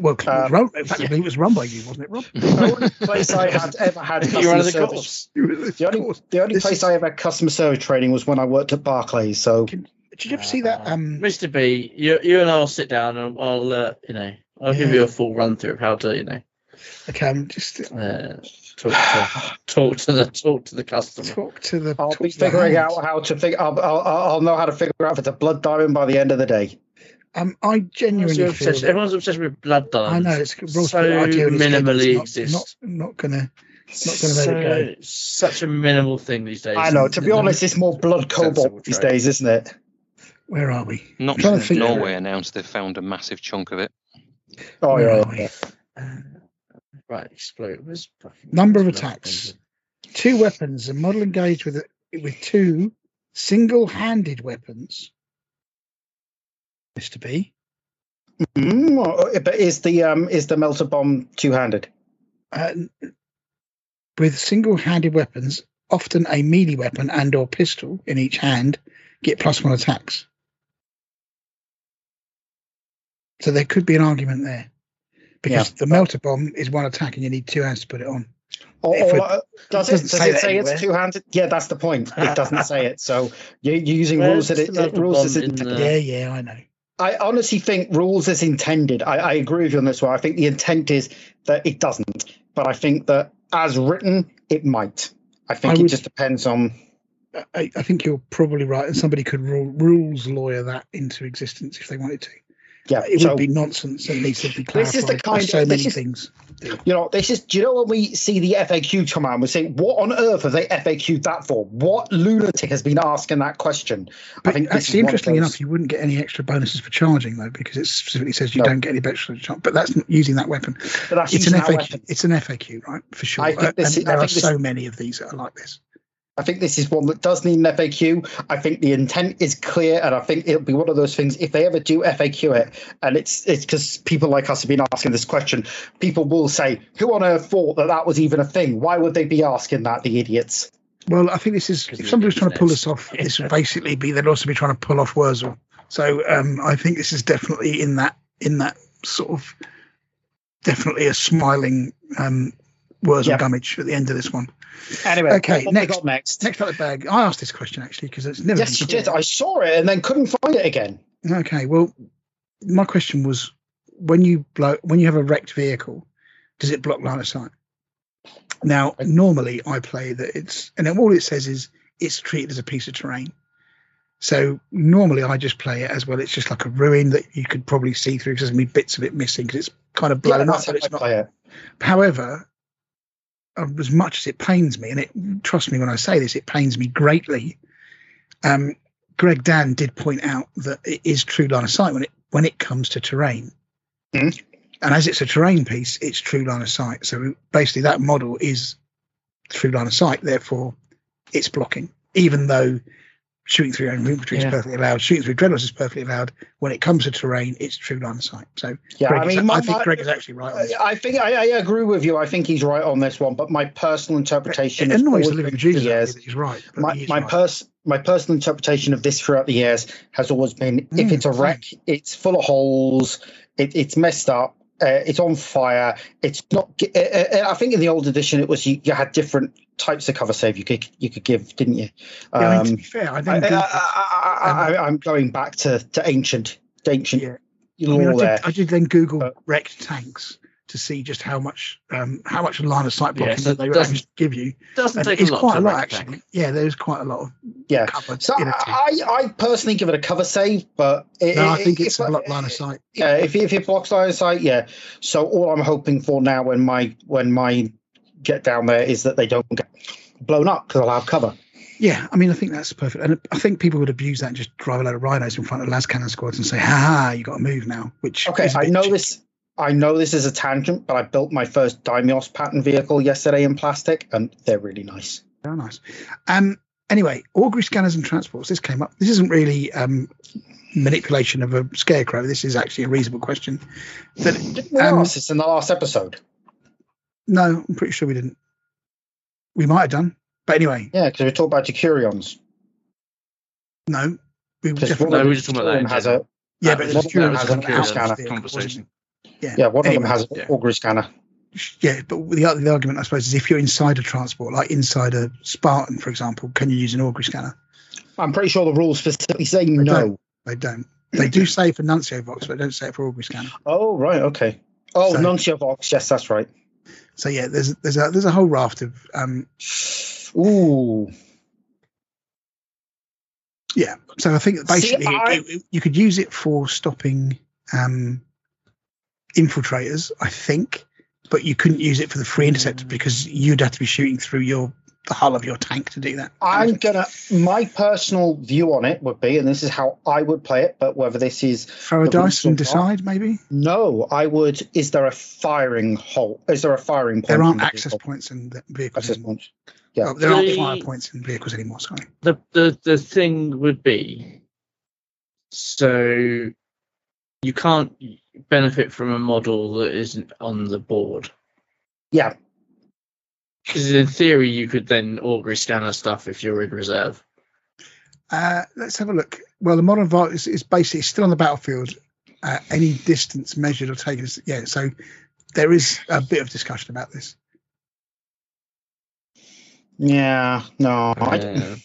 Well, it was run by you, wasn't it, Rob? The only place I had ever had customer service. The only place I ever had customer service training was when I worked at Barclays. So, did you ever see that, Mr. B? You and I'll sit down and I'll, I'll give you a full run through of how to, Okay, I'm just talk to the customer. I'll know how to figure out if it's a blood diamond by the end of the day. I genuinely feel everyone's obsessed with blood diamonds. I know it's so minimally exists. Not gonna let it go. Such a minimal thing these days. I know. To be honest, it's more blood cobalt these days, isn't it? Where are we? Not since Norway announced they've found a massive chunk of it. Oh yeah. Right, explode. Number of attacks: 2 weapons. A model engaged with 2 single-handed weapons. Mr. B. But is the melter bomb 2-handed? With single-handed weapons, often a melee weapon and/or pistol in each hand, get +1 attacks. So there could be an argument there, because the melter bomb is 1 attack and you need 2 hands to put it on. Does it say it's 2-handed? Yeah, that's the point. It doesn't say it. So you're using rules that it rules is yeah, I know. I honestly think rules as intended. I agree with you on this one. I think the intent is that it doesn't, but I think that as written, it might. I think it just depends on. I think you're probably right, and somebody could rules lawyer that into existence if they wanted to. Yeah, it would be nonsense, and these would be clarified. This is the kind of things. Do you know when we see the FAQ come out, we say, what on earth have they FAQ'd that for? What lunatic has been asking that question? But I think actually, interestingly enough, you wouldn't get any extra bonuses for charging, though, because it specifically says you don't get any extra charge. But that's not using that weapon. But that's it's an FAQ. Weapon. It's an FAQ, right? For sure. I think there are so many of these that are like this. I think this is one that does need an FAQ. I think the intent is clear, and I think it'll be one of those things, if they ever do FAQ it, and it's because people like us have been asking this question, people will say, who on earth thought that was even a thing? Why would they be asking that, the idiots? Well, I think this is, if somebody was trying to pull this off, this would basically be, they'd also be trying to pull off Wurzel. So I think this is definitely in that sort of, definitely a smiling Wurzel gummage at the end of this one. Anyway, okay. Next out of the bag. I asked this question actually because it's never. Yes, you did. I saw it and then couldn't find it again. Okay. Well, my question was: when you have a wrecked vehicle, does it block line of sight? Now, normally I play that it's, and all it says is it's treated as a piece of terrain. So normally I just play it as well. It's just like a ruin that you could probably see through because there's going to be bits of it missing because it's kind of blown up. But it's not. However, as much as it pains me, and trust me when I say this, it pains me greatly. Greg Dan did point out that it is true line of sight when it comes to terrain, and as it's a terrain piece, it's true line of sight. So basically, that model is true line of sight. Therefore, it's blocking, even though shooting through your own infantry is perfectly allowed. Shooting through dreadnoughts is perfectly allowed. When it comes to terrain, it's true line of sight. So yeah, I think Greg is actually right on this. I think I agree with you. I think he's right on this one. But my personal interpretation it annoys the living Jesus that he's right. My personal interpretation of this throughout the years has always been: if it's a wreck, it's full of holes, it's messed up. It's on fire. It's not. I think in the old edition, it was you had different types of cover save you could give, didn't you? Yeah, I mean, to be fair, I think I'm going back to ancient. Yeah. Lore. I did then Google wrecked tanks to see just how much line of sight blocking so they would actually give you. Doesn't take a lot. It's quite a lot actually. Yeah, there's quite a lot of cover. So I personally give it a cover save, but I think it's a lot line of sight. Yeah, if it blocks line of sight, yeah. So all I'm hoping for now when my get down there is that they don't get blown up because I'll have cover. Yeah, I mean, I think that's perfect. And I think people would abuse that and just drive a load of rhinos in front of Lazcannon squads and say, ha, you got to move now. Which I know this is a tangent, but I built my first Daimios pattern vehicle yesterday in plastic, and they're really nice. They're nice. Anyway, augury scanners and transports, this came up. This isn't really manipulation of a scarecrow. This is actually a reasonable question. Didn't we ask this in the last episode? No, I'm pretty sure we didn't. We might have done. But anyway. Yeah, because we talked about Decurions. No. We were just talking about that. But Decurion has an conversation. Yeah, one of them has an augury scanner. Yeah, but the argument, I suppose, is if you're inside a transport, like inside a Spartan, for example, can you use an augury scanner? I'm pretty sure the rules specifically say no. They don't. They do say for Nuncio Vox, but they don't say it for augury scanner. Oh, right, okay. Oh, Nuncio Vox, yes, that's right. So yeah, there's a whole raft of yeah. So I think basically you could use it for stopping infiltrators, I think, but you couldn't use it for the free interceptor because you'd have to be shooting through the hull of your tank to do that. My personal view on it would be, and this is how I would play it, but whether this is throw a dice and decide, maybe. No, I would. Is there a firing hole? Is there a firing point? There aren't access points in vehicles. Yeah, there aren't fire points in vehicles anymore. Sorry. The thing would be, so you can't benefit from a model that isn't on the board. Yeah. Because in theory, you could then augury scanner stuff if you're in reserve. Let's have a look. Well, the modern vault is basically still on the battlefield. Any distance measured or taken. Yeah, so there is a bit of discussion about this. Yeah, no.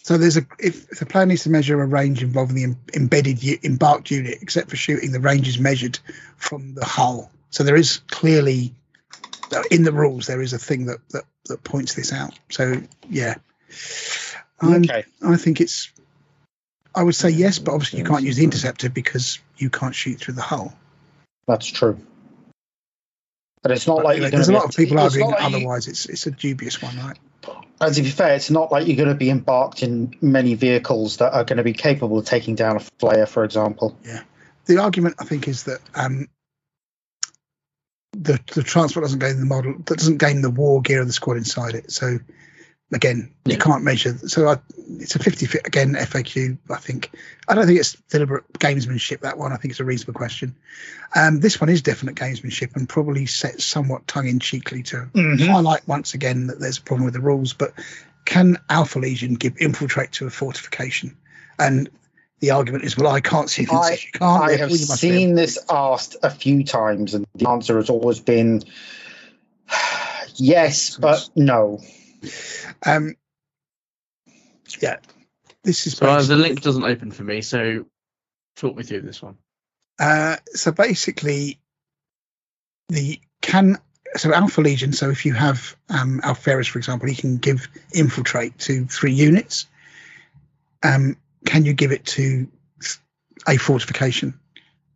So there's if the player needs to measure a range involving the embedded embarked unit, except for shooting, the range is measured from the hull. So there is clearly, in the rules, there is a thing that points this out. So yeah, okay. I think it's. I would say yes, but obviously you can't use the interceptor because you can't shoot through the hull. That's true. But it's not there's a lot of people arguing that otherwise. It's a dubious one, right? And to be fair, it's not like you're going to be embarked in many vehicles that are going to be capable of taking down a flyer, for example. Yeah, the argument I think is that. The transport doesn't gain the model, that doesn't gain the war gear of the squad inside it. So again, you can't measure. So it's a 50-50 again FAQ. I think I don't think it's deliberate gamesmanship. That one I think it's a reasonable question. This one is definite gamesmanship and probably set somewhat tongue in cheekly to highlight once again that there's a problem with the rules. But can Alpha Legion give infiltrate to a fortification? And the argument is, well, I can't see if you can't. I have seen this asked a few times, and the answer has always been yes, but no. Yeah, this is. So the link doesn't open for me, so talk me through this one. So basically, Alpha Legion. So if you have Alferes, for example, he can give infiltrate to 3 units. Can you give it to a fortification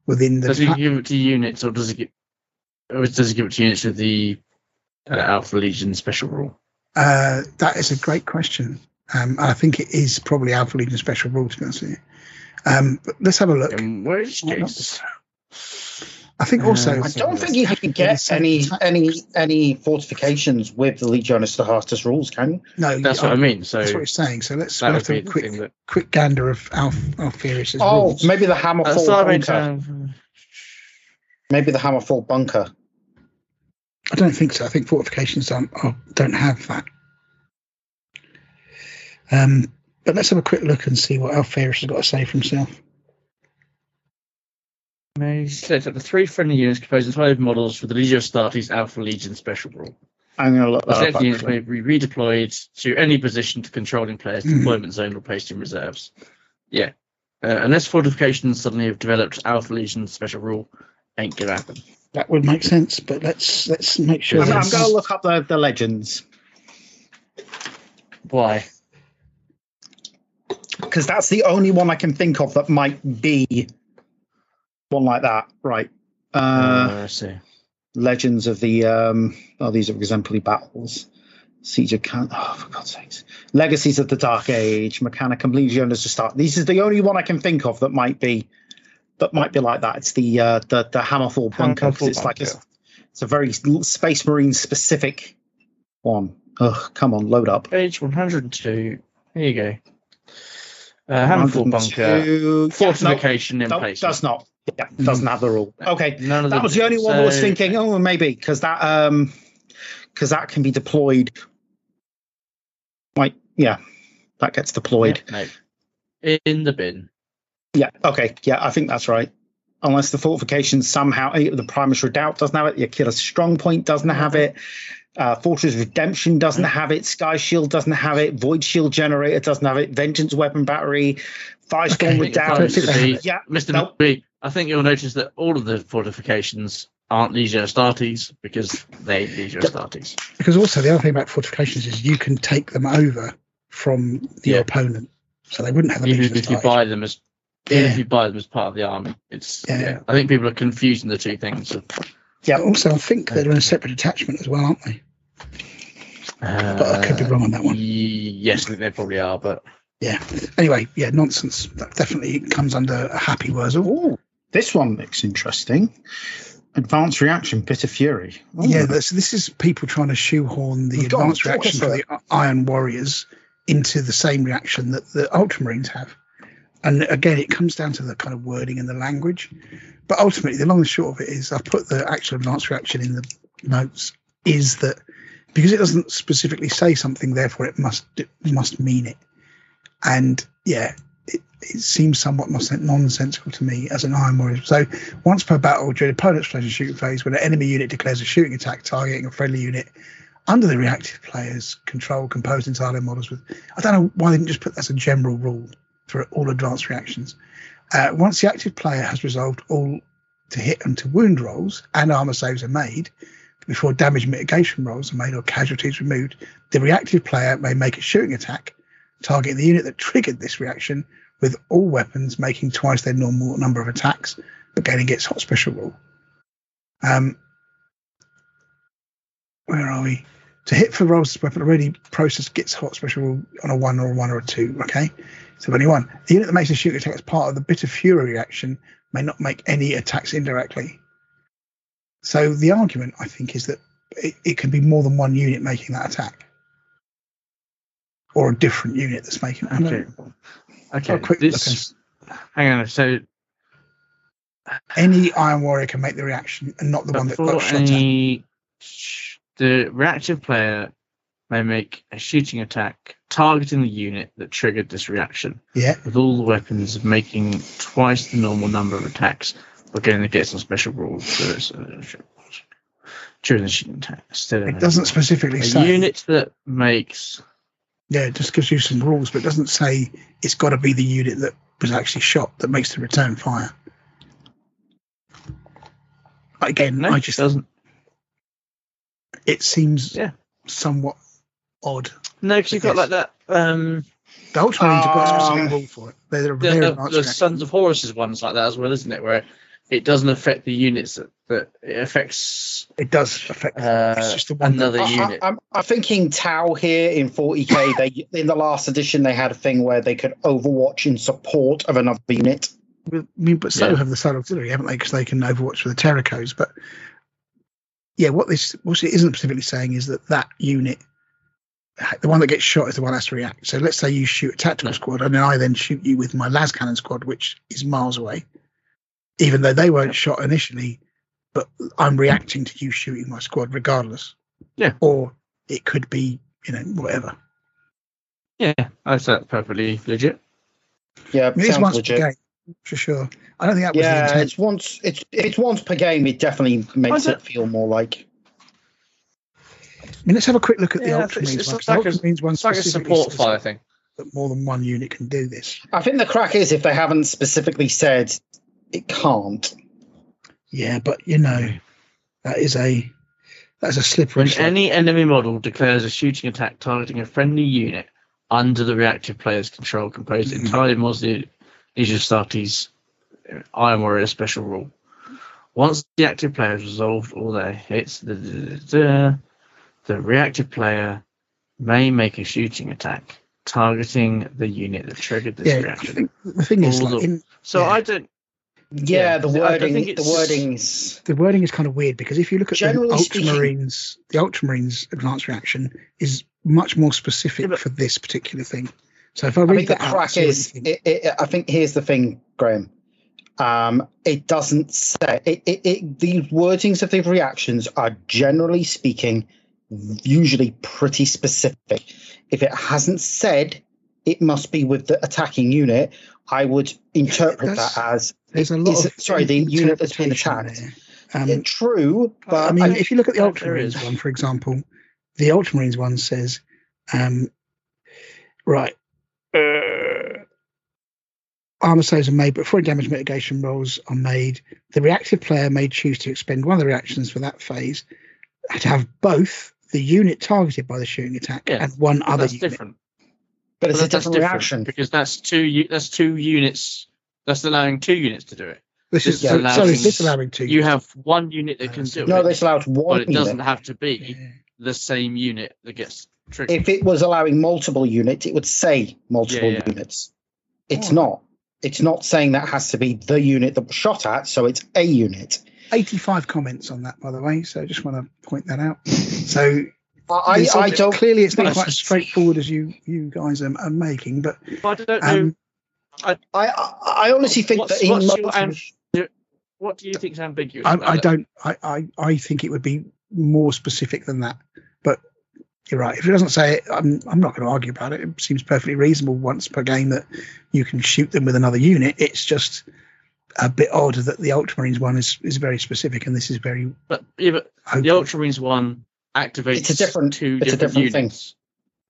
within the? Does it give it to units, or does it give it to units with the Alpha Legion special rule? That is a great question. I think it is probably Alpha Legion special rule, to be honest with you. But let's have a look. In which case, I think also I don't think you can get any fortifications with the Legionis Cerastus rules, can you? No, that's what I mean. So that's what it's saying. So let's have a quick gander of Alferes' rules. Maybe the Hammerfall bunker. Maybe the Hammerfall bunker. I don't think so. I think fortifications don't have that. But let's have a quick look and see what Alferes has got to say for himself. He says that the 3 friendly units compose the 5 models for the Legio Astartes Alpha Legion special rule. I'm going to look that up. Units may be redeployed to any position to controlling players' deployment zone or placed in reserves. Yeah. Unless fortifications suddenly have developed Alpha Legion special rule, ain't gonna happen. That would make sense, but let's make sure. I'm going to look up the legends. Why? Because that's the only one I can think of that might be one like that, right? I see. Legends of the these are exemplary battles. Siege of Can, oh for God's sakes. Legacies of the Dark Age, Mechanicum Legionis to start. This is the only one I can think of that might be like that. It's the Hammerfall bunker, because it's like it's a very Space Marine specific one. Ugh, come on, load up. Page 102. There you go. Hammerfall bunker. Fortification in place. That's not. Yeah, doesn't have the rule. Okay, that was the only one I was thinking. Oh, maybe because that can be deployed. Like, yeah, that gets deployed in the bin. Yeah. Okay. Yeah, I think that's right. Unless the fortification somehow, the Primus Redoubt doesn't have it. The Achilles Strongpoint doesn't have it. Fortress Redemption doesn't have it. Sky Shield doesn't have it. Void Shield Generator doesn't have it. Vengeance Weapon Battery. Firestorm Redoubt. Yeah, Mr. B. I think you'll notice that all of the fortifications aren't Legio Astartes because they ain't Legio Astartes. Because also the other thing about fortifications is you can take them over from your opponent, so they wouldn't have them. Even if you buy them as, if you buy them as part of the army, it's. Yeah. I think people are confusing the two things. Yeah. Also, I think they're in a separate detachment as well, aren't they? But I could be wrong on that one. Yes, I think they probably are, but. Yeah. Anyway, yeah, nonsense. That definitely comes under a happy words. Oh, this one looks interesting. Advanced reaction, bitter fury. Ooh. Yeah, this is people trying to shoehorn the advanced reaction for the Iron Warriors into the same reaction that the Ultramarines have. And again, it comes down to the kind of wording and the language. But ultimately, the long and short of it is, I put the actual advanced reaction in the notes, is that because it doesn't specifically say something, therefore it must mean it. And yeah, it seems somewhat nonsensical to me as an Iron Warrior. So once per battle during opponent's pleasure shooting phase, when an enemy unit declares a shooting attack targeting a friendly unit under the reactive player's control, composed entirely of models with, I don't know why they didn't just put that as a general rule for all advanced reactions. Once the active player has resolved all to hit and to wound rolls and armor saves are made, before damage mitigation rolls are made or casualties removed, the reactive player may make a shooting attack targeting the unit that triggered this reaction, with all weapons making twice their normal number of attacks, but gaining its hot special rule. Where are we? To hit for rolls this weapon already process gets hot special rule on a 1 or a 1 or a 2. Okay, so only 1. The unit that makes a shooting attack as part of the bitter fury reaction may not make any attacks indirectly. So the argument, I think, is that it can be more than one unit making that attack, or a different unit that's making it. Okay. Hang on. So any Iron Warrior can make the reaction, and not the one that got shot at. The reactive player may make a shooting attack targeting the unit that triggered this reaction. Yeah. With all the weapons making twice the normal number of attacks, but going against some special rules. So it's during the shooting attack. It doesn't specifically say. A unit that makes. Yeah, it just gives you some rules, but it doesn't say it's got to be the unit that was actually shot that makes the return fire. Again, no, I just doesn't. It seems somewhat odd. No, because you've got like that. The Ultramarines have got a specific rule for it. The Sons of Horus' ones like that as well, isn't it? Where it doesn't affect the units that it affects. It does affect it's just the one another unit. I'm thinking Tau here in 40k. They in the last edition they had a thing where they could overwatch in support of another unit. I mean, but so have the Solar Auxiliary, haven't they? Because they can overwatch with the Terracos. But yeah, what it isn't specifically saying is that unit, the one that gets shot, is the one that has to react. So let's say you shoot a tactical squad, and then I then shoot you with my Lazcannon squad, which is miles away. Even though they weren't shot initially, but I'm reacting to you shooting my squad regardless. Yeah. Or it could be, whatever. Yeah, I said that's perfectly legit. Yeah, it sounds legit. Per game, for sure. I don't think that was the intent. It's once per game, it definitely makes it feel more like. I mean, let's have a quick look at the Ultramarines one. It's like a support fire thing. That more than one unit can do this. I think the crack is if they haven't specifically said it can't. Yeah, but you know, that's a slippery slope. When any enemy model declares a shooting attack targeting a friendly unit under the reactive player's control, composed entirely of Mosnian Astartes, Iron Warrior special rule. Once the active player has resolved all their hits, the reactive player may make a shooting attack targeting the unit that triggered this reaction. The thing is, the wording is kind of weird, because if you look at the Ultramarines advanced reaction is much more specific for this particular thing. So if I read that, the crack is, I think here's the thing, Graham. It doesn't say the wordings of the reactions are, generally speaking, usually pretty specific. If it hasn't said it must be with the attacking unit, I would interpret that as the unit that's been attacked. True, but I mean, if you look at the Ultramarines one, for example, the Ultramarines one says, armor saves are made, but foreign damage mitigation rolls are made. The reactive player may choose to expend one of the reactions for that phase to have both the unit targeted by the shooting attack and one other unit. Different. But it's a different reaction, because that's two units. That's allowing two units to do it. This is allowing two. You have one unit that can do it. No, this allows one. But it doesn't have to be the same unit that gets triggered. If it was allowing multiple units, it would say multiple units. It's not. It's not saying that has to be the unit that was shot at, so it's a unit. 85 comments on that, by the way, so I just want to point that out. So I don't... Clearly it's not quite as straightforward as you guys are making, but... I don't know... I honestly think that... what do you think is ambiguous? I think it would be more specific than that, but... You're right. If it doesn't say it, I'm not going to argue about it. It seems perfectly reasonable once per game that you can shoot them with another unit. It's just a bit odd that the Ultramarines one is very specific and this is very... But the Ultramarines one activates two different units.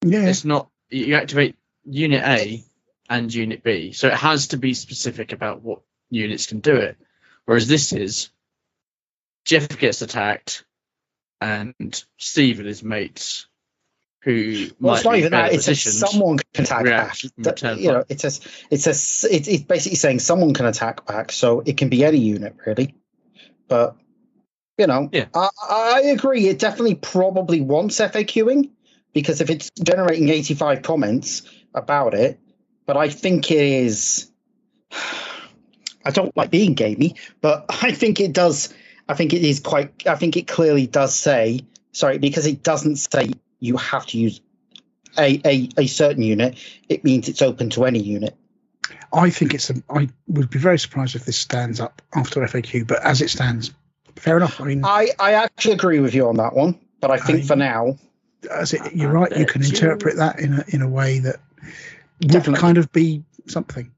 Yeah. It's not... You activate Unit A and Unit B, so it has to be specific about what units can do it. Whereas this is... Jeff gets attacked and Steve and his mates... it's not even that. It says someone can attack back. It's basically saying someone can attack back, so it can be any unit really. But you know, I agree. It definitely probably wants FAQing, because if it's generating 85 comments about it, but I think it is. I don't like being gamey, but I think it does. I think it is quite. I think it clearly does say sorry, because it doesn't say you have to use a certain unit. It means it's open to any unit. I think it's... I would be very surprised if this stands up after FAQ, but as it stands, fair enough. I mean, I actually agree with you on that one, but I think for now... you're right, you can interpret that in a way that would kind of be something.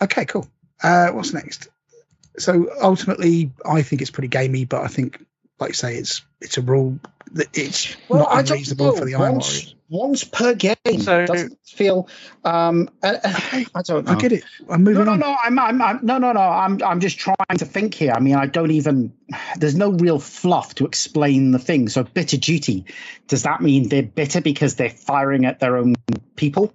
Okay, cool. What's next? So ultimately, I think it's pretty gamey, but I think, like you say, it's a rule... It's not unreasonable for the Iron Warriors. Once per game, so, doesn't feel. I don't know. I get it. I'm moving on. I'm just trying to think here. I mean, I don't even. There's no real fluff to explain the thing. So bitter duty. Does that mean they're bitter because they're firing at their own people?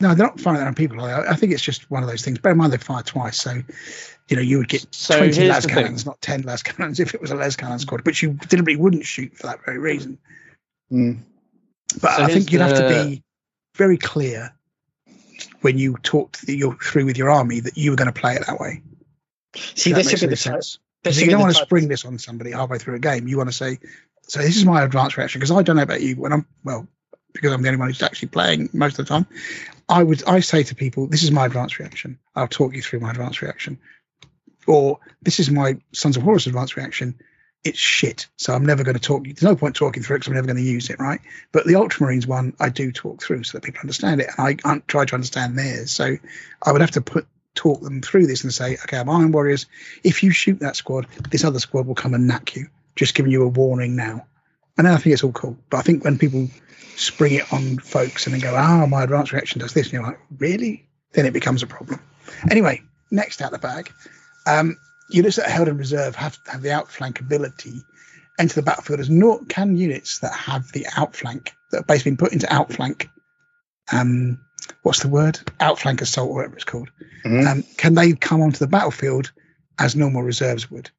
No, they're not firing at their own people. I think it's just one of those things. Bear in mind, they fire twice, so you know you would get 20 Lazcannons, not 10 Lazcannons, if it was a Lazcannon squad. But you deliberately wouldn't shoot for that very reason. Mm. But so I think you'd have to be very clear when you talked through with your army that you were going to play it that way. See, this should be the sense. You don't want to spring this on somebody halfway through a game. You want to say, "So this is my advanced reaction," because I don't know about you, because I'm the only one who's actually playing most of the time, I say to people, this is my advanced reaction. I'll talk you through my advanced reaction. Or this is my Sons of Horus advanced reaction. It's shit. So I'm never going to talk. There's no point talking through it because I'm never going to use it, right? But the Ultramarines one, I do talk through so that people understand it. And I try to understand theirs. So I would have to talk them through this and say, okay, I'm Iron Warriors. If you shoot that squad, this other squad will come and knack you. Just giving you a warning now. And then I think it's all cool. But I think when people spring it on folks and then go, ah, my advanced reaction does this, and you're like, really? Then it becomes a problem. Anyway, next out the bag, you just at Held in Reserve have the outflank ability. Enter the battlefield as nought can units that have the outflank, that have basically been put into outflank. What's the word? Outflank assault, or whatever it's called. Mm-hmm. Can they come onto the battlefield as normal reserves would?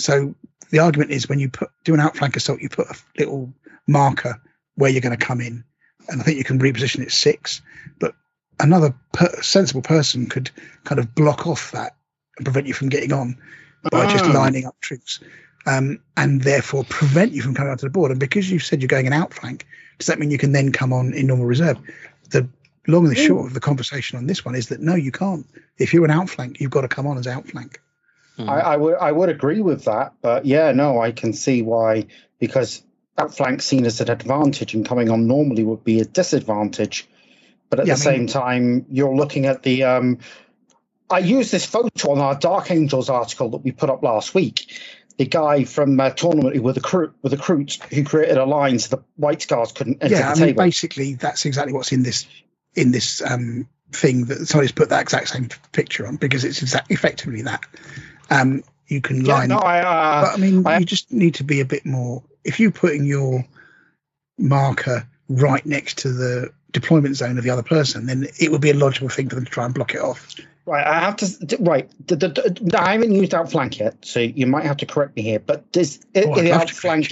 So the argument is when you do an outflank assault, you put a little marker where you're going to come in. And I think you can reposition it 6. But another sensible person could kind of block off that and prevent you from getting on by just lining up troops. And therefore prevent you from coming onto the board. And because you've said you're going an outflank, does that mean you can then come on in normal reserve? The long and the short of the conversation on this one is that no, you can't. If you're an outflank, you've got to come on as outflank. Mm. I would agree with that, but yeah, no, I can see why, because outflank seen as an advantage and coming on normally would be a disadvantage. But at the same time, you're looking at the I used this photo on our Dark Angels article that we put up last week. The guy from tournament who with a recruit who created a line so the White Scars couldn't enter the table. Basically that's exactly what's in this thing that somebody's put that exact same picture on, because it's effectively that. You can line up. You just need to be a bit more. If you're putting your marker right next to the deployment zone of the other person, then it would be a logical thing for them to try and block it off. Right, I have to. Right, I haven't used outflank yet, so you might have to correct me here. But the outflank,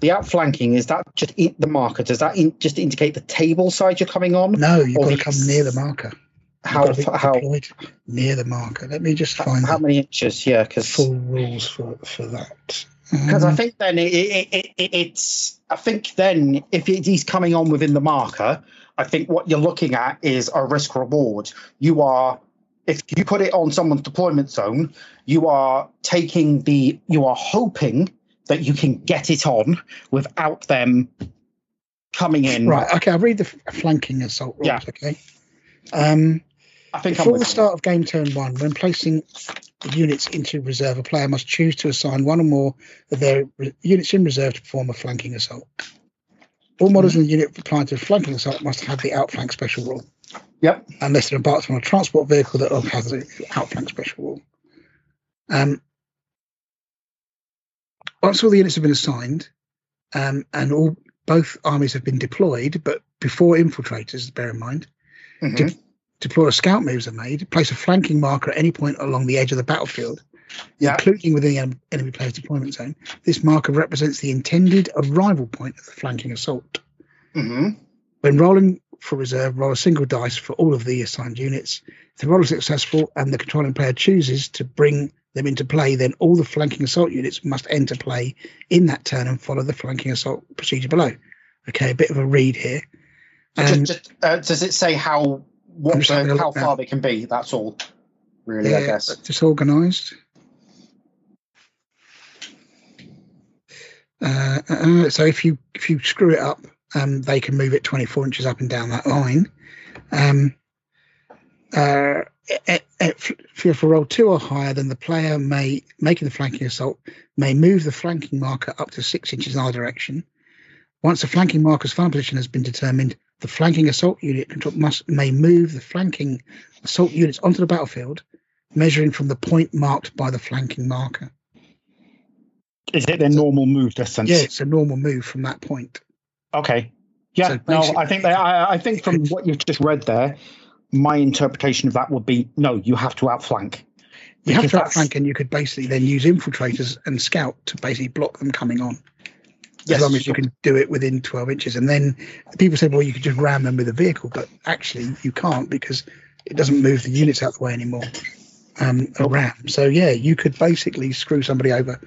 the outflanking, is that just the marker? Does that just indicate the table side you're coming on? No, you've got to come near the marker. How near the marker? Let me just find how many inches. Yeah, because full rules for that. Because I think then it's. I think then if he's coming on within the marker, I think what you're looking at is a risk reward. You are, if you put it on someone's deployment zone, you are hoping that you can get it on without them coming in. Right. Okay. I'll read the flanking assault rules. Yeah. Okay. I think before the start of game turn 1, when placing units into reserve, a player must choose to assign one or more of their units in reserve to perform a flanking assault. All models in the unit applying to the flanking assault must have the outflank special rule. Yep. Unless they're embarked on a transport vehicle that has the outflank special rule. Once all the units have been assigned, and both armies have been deployed, but before infiltrators, bear in mind, deploy scout moves are made, place a flanking marker at any point along the edge of the battlefield, including within the enemy player's deployment zone. This marker represents the intended arrival point of the flanking assault. Mm-hmm. When rolling for reserve, roll a single dice for all of the assigned units. If the roll is successful and the controlling player chooses to bring them into play, then all the flanking assault units must enter play in that turn and follow the flanking assault procedure below. Okay, a bit of a read here. Does it say how far they can be? That's all, really, I guess. Disorganised. So if you screw it up, they can move it 24 inches up and down that line. If you roll 2 or higher, then the player making the flanking assault may move the flanking marker up to 6 inches in either direction. Once the flanking marker's final position has been determined, the flanking assault unit may move the flanking assault units onto the battlefield, measuring from the point marked by the flanking marker. Is it their normal move distance? Yeah, it's a normal move from that point. Okay. Yeah. So no, I think I think from what you've just read there, my interpretation of that would be no, you have to outflank. You have to outflank, and you could basically then use infiltrators and scout to basically block them coming on. As long as you can do it within 12 inches. And then people said, well, you could just ram them with a vehicle, but actually you can't, because it doesn't move the units out of the way anymore. A ram. So yeah, you could basically screw somebody over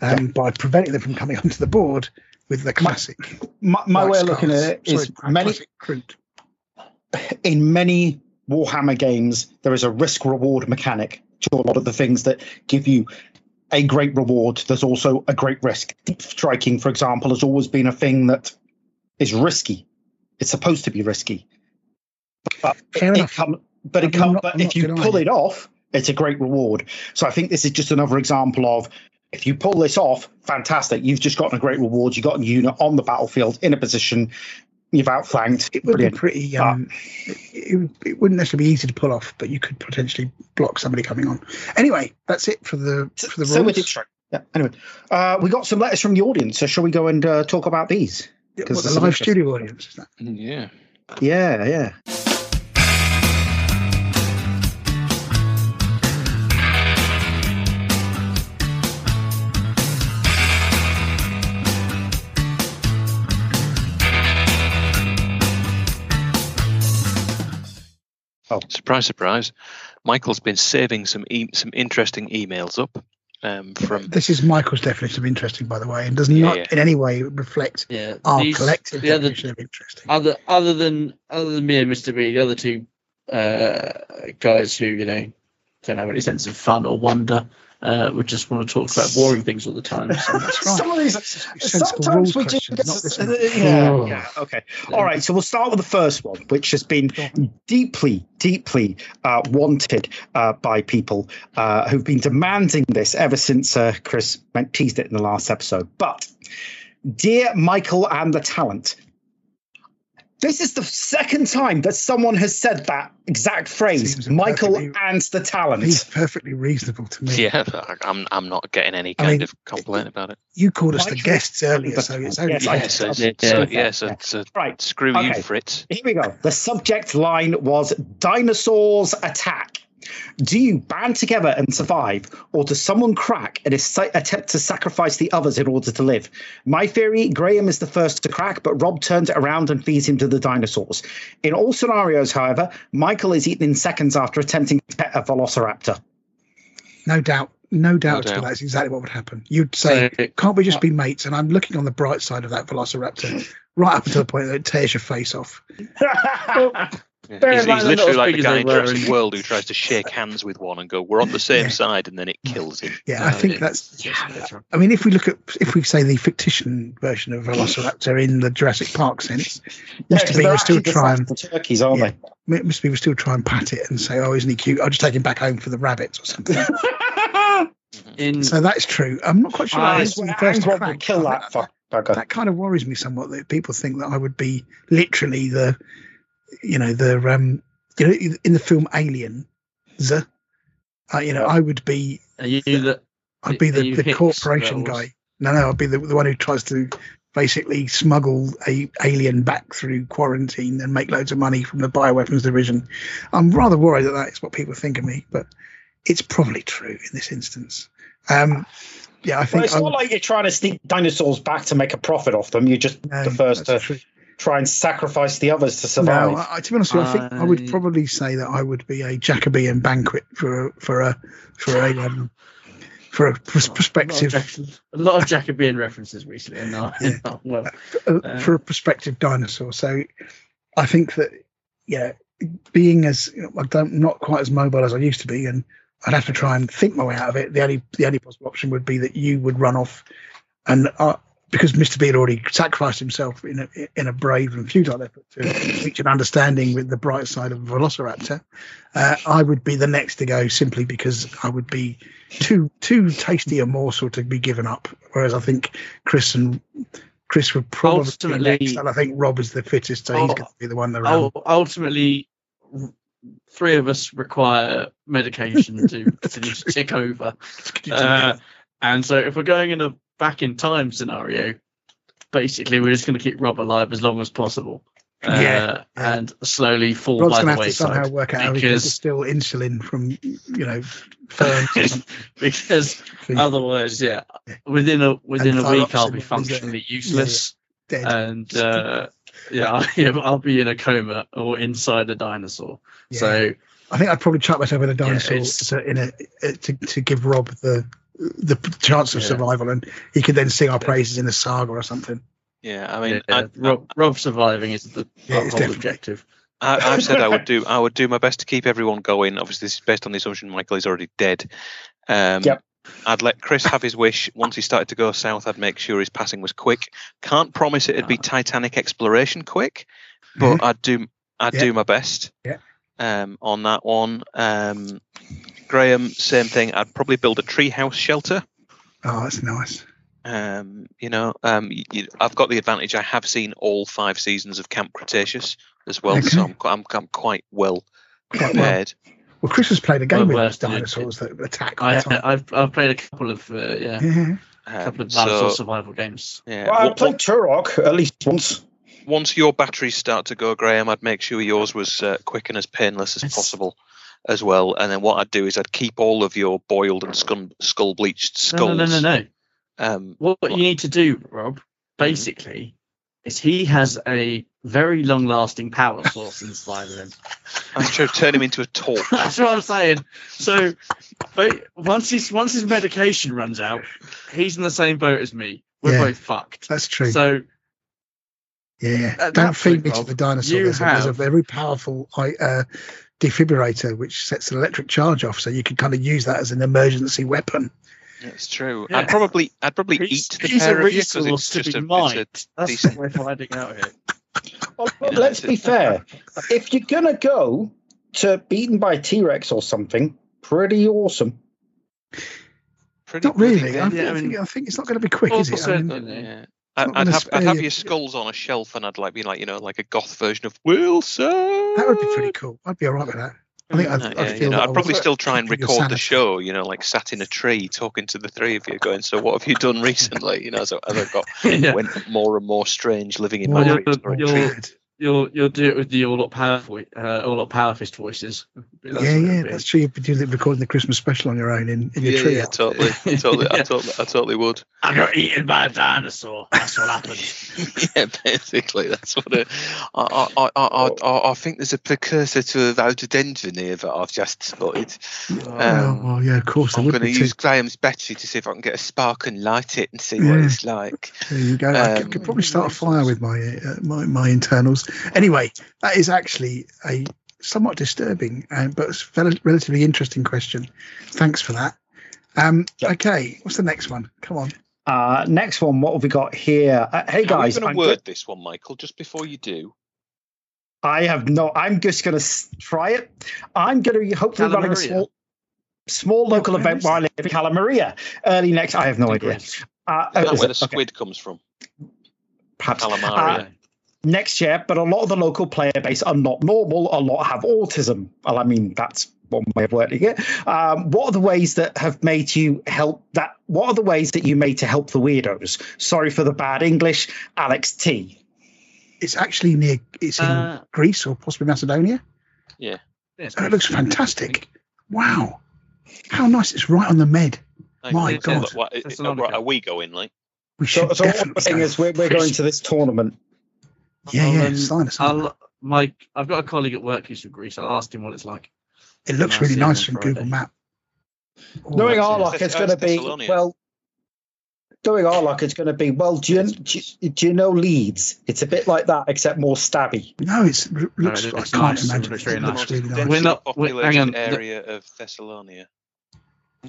by preventing them from coming onto the board with the classic. My way of looking at it is in many Warhammer games, there is a risk-reward mechanic to a lot of the things that give you a great reward. There's also a great risk. Deep striking, for example, has always been a thing that is risky. It's supposed to be risky. But if you pull it off, it's a great reward. So I think this is just another example of If you pull this off, fantastic. You've just gotten a great reward. You've got a unit on the battlefield in a position. You've outflanked. It would be pretty. It wouldn't necessarily be easy to pull off, but you could potentially block somebody coming on. Anyway, that's it for the rules. So we did strike. Yeah. Anyway, we got some letters from the audience. So shall we go and talk about these? Because the live studio audience is that? Yeah. Yeah. Yeah. Oh. Surprise, surprise. Michael's been saving some interesting emails up from... This is Michael's definition of interesting, by the way, and does not in any way reflect our collective definition of interesting. Other than me and Mr. B, the other two guys who, don't have any sense of fun or wonder, we just want to talk about boring things all the time. So that's right. Some of these, sometimes we just get okay. All right, so we'll start with the first one, which has been deeply wanted by people who've been demanding this ever since Chris teased it in the last episode. But dear Michael and the talent, this is the second time that someone has said that exact phrase, Michael and the talent. It's perfectly reasonable to me. Yeah, I'm not getting any kind of complaint about it. You called us the guests earlier, so it's only... So right. Screw you, Fritz. Here we go. The subject line was Dinosaurs Attack. Do you band together and survive, or does someone crack and attempt to sacrifice the others in order to live? My theory, Graham is the first to crack, but Rob turns it around and feeds him to the dinosaurs. In all scenarios, however, Michael is eaten in seconds after attempting to pet a velociraptor. No doubt. That's exactly what would happen. You'd say, can't we just be mates? And I'm looking on the bright side of that velociraptor right up to the point that it tears your face off. Yeah. He's literally like the guy in Jurassic World who tries to shake hands with one and go, we're on the same side, and then it kills him. Yeah, I think that's... Yeah. I mean, if we say the fictician version of Velociraptor in the Jurassic Park sense, Mr. B would still try and... turkeys, aren't they? Mr. B would still try and pat it and say, oh, isn't he cute? I'll just take him back home for the rabbits or something. So that's true. I'm not quite sure I kill that fucker. That kind of worries me somewhat, that people think that I would be literally the... in the film Alien, I would be. Are you I'd be the corporation guy. No, I'd be the one who tries to basically smuggle a alien back through quarantine and make loads of money from the bioweapons division. I'm rather worried that is what people think of me, but it's probably true in this instance. I think it's not like you're trying to sneak dinosaurs back to make a profit off them. You're just the first to. True. Try and sacrifice the others to survive. No, to be honest with you, I think I would probably say that I would be a Jacobean banquet for a prospective. A lot of Jacobean references recently in our world. For a prospective dinosaur. So I think that being as not quite as mobile as I used to be, and I'd have to try and think my way out of it. The only possible option would be that you would run off and. Because Mr. B had already sacrificed himself in a brave and futile effort to reach an understanding with the bright side of Velociraptor, I would be the next to go simply because I would be too tasty a morsel to be given up. Whereas I think Chris would probably be next, and I think Rob is the fittest, so he's going to be the one around. Ultimately, three of us require medication to tick over, and so if we're going in a back in time scenario, basically we're just going to keep Rob alive as long as possible, and slowly fall Rob's by the wayside. Rob's going to have to somehow work out how he can distill insulin from ferns, because otherwise, within a week I'll be functionally useless, and I'll be in a coma or inside a dinosaur. Yeah. So I think I'd probably chuck myself in a dinosaur to give Rob the chance of survival, and he could then sing our praises in a saga or something. Yeah, I mean, Rob surviving is the whole objective. I've said I would do my best to keep everyone going. Obviously, this is based on the assumption Michael is already dead. I'd let Chris have his wish. Once he started to go south, I'd make sure his passing was quick. Can't promise it'd be Titanic exploration quick, but I'd do my best. Yeah. On that one, Graham, same thing. I'd probably build a treehouse shelter. Oh, that's nice. I've got the advantage. I have seen all 5 seasons of Camp Cretaceous as well, okay. So I'm quite well prepared. Well, Chris has played a game with dinosaurs that attack. I've played a couple of dinosaur survival games. Yeah. Well, I played Turok at least once. Once your batteries start to go, Graham, I'd make sure yours was quick and as painless as possible as well. And then what I'd do is I'd keep all of your boiled and skull-bleached skulls. No. What you need to do, Rob, basically, is he has a very long-lasting power source inside of him. I'm trying to turn him into a torch. That's what I'm saying. So once his medication runs out, he's in the same boat as me. We're both fucked. That's true. So... yeah, that feed me to the dinosaur. There's a very powerful defibrillator which sets an electric charge off, so you can kind of use that as an emergency weapon. That's true. Yeah. I'd probably eat the pair of you because it's just a decent way of finding out here. Well, let's be fair. If you're gonna go to beaten by T-Rex or something, pretty awesome. Not really. Good, I think it's not going to be quick, is it? I'd have your skulls on a shelf, and I'd like a goth version of Wilson. That would be pretty cool. I'd be all right with that. I'd probably still try and record the show, sat in a tree talking to the 3 of you, going, "So what have you done recently?" So as I've got went more and more strange living in my dreams. You'll do it with the all up power fist voices. Yeah, that's true. You'd be recording the Christmas special on your own in your tree. Yeah, totally. I totally would. I got eaten by a dinosaur. That's what happened. Yeah, basically, that's what. I think there's a precursor to a rhododendron here that I've just spotted. Of course. I'm going to use Graham's battery to see if I can get a spark and light it and see what it's like. There you go. I could probably start a fire with my internals. Anyway, that is actually a somewhat disturbing but relatively interesting question. Thanks for that. Okay, what's the next one? Come on. Next one, what have we got here? Hey, guys. I'm going to word this one, Michael, just before you do. I have not. I'm just going to try it. I'm going to be hopefully running a small local event where I live in Calamaria. Early next. I have no idea. Is that where the squid comes from? Perhaps. Calamaria. Next year, but a lot of the local player base are not normal. A lot have autism. Well, I mean, that's one way of wording it. What are the ways that have made you help that? What are the ways that you made to help the weirdos? Sorry for the bad English, Alex T. It's actually near. It's in Greece or possibly Macedonia. Yeah, it looks fantastic. Wow, how nice! It's right on the Med. My God, are we going? Like, we should. So the thing is, we're going to this tournament. I've got a colleague at work who's from Greece. I'll ask him what it's like. It looks really nice from Google Map. Knowing our luck, it's going to be do you know Leeds? It's a bit like that, except more stabby. No, I can't imagine. It's really nice. We're not populated area of Thessalonia.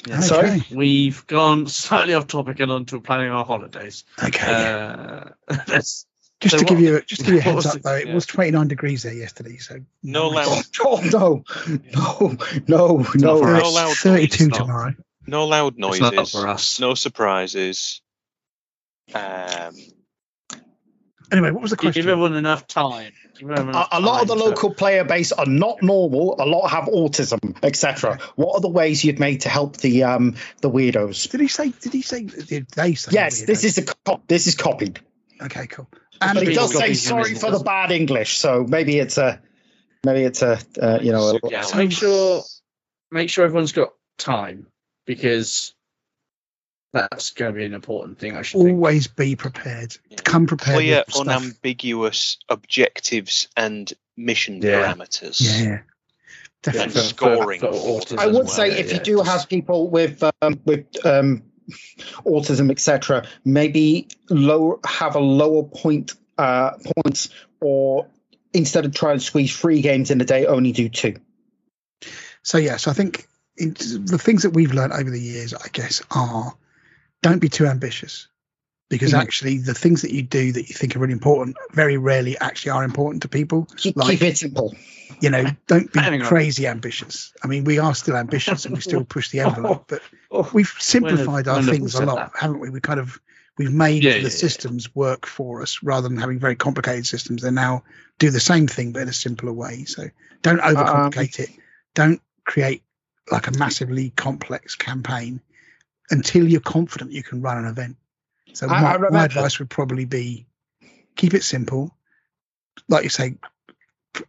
Yeah. Okay. So we've gone slightly off topic and onto planning our holidays. Okay. Just to give you a heads up, though, it was 29 degrees there yesterday. So no loud. Oh, no. No loud. 32 tomorrow. No loud noises. It's not for us. No surprises. Anyway, what was the question? Give everyone enough time. A lot of the local player base are not normal. A lot have autism, etc. What are the ways you've made to help the weirdos? Did they say? Yes. Weirdos? This is copied. Okay. Cool. And it does say sorry for the bad English, so maybe it's a. So make sure everyone's got time, because that's going to be an important thing. I should always be prepared. Yeah. Come prepared. Clear, unambiguous objectives and mission parameters. Yeah. Definitely. And scoring. For I would say if you do have people with autism, etc., maybe have a lower points, or instead of trying to squeeze 3 games in a day, only do 2. So I think the things that we've learned over the years, I guess, are don't be too ambitious. because actually the things that you do that you think are really important very rarely actually are important to people. Keep it simple. You know, don't be crazy ambitious. I mean, we are still ambitious and we still push the envelope, but we've simplified our things a lot, haven't we? We kind of, we've made the systems work for us rather than having very complicated systems. They now do the same thing, but in a simpler way. So don't overcomplicate it. Don't create like a massively complex campaign until you're confident you can run an event. So my advice would probably be keep it simple. Like you say,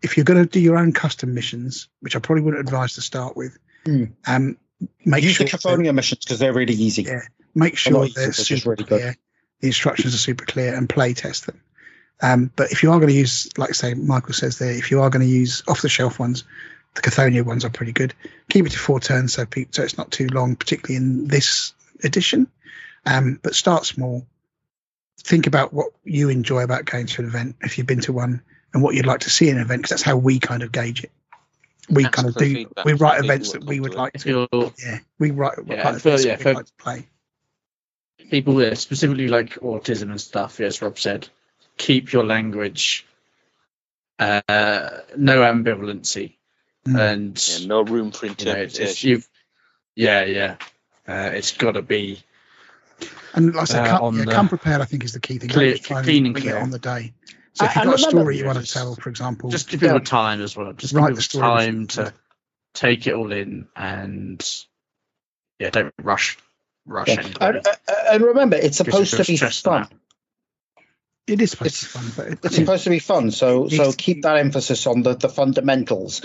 if you're going to do your own custom missions, which I probably wouldn't advise to start with, use the Cuthonia missions because they're really easy. Yeah, make sure they're super really clear. Good. The instructions are super clear and play test them. But if you are going to use, like say Michael says there, if you are going to use off-the-shelf ones, the Cuthonia ones are pretty good. Keep it to 4 turns so it's not too long, particularly in this edition. But start small. Think about what you enjoy about going to an event, if you've been to one, and what you'd like to see in an event, because that's how we kind of gauge it. We we write events that we would like to. We write events that we like to play. People specifically like autism and stuff, as Rob said, keep your language. No ambivalency. And no room for interpretation. It's got to be. And like I said, come prepared, I think, is the key thing. Clean and clear on the day. So if you've got a story you want to tell, for example, just give people time as well. Just give people time to take it all in, and don't rush anybody. And remember, it's supposed to be fun. It is supposed to be fun, but it's supposed to be fun. So keep that emphasis on the fundamentals.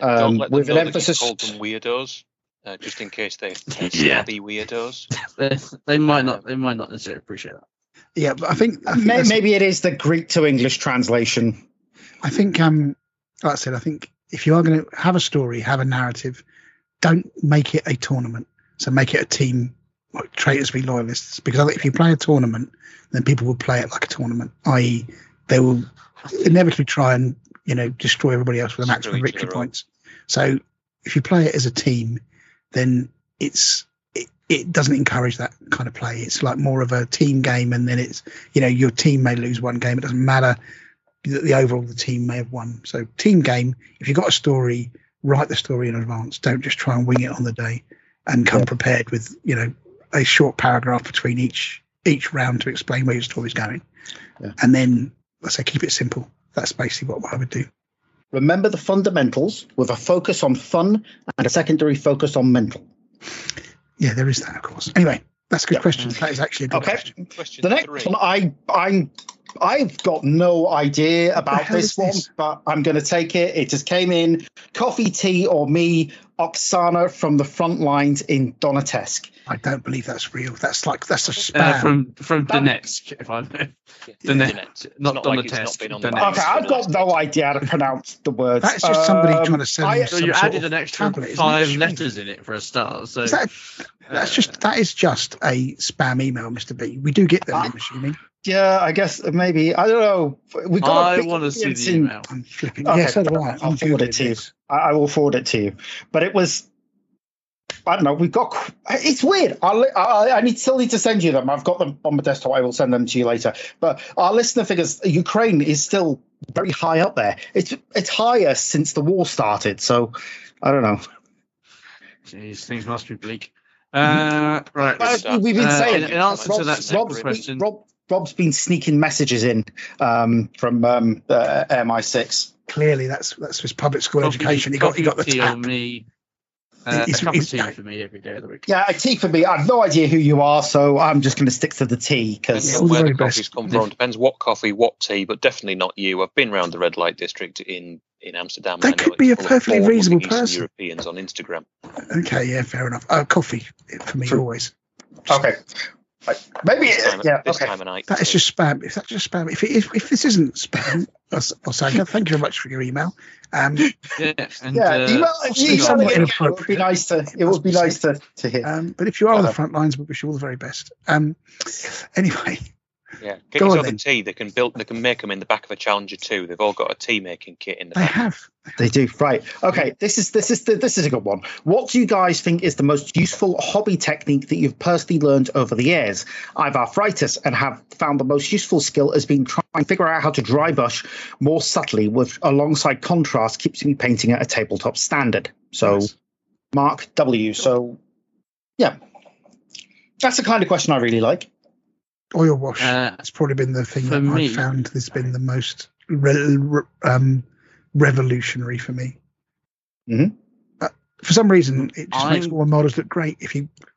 Don't let them with an emphasis on weirdos. Just in case they be weirdos, they might not necessarily appreciate that. Yeah, but I think maybe it is the Greek to English translation. I think, like I said, I think if you are going to have a story, have a narrative, don't make it a tournament. So make it a team, like traitors be loyalists, because I think if you play a tournament, then people will play it like a tournament, i.e., they will inevitably try and destroy everybody else with a maximum victory points. So if you play it as a team, then it doesn't encourage that kind of play. It's like more of a team game, and then it's your team may lose one game. It doesn't matter that the overall the team may have won. So team game. If you've got a story, write the story in advance. Don't just try and wing it on the day, and come prepared with a short paragraph between each round to explain where your story's going. Yeah. And then let's say keep it simple. That's basically what I would do. Remember the fundamentals with a focus on fun and a secondary focus on mental. Yeah, there is that, of course. Anyway, that's a good question. That is actually a good question. The next one, I've got no idea about this one, but I'm going to take it. It just came in. Coffee, tea, or me, Oksana from the front lines in Donetsk. I don't believe that's real. That's a spam. From Donetsk, if I know. Donetsk, not Donetsk. Okay, I've got no idea how to pronounce the words. That's just somebody trying to sell you some sort of an extra tablet, 5 letters in it for a start. So that is just a spam email, Mr. B. We do get them, I'm assuming. Yeah, I guess maybe. I don't know. I want to see the email. I'm flipping. Okay, yes, I'll forward it to you. I will forward it to you. But it was, I don't know. We've got. It's weird. I still need to send you them. I've got them on my desktop. I will send them to you later. But our listener figures, Ukraine is still very high up there. It's higher since the war started. So I don't know. Jeez, things must be bleak. Right. We've been saying in answer to that second question. Rob's been sneaking messages in from MI6. Clearly, that's his public school education. He got the tap. Me. A cup of tea for me every day of the week. Yeah, a tea for me. I have no idea who you are, so I'm just going to stick to the tea. Because where the coffee's come from depends what coffee, what tea, but definitely not you. I've been around the red light district in Amsterdam. That could be a perfectly reasonable person. Europeans on Instagram. Okay, yeah, fair enough. Coffee for me always. Okay. Maybe that is just spam. If that's just spam, if this isn't spam, Osaka, thank you very much for your email. Email. It would be nice to. It would be nice to hear. But if you are on the front lines, we wish you all the very best. Anyway, Yeah, go on, then. T, they can make them in the back of a Challenger too. They've all got a tea making kit in the back. They have. They do. Right. Okay. This is a good one. What do you guys think is the most useful hobby technique that you've personally learned over the years? I've arthritis and have found the most useful skill has been trying to figure out how to dry brush more subtly, with alongside contrast keeps me painting at a tabletop standard. So, nice. Mark W. So, yeah, that's the kind of question I really like. Oil wash. That's probably been the thing that I've found that's been the most revolutionary for me. Mm-hmm. For some reason, it just makes all my models look great.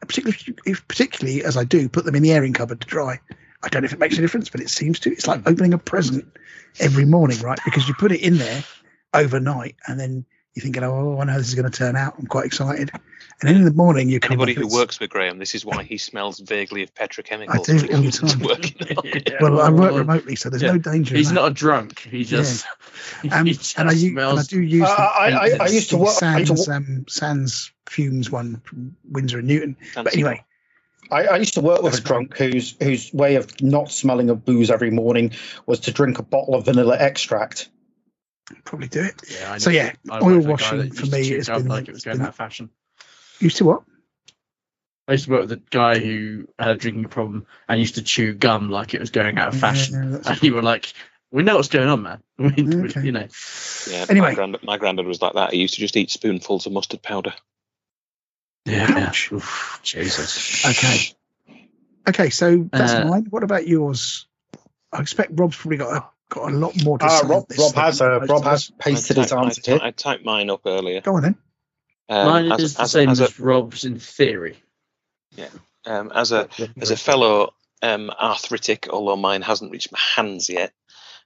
Particularly as I do, put them in the airing cupboard to dry. I don't know if it makes a difference, but it seems to. It's like opening a present every morning, right? Because you put it in there overnight, and then you're thinking, "Oh, I know how this is going to turn out. I'm quite excited." And then in the morning, you come. Anybody who works with Graham, this is why he smells vaguely of petrochemicals. I do all the time. Well, I work remotely, so there's no danger. He's not a drunk. He just. Yeah. And I do use. I used to work. Sans fumes one from Windsor and Newton. But anyway. I used to work with a drunk whose way of not smelling of booze every morning was to drink a bottle of vanilla extract. Probably do it. Yeah, I so yeah, oil washing for me has been like it was going out of fashion. Used to what? I used to work with a guy who had a drinking problem and used to chew gum like it was going out of fashion. Yeah, and you were like, "We know what's going on, man." You know. Yeah. Anyway, my granddad was like that. He used to just eat spoonfuls of mustard powder. Yeah. Oof, Jesus. Okay. So that's mine. What about yours? I expect Rob's probably got a lot more to say. Rob has pasted his answer here. I typed mine up earlier. Go on then. Mine is the same as Rob's in theory. Yeah. As a fellow arthritic, although mine hasn't reached my hands yet,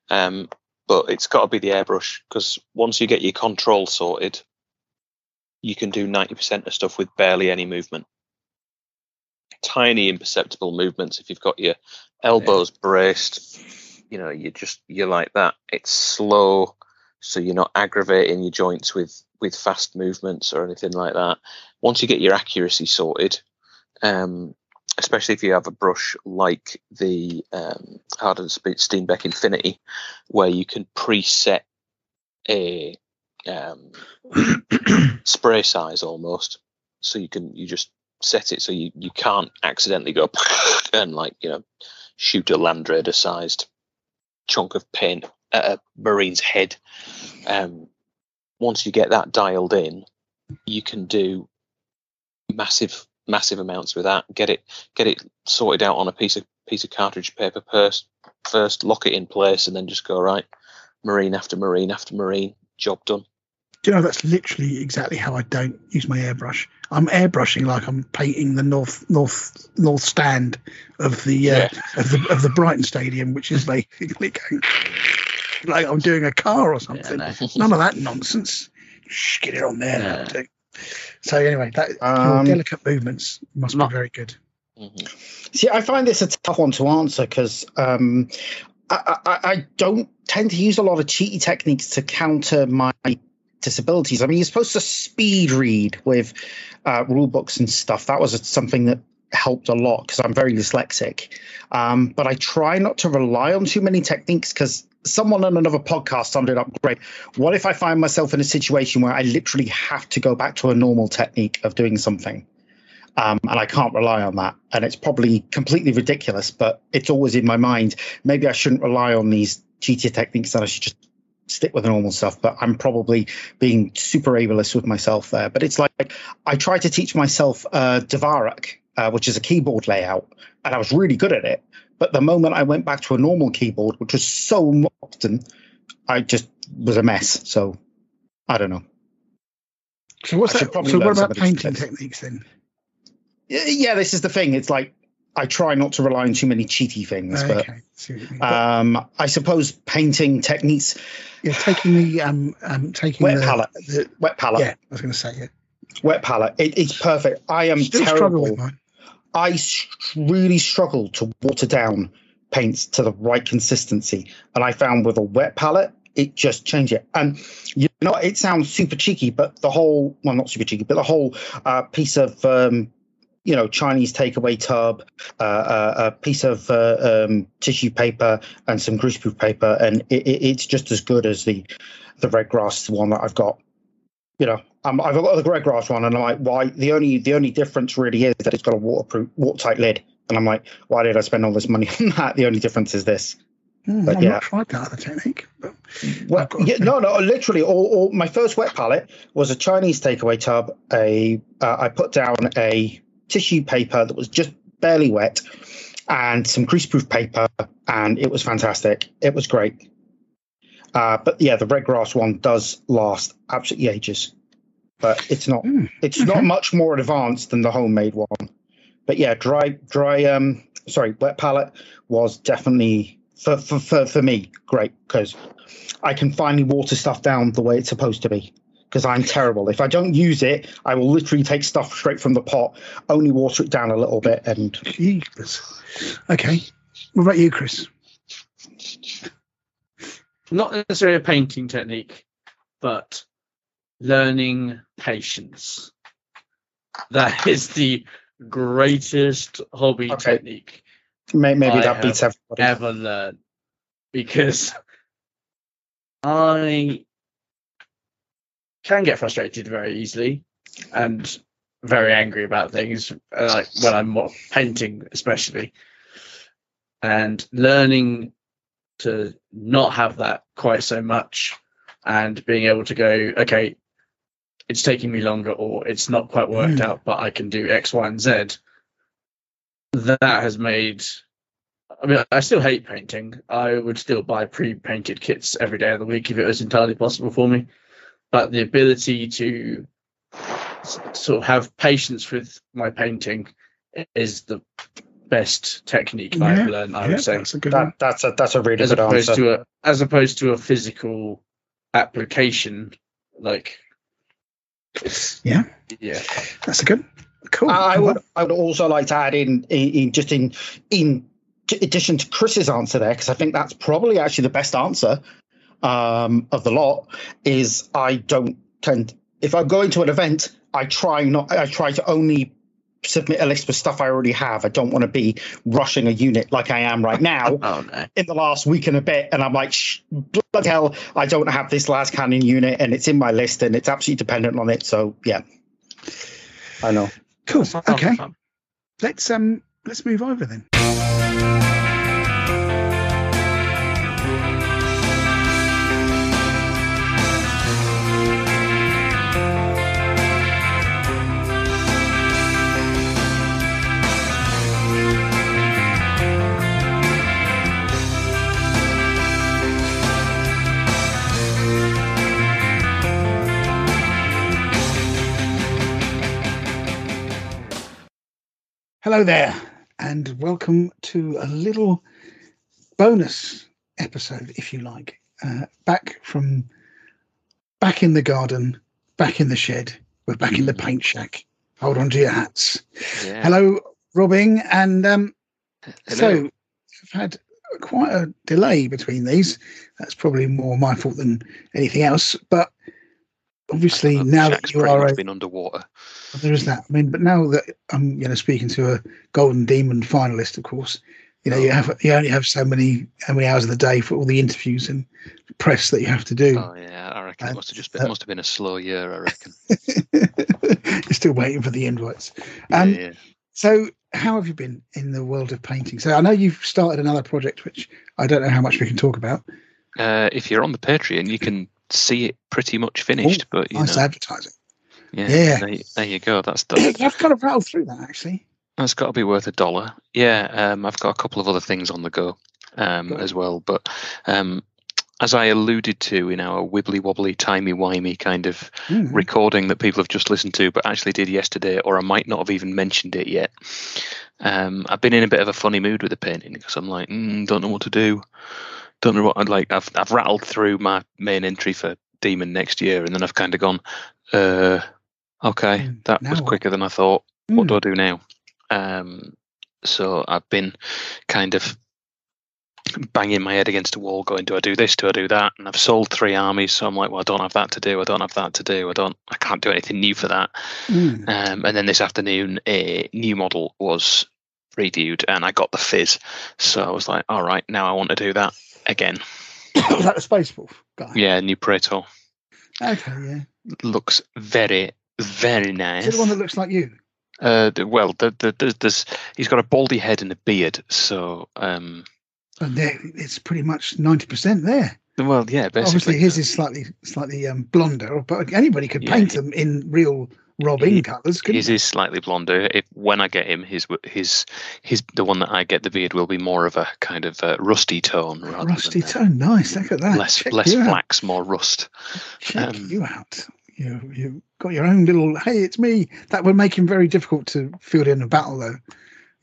but it's got to be the airbrush, because once you get your control sorted, you can do 90% of stuff with barely any movement. Tiny imperceptible movements. If you've got your elbows braced, you're like that. It's slow, so you're not aggravating your joints with fast movements or anything like that. Once you get your accuracy sorted, especially if you have a brush like the Hardened Steenbeck Infinity, where you can preset a spray size almost, so you just set it so you can't accidentally go and shoot a Land Raider sized chunk of paint at a Marine's head. Once you get that dialed in, you can do massive amounts with that. Get it sorted out on a piece of cartridge paper first, lock it in place, and then just go right, Marine after Marine after Marine, job done. Do you know, that's literally exactly how I don't use my airbrush. I'm airbrushing like I'm painting the north stand of the of the Brighton Stadium, which is basically going like I'm doing a car or something. Yeah, no. None of that nonsense. Shh, get it on there. Yeah. So anyway, that your delicate movements must be very good. Mm-hmm. See, I find this a tough one to answer because I don't tend to use a lot of cheaty techniques to counter my disabilities. I mean, you're supposed to speed read with rule books and stuff. That was something that helped a lot because I'm very dyslexic. But I try not to rely on too many techniques because someone on another podcast summed it up great. What if I find myself in a situation where I literally have to go back to a normal technique of doing something? And I can't rely on that. And it's probably completely ridiculous, but it's always in my mind. Maybe I shouldn't rely on these cheater techniques and I should just stick with the normal stuff, but I'm probably being super ableist with myself there. But it's like I tried to teach myself Dvorak, which is a keyboard layout, and I was really good at it. But the moment I went back to a normal keyboard, which was so often, I just was a mess. So I don't know. So what about painting techniques then? Yeah, this is the thing. It's like I try not to rely on too many cheaty things, but I suppose painting techniques. Yeah, taking the wet palette. Yeah, I was going to say wet palette. It's perfect. I am terrible. With mine. I really struggle to water down paints to the right consistency, and I found with a wet palette, it just changed it. And it sounds super cheeky, but the whole piece of you know, Chinese takeaway tub, a piece of tissue paper and some greaseproof paper, and it's just as good as the red grass one that I've got. You know, I've got the red grass one, and I'm like, why? The only difference really is that it's got a waterproof, watertight lid, and I'm like, why did I spend all this money on that? The only difference is this. But I've not tried that other technique. But well, yeah, no, literally, all my first wet palette was a Chinese takeaway tub. I put down a tissue paper that was just barely wet and some greaseproof paper, and it was fantastic. It was great. But yeah, the red grass one does last absolutely ages, but it's not not much more advanced than the homemade one. But yeah, wet palette was definitely for me great, because I can finally water stuff down the way it's supposed to be. Because I'm terrible. If I don't use it, I will literally take stuff straight from the pot, only water it down a little bit. And Jesus. Okay. What about you, Chris? Not necessarily a painting technique, but learning patience. That is the greatest hobby technique maybe that beats everybody. Ever learned. Because I can get frustrated very easily and very angry about things, like when I'm painting especially, and learning to not have that quite so much and being able to go, okay, it's taking me longer, or it's not quite worked out, but I can do X, Y, and Z. That has made, I mean, I still hate painting. I would still buy pre-painted kits every day of the week if it was entirely possible for me. But the ability to sort of have patience with my painting is the best technique I've learned, I would say. That's a really good answer. As opposed to a physical application, like... Yeah. That's a good... Cool. I would also like to add in addition to Chris's answer there, because I think that's probably actually the best answer of the lot, is I don't tend, if I go into an event, I try to only submit a list of stuff I already have. I don't want to be rushing a unit like I am right now in the last week and a bit, and I'm like, bloody hell, I don't have this Lazcannon unit and it's in my list and it's absolutely dependent on it. So yeah, I know. Cool. Okay, let's move over then. Hello there, and welcome to a little bonus episode, if you like, back in the garden, back in the shed, we're back in the paint shack. Hold on to your hats. Yeah. Hello, Robbing, and so I've had quite a delay between these. That's probably more my fault than anything else, but obviously now that you are been underwater, there is that. I mean, but now that I'm speaking to a Golden Demon finalist, of course, you only have how many hours of the day for all the interviews and press that you have to do. Oh yeah, I reckon it must have been a slow year. I reckon you're still waiting for the invites. Yeah. So, how have you been in the world of painting? So, I know you've started another project, which I don't know how much we can talk about. If you're on the Patreon, you can see it pretty much finished. But nice advertising. Yeah. There you go. That's done. I've kind of rattled through that, actually. That's got to be worth $1. Yeah, I've got a couple of other things on the go as well. But as I alluded to in our wibbly-wobbly, timey-wimey kind of recording that people have just listened to but actually did yesterday, or I might not have even mentioned it yet, I've been in a bit of a funny mood with the painting, because I'm like, don't know what to do. Don't know what I'd like. I've rattled through my main entry for Demon next year, and then I've kind of gone, okay, that was quicker than I thought. What do I do now? So I've been kind of banging my head against a wall going, do I do this, do I do that? And I've sold three armies, so I'm like, well, I don't have that to do, I don't have that to do, I can't do anything new for that. And then this afternoon a new model was reviewed and I got the fizz, so I was like, all right, now I want to do that again. Was that the Space Wolf guy? Yeah, new Predator. Okay, yeah. Looks very, very nice. Is it the one that looks like you? Well, he's got a baldy head and a beard, so... it's pretty much 90% there. Well, yeah, basically. Obviously, his is slightly blonder, but anybody could paint him in real Robin colours. His is slightly blonder. When I get him, the one that I get, the beard will be more of a kind of rusty tone. Nice. Look at that. Less flax, more rust. Check you out. You got your own little. Hey, it's me. That would make him very difficult to field in a battle, though.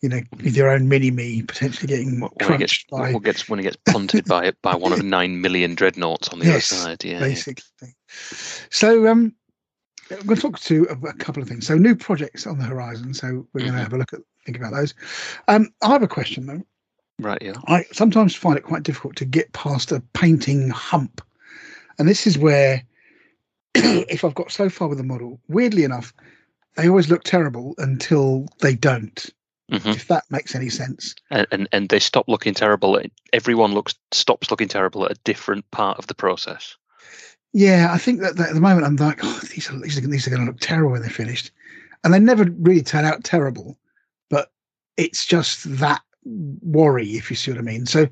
You know, with your own mini-me potentially getting crunched when he gets punted by one of 9 million dreadnoughts on the other side. Yeah, basically. Yeah. So I'm going to talk to a couple of things. So new projects on the horizon. So we're going to have a look at, think about those. I have a question though. Right. Yeah. I sometimes find it quite difficult to get past a painting hump, and this is where, if I've got so far with the model, weirdly enough, they always look terrible until they don't. Mm-hmm. If that makes any sense, and they stop looking terrible. Everyone stops looking terrible at a different part of the process. Yeah, I think that at the moment I'm like, oh, these are going to look terrible when they're finished, and they never really turn out terrible. But it's just that worry, if you see what I mean. So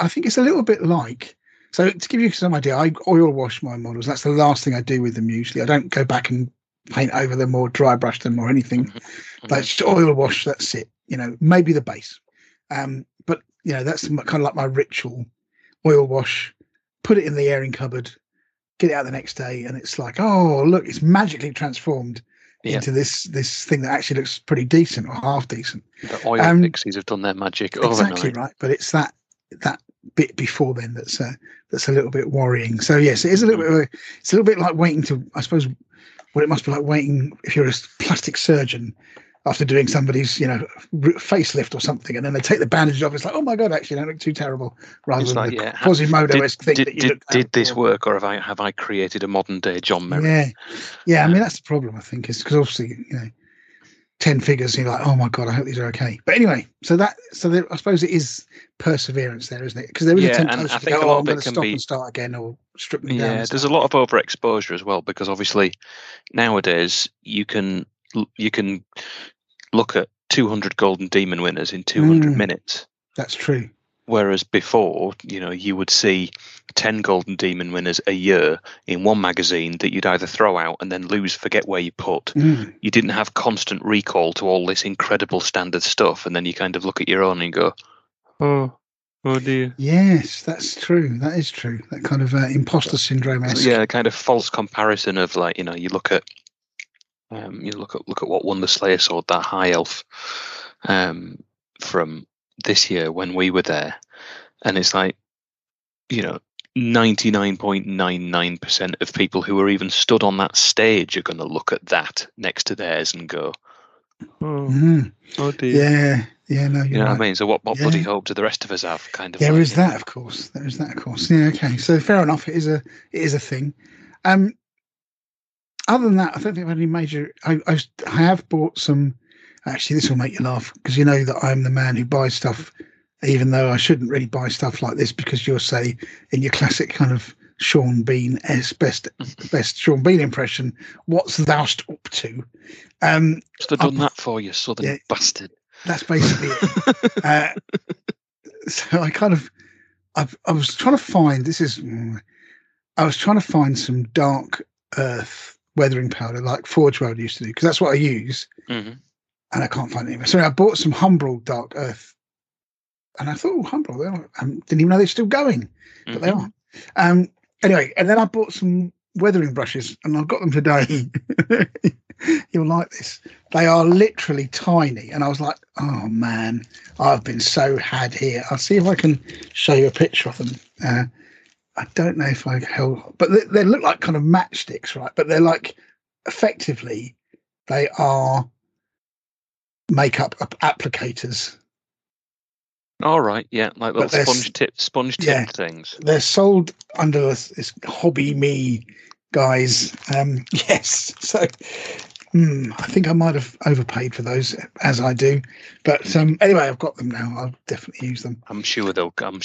I think it's a little bit like. So to give you some idea, I oil wash my models. That's the last thing I do with them. Usually, I don't go back and paint over them or dry brush them or anything. That's oil wash, that's it, you know, maybe the base, but you know, that's kind of like my ritual. Oil wash, put it in the airing cupboard, get it out the next day, and it's like, oh look, it's magically transformed into this thing that actually looks pretty decent or half decent. The oil pixies have done their magic overnight. Exactly right, but it's that bit before then that's a little bit worrying. So yes, it is a little bit. It's a little bit like waiting to, I suppose, what it must be like waiting if you're a plastic surgeon after doing somebody's, you know, facelift or something, and then they take the bandage off. It's like, oh my god, actually, I don't look too terrible. Rather it's than like, the Quasimodo-esque thing that you did this before. Work, or have I created a modern day John Merrick? Yeah. I mean, that's the problem. I think is because obviously, you know, 10 figures, and you're like, oh my god, I hope these are okay. But anyway, I suppose it is perseverance there, isn't it? Because there is a temptation to go, I'm going to stop and start again, or strip me down. Yeah, there's a lot of overexposure as well, because obviously nowadays you can look at 200 Golden Demon winners in 200 minutes. That's true. Whereas before, you know, you would see 10 Golden Demon winners a year in one magazine that you'd either throw out and then forget where you put. You didn't have constant recall to all this incredible standard stuff, and then you kind of look at your own and go, oh dear. Yes, that's true. That is true. That kind of imposter syndrome-esque. Yeah, kind of false comparison of, like, you know, you look at what won the Slayer Sword, that high elf from this year when we were there, and it's like, you know, 99.99% of people who are even stood on that stage are going to look at that next to theirs and go, oh dear. Yeah, no, you know what I mean? So what bloody hope do the rest of us have, kind of? There is that, of course. Yeah, okay. So fair enough, it is a thing. Other than that, I don't think I've had any major. I have bought some. Actually, this will make you laugh, because you know that I'm the man who buys stuff, even though I shouldn't really buy stuff like this, because you're, say, in your classic kind of Sean Bean, best Sean Bean impression, what's thou'st up to? So they've done that for you, southern bastard. That's basically it. So I was trying to find some dark earth weathering powder like Forge World used to do, because that's what I use. And I can't find it anywhere. So I bought some Humbrol Dark Earth, and I thought, Humbrol, I didn't even know they're still going, but they are. Anyway, and then I bought some weathering brushes, and I've got them today. You'll like this. They are literally tiny, and I was like, oh man, I've been so had here. I'll see if I can show you a picture of them. I don't know if I held, but they look like kind of matchsticks, right? But they're like, effectively, they are makeup applicators All right, yeah, like little sponge tip yeah, things. They're sold under this Hobby Me guys. Yes, so I think I might have overpaid for those, as I do. But anyway, I've got them now. I'll definitely use them. I'm sure they'll come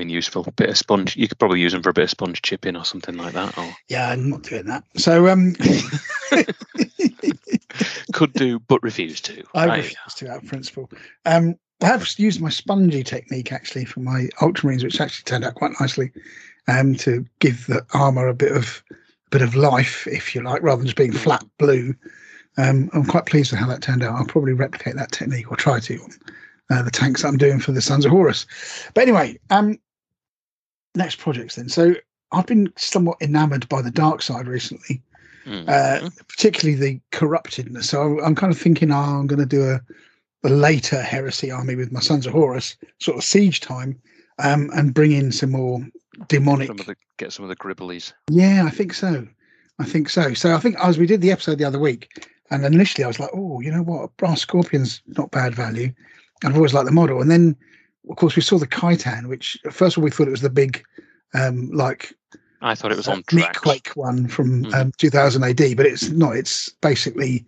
in useful. A bit of sponge. You could probably use them for a bit of sponge chipping or something like that. Or... yeah, I'm not doing that. So could do, but refuse to. I refuse to, out of principle. I have used my spongy technique actually for my Ultramarines, which actually turned out quite nicely, to give the armour a bit of life, if you like, rather than just being flat blue. I'm quite pleased with how that turned out. I'll probably replicate that technique, or try to, on the tanks that I'm doing for the Sons of Horus. But anyway, next projects then. So I've been somewhat enamoured by the dark side recently, particularly the corruptedness. So I'm kind of thinking, I'm going to do the later heresy army with my Sons of Horus, sort of siege time, and bring in some more demonic. Get some of the gribblies. Yeah, I think so. So I think as we did the episode the other week, and initially I was like, oh, you know what, brass scorpions, not bad value. And I've always liked the model. And then, of course, we saw the Khitan, which first of all we thought it was the big, I thought it was on track. Quake one from 2000 AD, but it's not. It's basically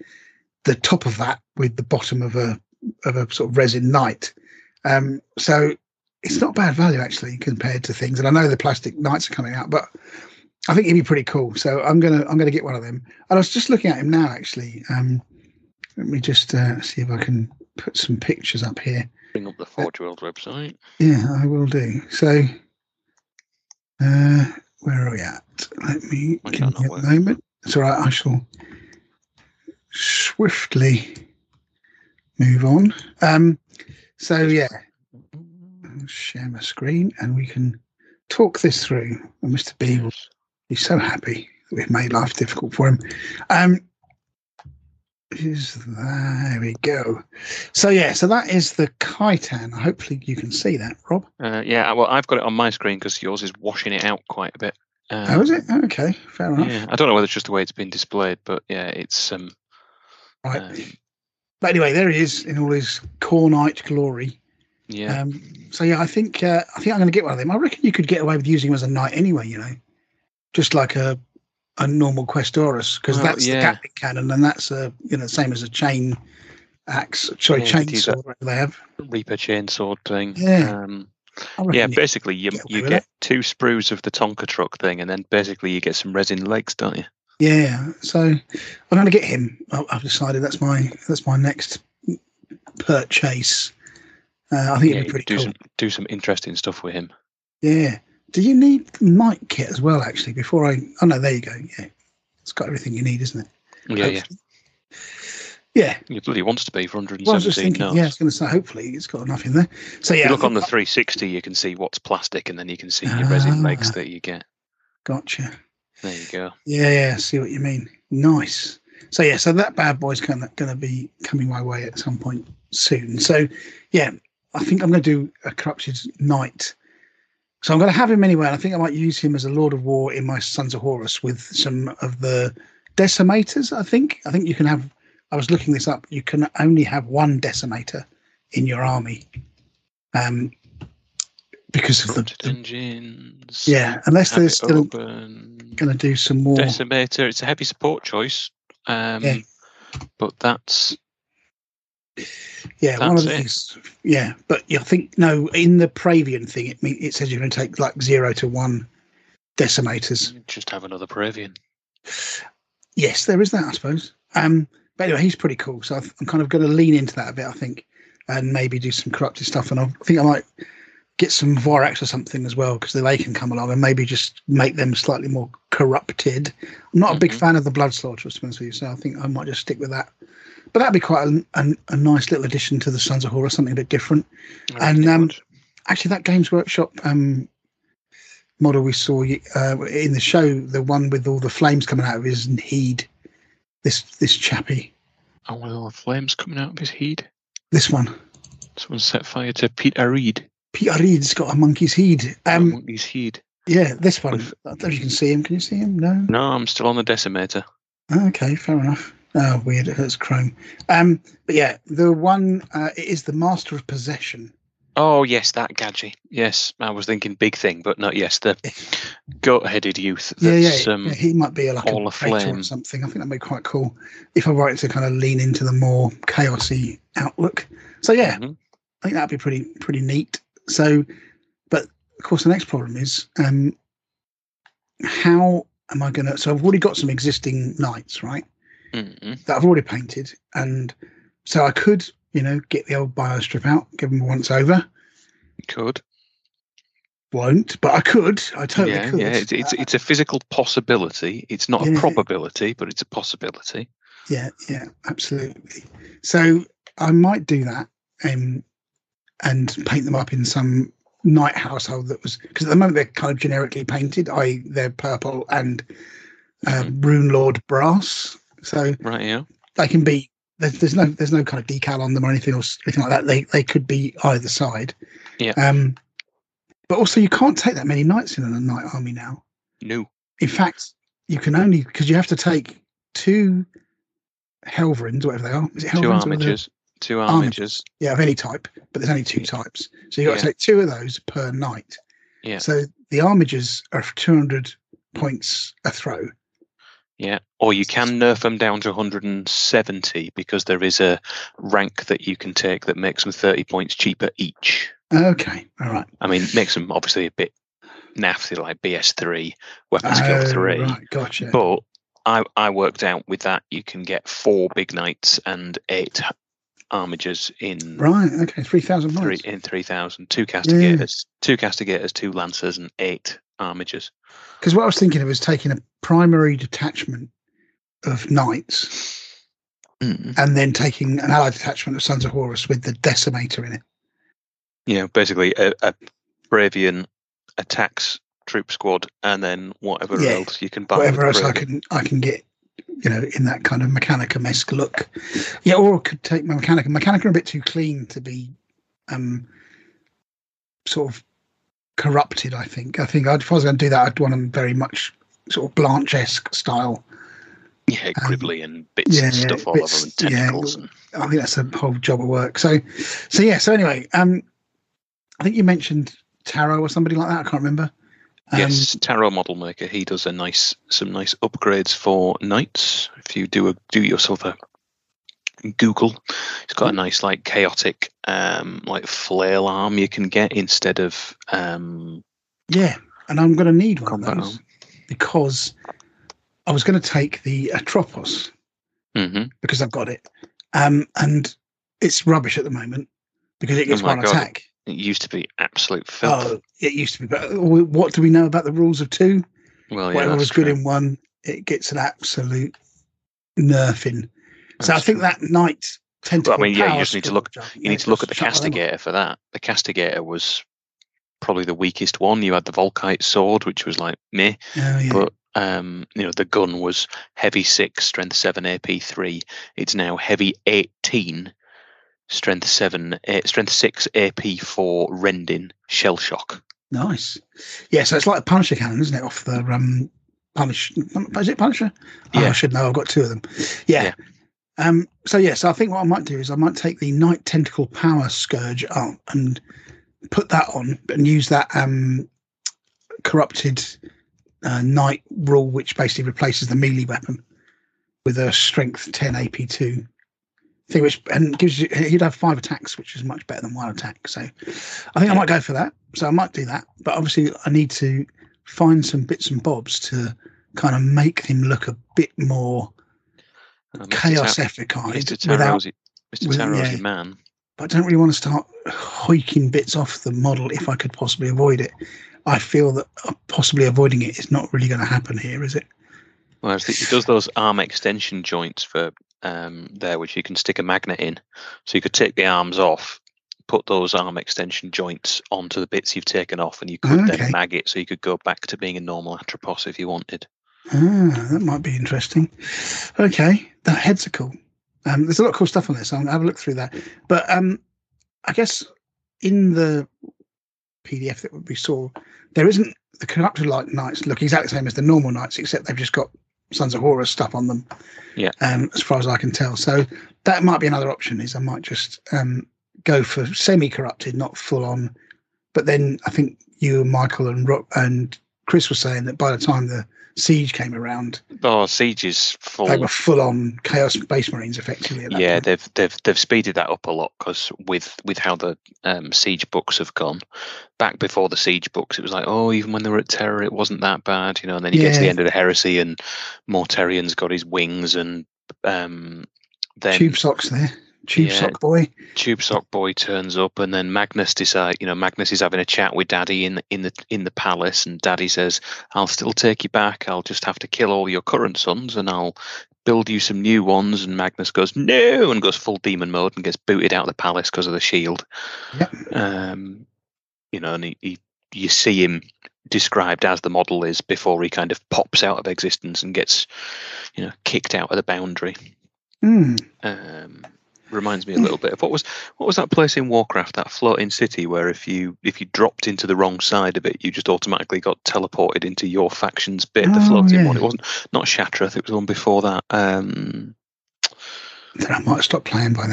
the top of that with the bottom of a sort of resin knight, so it's not bad value actually compared to things. And I know the plastic knights are coming out, but I think it'd be pretty cool. So I'm gonna get one of them. And I was just looking at him now actually. Let me just see if I can put some pictures up here. Bring up the Forge World website. Yeah, I will do. So where are we at? Let me give me a moment. It's all right. I shall swiftly move on. So yeah, I'll share my screen and we can talk this through. And Mr. B will be so happy that we've made life difficult for him. There we go. So yeah, so that is the Khitan. Hopefully you can see that, Rob. Yeah, well, I've got it on my screen because yours is washing it out quite a bit. Oh, is it? Okay, fair enough. Yeah, I don't know whether it's just the way it's been displayed, but yeah, it's right. But anyway, there he is in all his Kornite glory. Yeah. So yeah, I think I'm going to get one of them. I reckon you could get away with using him as a knight anyway, you know, just like a normal Questorus, because the Gatling cannon, and that's same as a chain axe, chainsword they have. Reaper chainsword thing. Yeah. Yeah, basically you get two sprues of the Tonka truck thing, and then basically you get some resin legs, don't you? Yeah, so I'm going to get him. I've decided that's my next purchase. I think it'd be pretty cool. Do some interesting stuff with him. Yeah. Do you need Knight Kit as well, actually, before I... Oh, no, there you go. Yeah. It's got everything you need, isn't it? Yeah, hopefully. Yeah. It bloody wants to be for 117 knots. Yeah, I was going to say, hopefully it's got enough in there. So yeah, if you look on the 360, you can see what's plastic, and then you can see your resin legs that you get. Gotcha. There you go. Yeah, I see what you mean. Nice. So yeah, so that bad boy's going to be coming my way at some point soon. So yeah, I think I'm going to do a corrupted knight. So I'm going to have him anyway, and I think I might use him as a Lord of War in my Sons of Horus with some of the decimators. I think you can have. I was looking this up. You can only have one decimator in your army. Because of the engines, yeah, unless they're still going to do some more decimator. It's a heavy support choice, but that's one of the things. Yeah, but I think in the Pravian thing, it says you're going to take like 0 to 1 decimators. You just have another Pravian. Yes, there is that, I suppose. But anyway, he's pretty cool, so I'm kind of going to lean into that a bit, I think, and maybe do some corrupted stuff. And I think I might get some Vorax or something as well, because they can come along and maybe just make them slightly more corrupted. I'm not a big fan of the Blood Slaughter, to be honest with you, so I think I might just stick with that. But that'd be quite a nice little addition to the Sons of Horus, something a bit different. And actually, that Games Workshop model we saw in the show, the one with all the flames coming out of his head, this chappy. Oh, with all the flames coming out of his head? This one. Someone set fire to Peter Reed. Peter Reed's got a monkey's head. Monkey's head. Yeah, this one. I don't know if you can see him. Can you see him? No. No, I'm still on the decimator. Okay, fair enough. Oh, weird. It hurts Chrome. But yeah, the one is the Master of Possession. Oh, yes, that gadget. Yes, I was thinking big thing, but no, yes, the goat-headed youth. That's, he might be like a Predator or something. I think that'd be quite cool if I write it to kind of lean into the more chaosy outlook. So, yeah, I think that'd be pretty neat. So, but of course, the next problem is how am I going to... So I've already got some existing knights, right, that I've already painted. And so I could... You know, get the old bio strip out, give them a once over. Could. Won't, but I could. I totally could. Yeah, it's a physical possibility. It's not a probability, but it's a possibility. Yeah, yeah, absolutely. So I might do that and paint them up in some knight household that was... Because at the moment they're kind of generically painted, i.e. they're purple and Rune Lord brass. So they can be... There's no kind of decal on them or anything like that. They could be either side. Yeah. But also you can't take that many knights in a knight army now. No. In fact, you can only because you have to take two Helverins, whatever they are. Is it Helverins? Two armigers. Yeah, of any type, but there's only two types. So you've got to take two of those per knight. Yeah. So the armigers are 200 points a throw. Yeah, or you can nerf them down to 170 because there is a rank that you can take that makes them 30 points cheaper each. Okay, all right. I mean, it makes them obviously a bit naffy, like BS3, weapon skill 3. Right, gotcha. But I worked out with that you can get 4 big knights and 8 armigers in... Right, okay, 3,000 knights. In 3,000, 2 castigators, 2 lancers and 8 armigers. Because what I was thinking of was taking a primary detachment of knights and then taking an allied detachment of Sons of Horus with the decimator in it. Yeah, basically a Bravian attacks troop squad and then whatever else you can buy. Whatever else I can get, you know, in that kind of Mechanicum-esque look. Yeah, or I could take my Mechanicum. Mechanicum are a bit too clean to be sort of corrupted, I think. If I was going to do that, I'd want them very much sort of Blanche-esque style. Yeah, gribbly and bits and stuff all over and tentacles. Yeah, I think that's a whole job of work. So anyway, I think you mentioned Taro or somebody like that. I can't remember. Yes, Taro model maker. He does some nice upgrades for knights. If you do yourself a Google, it's got a nice like chaotic like flail arm you can get instead of and I'm going to need one of those because I was going to take the Atropos because I've got it and it's rubbish at the moment because it gets one attack. It used to be absolute filth. Oh, it used to be. But what do we know about the rules of 2? Well, whatever was good in 1, it gets an absolute nerfing. So I think that knight tentacle. Well, I mean, yeah, you just need to look. You need to look at the Castigator for that. The Castigator was probably the weakest one. You had the Volkite sword, which was like meh. Oh, yeah. But you know, the gun was heavy 6, strength 7, AP 3. It's now heavy 18, strength 7, strength 6, AP 4, rending, shell shock. Nice. Yeah, so it's like a Punisher cannon, isn't it? Off the Punish. Is it Punisher? Oh, yeah. I should know. I've got 2 of them. Yeah. So I think what I might do is I might take the Night Tentacle Power Scourge out and put that on and use that corrupted Night rule, which basically replaces the melee weapon with a Strength 10 AP2 thing, which and gives you you'd have 5 attacks, which is much better than 1 attack. So I think I might go for that. So I might do that, but obviously I need to find some bits and bobs to kind of make him look a bit more. Chaos efficized. Mr. Taro's your man. But I don't really want to start hoiking bits off the model if I could possibly avoid it. I feel that possibly avoiding it is not really going to happen here, is it? Well, I think he does those arm extension joints for there, which you can stick a magnet in. So you could take the arms off, put those arm extension joints onto the bits you've taken off, and you could then mag it. So you could go back to being a normal Atropos if you wanted. Ah, that might be interesting. Okay, the heads are cool. There's a lot of cool stuff on this. I'm going to have a look through that. But I guess in the PDF that we saw, there isn't the corrupted light knights look exactly the same as the normal knights, except they've just got Sons of Horus stuff on them. Yeah. As far as I can tell, so that might be another option. Is I might just go for semi-corrupted, not full-on. But then I think you and Michael and Rob and Chris were saying that by the time the Siege came around, oh, Siege is full. They were full-on Chaos Space Marines, effectively. At that point. They've speeded that up a lot because with how the Siege books have gone. Back before the Siege books, it was like, oh, even when they were at Terror, it wasn't that bad, you know. And then you get to the end of the Heresy, and Mortarian's got his wings, and then Tube Sock's there. Tube sock boy turns up, and then Magnus decides, you know, Magnus is having a chat with Daddy in the palace, and Daddy says, "I'll still take you back. I'll just have to kill all your current sons, and I'll build you some new ones." And Magnus goes, "No," and goes full demon mode and gets booted out of the palace because of the shield. Yep. You know, and you see him described as the model is before he kind of pops out of existence and gets, you know, kicked out of the boundary. Mm. Reminds me a little bit of what was that place in Warcraft, that floating city where if you dropped into the wrong side of it, you just automatically got teleported into your faction's bit. The floating one. It wasn't not Shatrath. It was one before that. Then I might have stopped playing by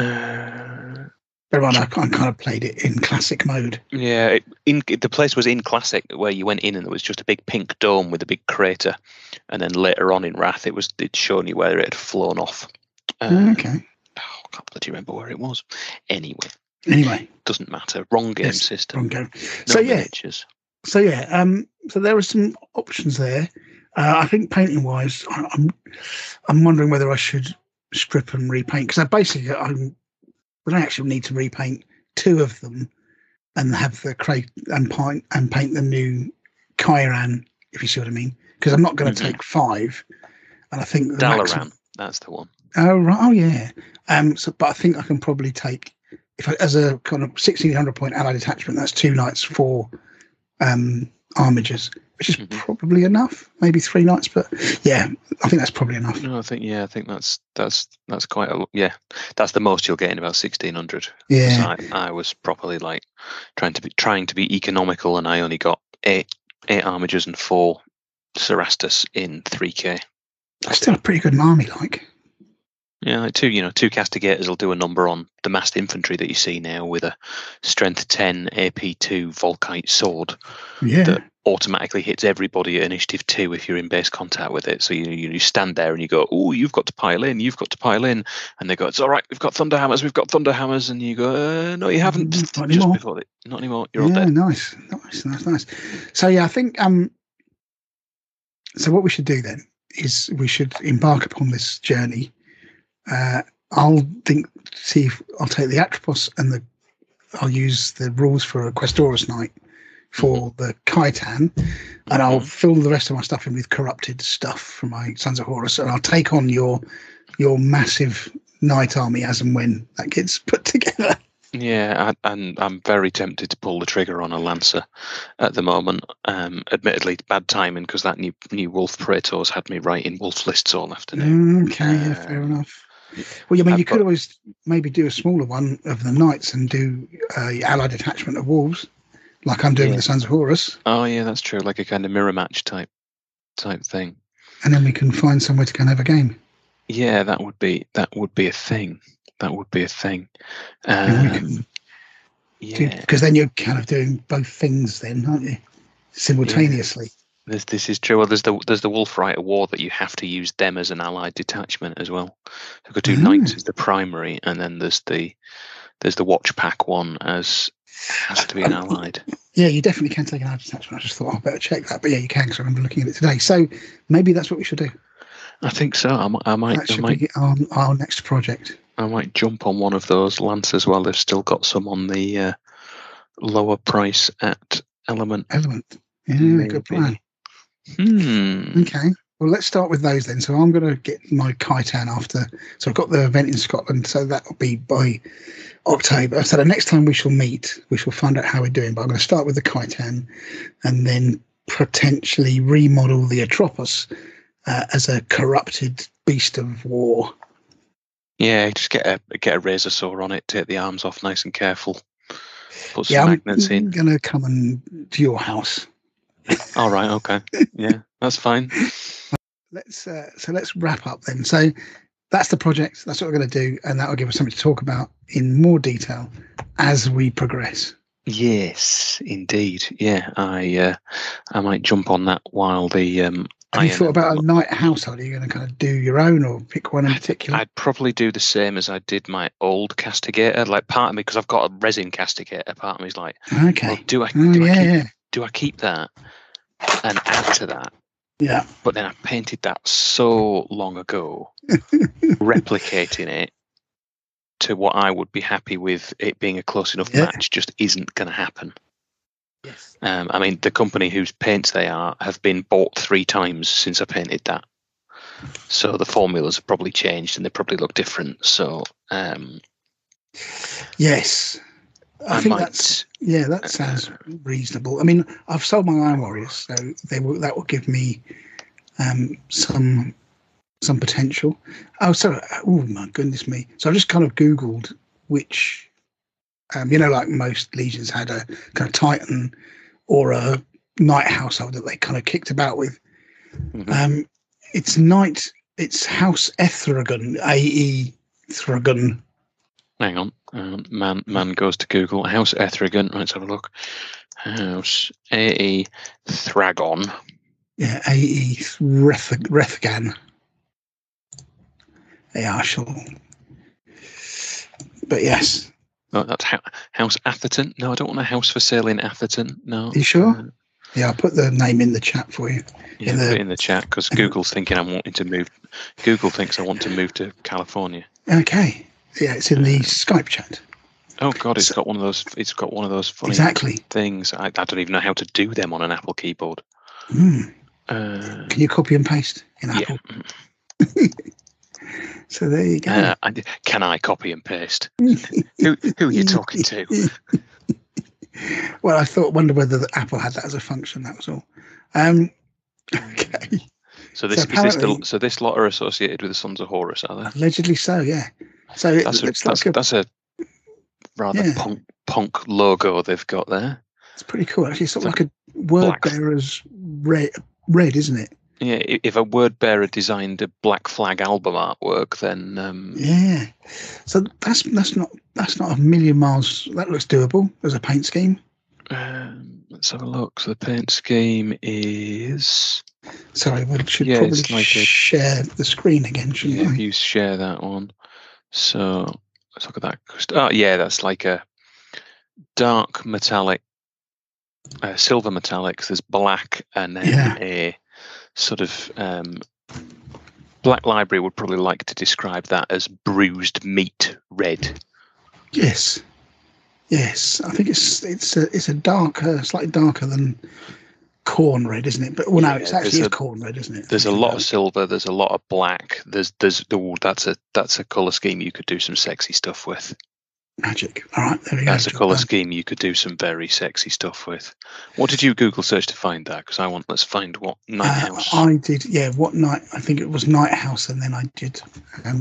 then. I kind of played it in classic mode. Yeah, the place was in classic where you went in and it was just a big pink dome with a big crater, and then later on in Wrath, it's shown you where it had flown off. Okay. Oh, I can't bloody remember where it was. Anyway, doesn't matter. Wrong game system. Wrong game. So there are some options there. I think painting wise, I'm wondering whether I should strip and repaint, because I actually need to repaint two of them and have the crate and paint the new Kyran, if you see what I mean. Because I'm not going to take five, and I think Dalaran. That's the one. Oh yeah. But I think I can probably take, as a kind of 1,600 point allied detachment, that's 2 knights, 4 armigers, which is probably enough. Maybe 3 knights, but yeah, I think that's probably enough. No, I think that's quite a that's the most you'll get in about 1,600. Yeah, I was properly like trying to be economical, and I only got eight armigers and 4 Cerastus in 3K. That's still a pretty good army, like. Yeah, like two Castigators will do a number on the massed infantry that you see now with a strength 10 AP2 Volkite sword that automatically hits everybody at initiative 2 if you're in base contact with it. So you stand there and you go, oh, you've got to pile in, and they go, it's all right, we've got thunder hammers, and you go, no, you haven't. Not anymore. You're all dead. Nice. So yeah, I think so what we should do then is we should embark upon this journey. I'll take the Atropos and I'll use the rules for a Questorus Knight for the Khaitan, and I'll fill the rest of my stuff in with corrupted stuff from my Sons of Horus, and I'll take on your massive Knight army as and when that gets put together. Yeah, and I'm very tempted to pull the trigger on a Lancer at the moment. Admittedly, bad timing, because that new Wolf Praetors had me writing wolf lists all afternoon. Okay, fair enough. Well, I mean, you could always maybe do a smaller one of the Knights and do an allied detachment of Wolves, like I'm doing with the Sons of Horus. Oh, yeah, that's true, like a kind of mirror match type thing. And then we can find somewhere to go and have a game. Yeah, that would be a thing. That would be a thing. Because then you're kind of doing both things then, aren't you? Simultaneously. Yeah. This is true. Well, there's the Wolf Rider War that you have to use them as an allied detachment as well. You could do Knights as the primary, and then there's the Watch Pack one as has to be an allied. Yeah, you definitely can take an allied detachment. I just thought, I'd better check that. But yeah, you can, because I remember looking at it today. So maybe that's what we should do. I think so. That should be our next project. I might jump on one of those Lancers while they've still got some on the lower price at Element. Yeah, maybe. Good plan. Okay. Well, let's start with those then. So I'm going to get my Khaitan after. So I've got the event in Scotland, so that will be by October. So the next time we shall meet, we shall find out how we're doing. But I'm going to start with the Khaitan and then potentially remodel the Atropos as a corrupted beast of war. Yeah, just get a razor saw on it, take the arms off nice and careful, put some magnets in. I'm going to come to your house. All right, okay. Yeah, that's fine. Let's wrap up then. So that's the project. That's what we're going to do. And that will give us something to talk about in more detail as we progress. Yes, indeed. Yeah, I might jump on that while the... Have you thought about a night household? Are you going to kind of do your own or pick one in particular? I'd probably do the same as I did my old Castigator. Like, part of me, because I've got a resin Castigator, part of me is like, okay, well, do I keep that and add to that? Yeah. But then I painted that so long ago, replicating it to what I would be happy with it being a close enough match just isn't going to happen. Yes. I mean, the company whose paints they are have been bought 3 times since I painted that. So the formulas have probably changed and they probably look different. So, yes, I think that sounds reasonable. I mean, I've sold my Iron Warriors, so that will give me some potential. Oh, sorry. Oh my goodness me. So I've just kind of Googled which. Like most legions had a kind of Titan or a Knight household that they kind of kicked about with. Mm-hmm. It's Knight, it's House Ethragon, A.E. Thragon. Hang on. Man goes to Google. House Ethragon. Let's have a look. House A.E. Thragon. Yeah, A.E. Rethgan. Yeah, I shall. But yes. Oh, that's House Atherton. No, I don't want a house for sale in Atherton. No. Are you sure? Yeah, I'll put the name in the chat for you. Yeah, put it in the chat because Google's thinking I'm wanting to move. Google thinks I want to move to California. Okay. Yeah, it's in the Skype chat. Oh God, it's got one of those. It's got one of those funny things. I don't even know how to do them on an Apple keyboard. Mm. Can you copy and paste in Apple? Yeah. So there you go. Can I copy and paste? who are you talking to? Well, I wonder whether Apple had that as a function. That was all. Okay. So this lot are associated with the Sons of Horus, are they? Allegedly so. Yeah. So that's a rather punk logo they've got there. It's pretty cool. Actually, it's sort of like a word bearer's red, isn't it? Yeah, if a word bearer designed a Black Flag album artwork, then so that's not a million miles. That looks doable as a paint scheme. Let's have a look. So the paint scheme is. Sorry, we should probably share the screen again, shouldn't we? You share that one. So let's look at that. Oh yeah, that's like a dark metallic, silver metallic. There's black and then a. Sort of Black Library would probably like to describe that as bruised meat red. Yes, I think it's a darker, slightly darker than corn red, isn't it? But well, no, it's actually corn red, isn't it? There's a lot of silver. There's a lot of black. That's a color scheme you could do some sexy stuff with. Magic. All right, there we go. That's a colour scheme you could do some very sexy stuff with. What did you Google search to find that? Because let's find what Night House. I did, what night? I think it was Night House, and then I did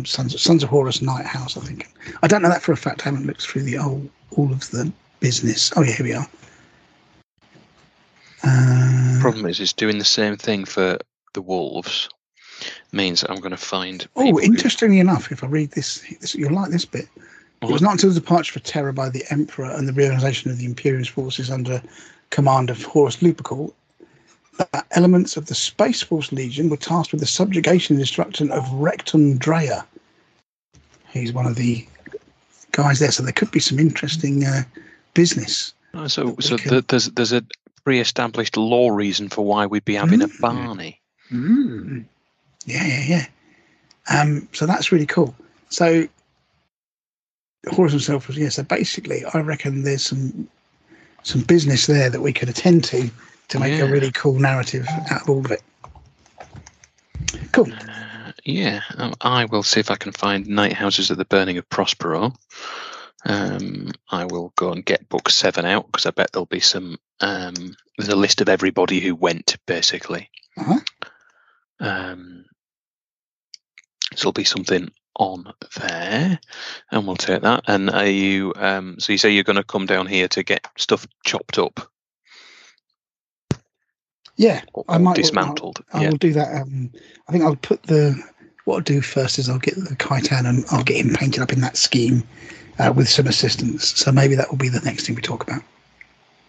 Sons of Horus Night House, I think. I don't know that for a fact. I haven't looked through the all of the business. Oh, yeah, here we are. Problem is, it's doing the same thing for the wolves. Means that I'm going to find... Oh, interestingly enough, if I read this, you'll like this bit. It was not until the departure for Terra by the Emperor and the reorganisation of the Imperium's forces under command of Horus Lupercal that elements of the Space Force Legion were tasked with the subjugation and destruction of Recton Drea. He's one of the guys there, so there could be some interesting business. There's a pre-established law reason for why we'd be having a Barney. Mm. Yeah. So that's really cool. So... Horus himself was so basically I reckon there's some business there that we could attend to make a really cool narrative out of all of it. Cool. I will see if I can find Night Houses at the Burning of Prospero. I will go and get book 7 out because I bet there'll be some there's a list of everybody who went basically. So there'll be something on there, and we'll take that. And are you so you say you're going to come down here to get stuff chopped up? Or I might dismantled. I will do that. I think I'll put the What I'll do first is I'll get the Khitan and I'll get him painted up in that scheme with some assistance. So maybe that will be the next thing we talk about.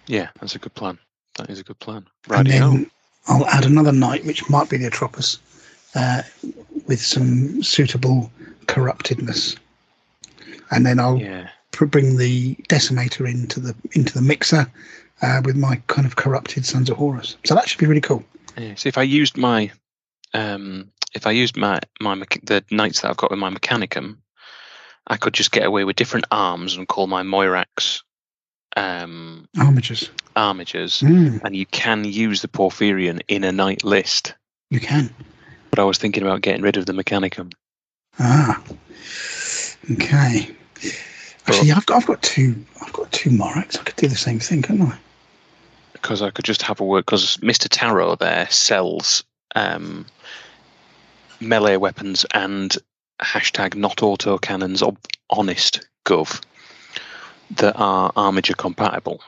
Yeah, that's a good plan. That is a good plan. Right. And then I'll add another knight, which might be the Atropos, with some suitable corruptedness. And then I'll bring the Decimator into the mixer with my kind of corrupted Sons of Horus. So that should be really cool. Yeah, so if I used my the knights that I've got with my Mechanicum, I could just get away with different arms and call my Moirax armatures. And you can use the Porphyrion in a knight list. You can. But I was thinking about getting rid of the Mechanicum. Ah. Okay. Actually, I've got two Morax. I could do the same thing, couldn't I? Because I could just have a work. Because Mr. Taro there sells melee weapons and hashtag not auto cannons or honest gov that are armature compatible,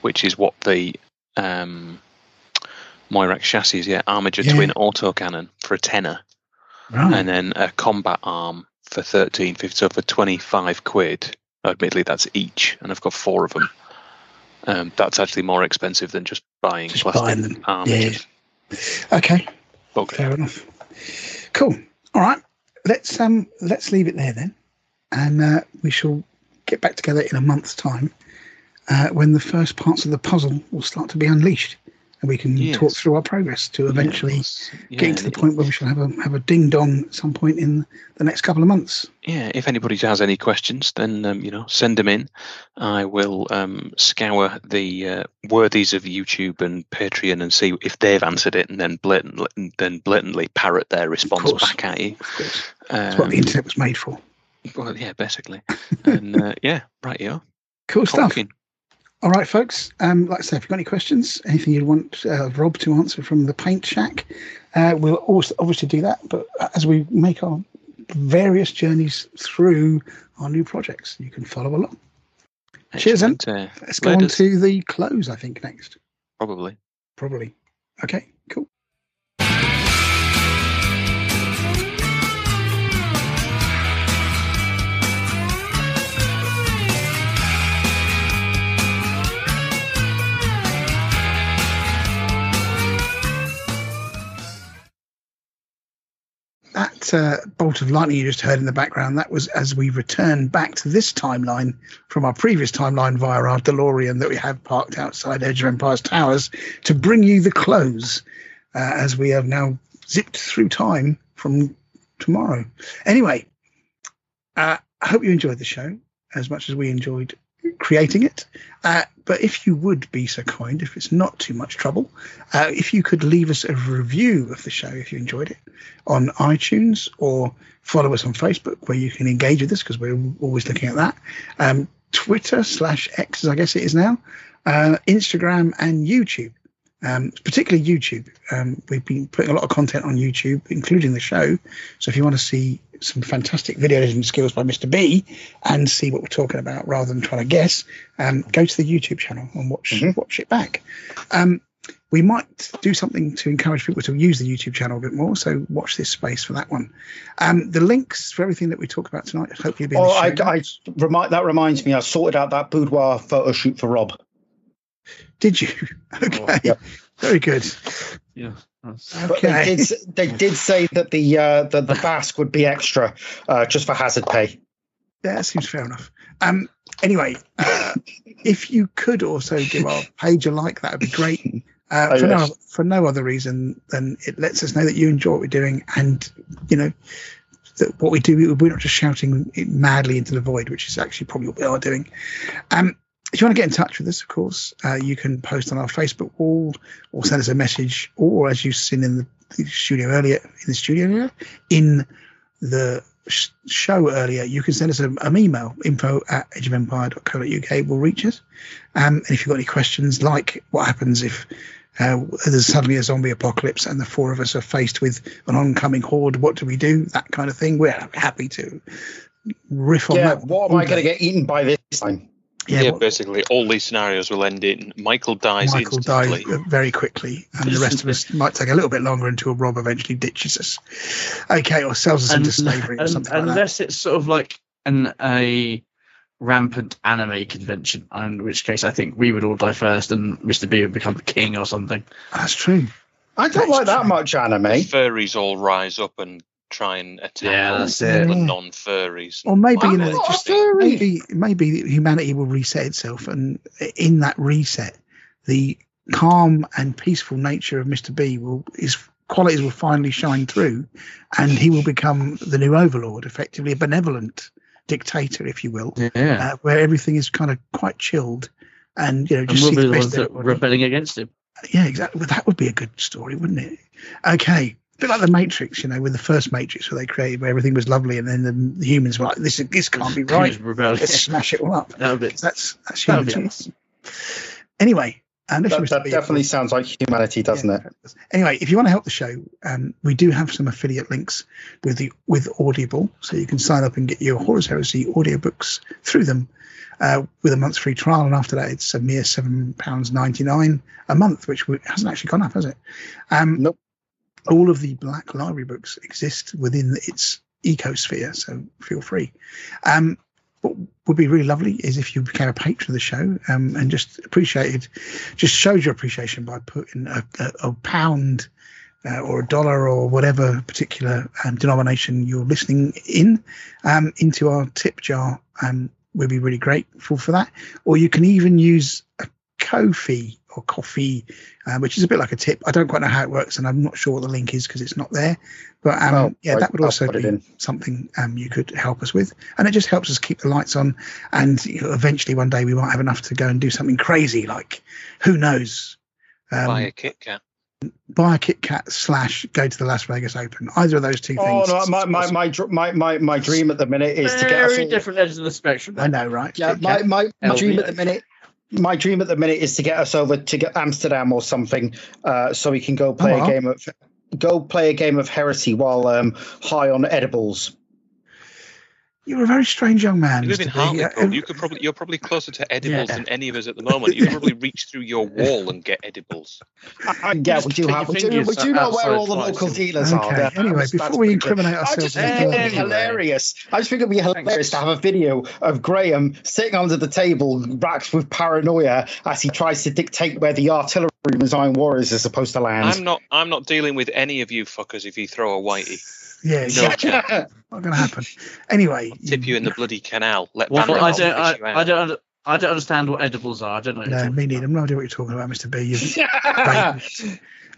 which is what the Moirax chassis is. Yeah, armature twin auto cannon for a £10, right. And then a combat arm for 13.50, so for 25 quid. Admittedly, that's each, and I've got 4 of them. That's actually more expensive than just buying plastic armatures. Yeah. Okay. Fair enough. Cool. All right. Let's leave it there then, and we shall get back together in a month's time when the first parts of the puzzle will start to be unleashed, and we can talk through our progress to eventually getting to the point where we shall have a ding dong at some point in the next couple of months. Yeah. If anybody has any questions, then send them in. I will scour the worthies of YouTube and Patreon and see if they've answered it, and then blatantly parrot their response back at you. Of course. That's what the internet was made for. Well, yeah, basically. And right, you are. Cool stuff. All right, folks. Like I said, if you've got any questions, anything you'd want Rob to answer from the Paint Shack, we'll also obviously do that. But as we make our various journeys through our new projects, you can follow along. Excellent. Cheers, then. Let's go on to the close, I think, next. Probably. Okay, cool. That bolt of lightning you just heard in the background, that was as we returned back to this timeline from our previous timeline via our DeLorean that we have parked outside Edge of Empire's Towers to bring you the close, as we have now zipped through time from tomorrow. Anyway, I hope you enjoyed the show as much as we enjoyed creating it. But if you would be so kind, if it's not too much trouble, if you could leave us a review of the show if you enjoyed it on iTunes, or follow us on Facebook where you can engage with us because we're always looking at that. Twitter/X, as I guess it is now, Instagram and YouTube, particularly YouTube. We've been putting a lot of content on YouTube, including the show. So if you want to see some fantastic video editing skills by Mr. B and see what we're talking about rather than trying to guess, go to the YouTube channel and watch it back. We might do something to encourage people to use the YouTube channel a bit more, so watch this space for that one. The links for everything that we talk about tonight hopefully be in the show. That reminds me, I sorted out that boudoir photo shoot for Rob. Did you? Okay. Oh, yeah. Very good. Yeah. Okay. But they did say that the Basque would be extra, just for hazard pay. Yeah, that seems fair enough. Anyway, if you could also give our page a like, that would be great. For no other reason than it lets us know that you enjoy what we're doing, and that what we do, we're not just shouting madly into the void, which is actually probably what we are doing. If you want to get in touch with us, of course, you can post on our Facebook wall or send us a message, or as you've seen in the studio earlier, you can send us an email, info@edgeofempire.co.uk will reach us. And if you've got any questions, like what happens if there's suddenly a zombie apocalypse and the four of us are faced with an oncoming horde, what do we do? That kind of thing. We're happy to riff on that. What am I going to get eaten by this time? Yeah, basically all these scenarios will end in Michael dies instantly. Dies very quickly, and the rest of us might take a little bit longer until Rob eventually ditches us. Okay, or sells us into slavery or something like that. Unless it's sort of like a rampant anime convention, in which case I think we would all die first and Mr. B would become king or something. That's true. I don't like that much anime. The furries all rise up and try and attack the non-furries. Or maybe, maybe humanity will reset itself, and in that reset, the calm and peaceful nature of Mr. B will, his qualities will finally shine through, and he will become the new overlord, effectively a benevolent dictator, if you will, where everything is kind of quite chilled, and just and we'll be the ones that rebelling against him. Yeah, exactly. Well, that would be a good story, wouldn't it? Okay. A bit like the Matrix, with the first Matrix where they created where everything was lovely, and then the humans were like, "This can't be right. Let's smash it all up." That's humanity. Anyway, that definitely sounds like humanity, doesn't it? Anyway, if you want to help the show, we do have some affiliate links with Audible, so you can sign up and get your Horus Heresy audiobooks through them. With a month's free trial, and after that it's a mere £7.99 a month, which hasn't actually gone up, has it? Nope. All of the Black Library books exist within its ecosphere, so feel free. What would be really lovely is if you became a patron of the show, and just showed your appreciation by putting a £1 or $1 or whatever particular denomination you're listening in into our tip jar. We'd be really grateful for that. Or you can even use a Ko-fi or coffee, which is a bit like a tip. I don't quite know how it works, and I'm not sure what the link is because it's not there. But that would also be something you could help us with. And it just helps us keep the lights on. And eventually one day we might have enough to go and do something crazy, like, who knows? Buy a Kit Kat. Buy a Kit Kat / go to the Las Vegas Open. Either of those two things. Oh, no, my dream at the minute is to get very different edges of the spectrum. I know, right? Yeah, my dream at the minute. My dream at the minute is to get us over to Amsterdam or something, so we can go play a game of Heresy while high on edibles. You're a very strange young man. You live in Hartlepool. You're probably closer to edibles than any of us at the moment. You can probably reach through your wall and get edibles. We do know where all the local dealers are. Yeah, anyway, before we incriminate ourselves, I just think it'd be hilarious to have a video of Graham sitting under the table, racked with paranoia, as he tries to dictate where the artillery of Iron Warriors are supposed to land. I'm not dealing with any of you fuckers if you throw a whitey. Yeah, no, not going to happen. Anyway, I'll tip you in the bloody canal. I don't understand what edibles are. I don't know. No, me neither. I've no idea what you're talking about, Mr. B.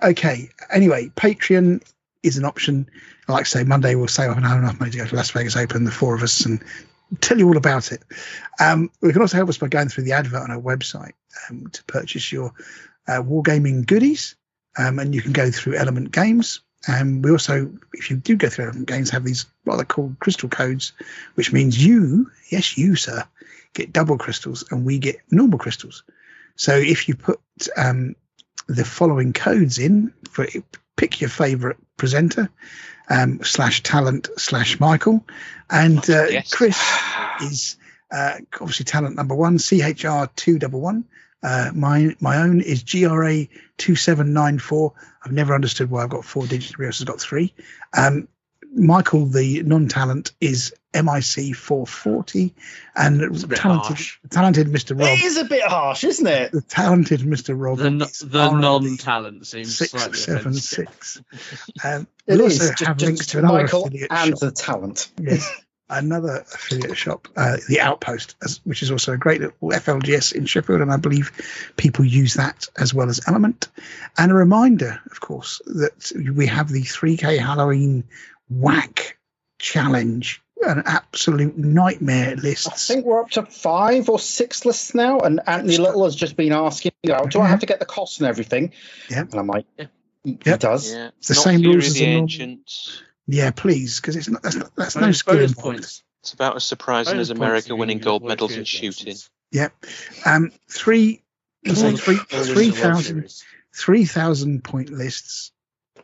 Okay. Anyway, Patreon is an option. Like I say, Monday we'll save up and have enough money to go to Las Vegas Open, the four of us, and tell you all about it. We can also help us by going through the advert on our website to purchase your wargaming goodies, and you can go through Element Games. We also, if you do go through Element Games, have these what they're called crystal codes, which means you, sir, get double crystals and we get normal crystals. So if you put the following codes in, pick your favourite presenter, /talent/Michael, and Chris is obviously talent number 1, CHR211. My own is GRA 2794. I've never understood why I've got 4 digits. Everybody else has got 3. Michael, the non-talent, is MIC 440, and talented Mr. Rob. It is a bit harsh, isn't it? The talented Mr. Rob. The non-talent seems 676. We'll also have links to another Michael and shop. The talent. Yes. Another affiliate shop, The Outpost, which is also a great little FLGS in Sheffield, and I believe people use that as well as Element. And a reminder, of course, that we have the 3K Halloween whack challenge, an absolute nightmare list. I think we're up to 5 or 6 lists now, and Anthony Little has just been asking, do I have to get the cost and everything? Yeah. And I'm like, he does. Yeah. It's the same rules as the Ancients. Yeah, please, because it's not. That's no skill points. It's about as surprising as America winning gold medals in shooting. Yeah, 3,000 point lists,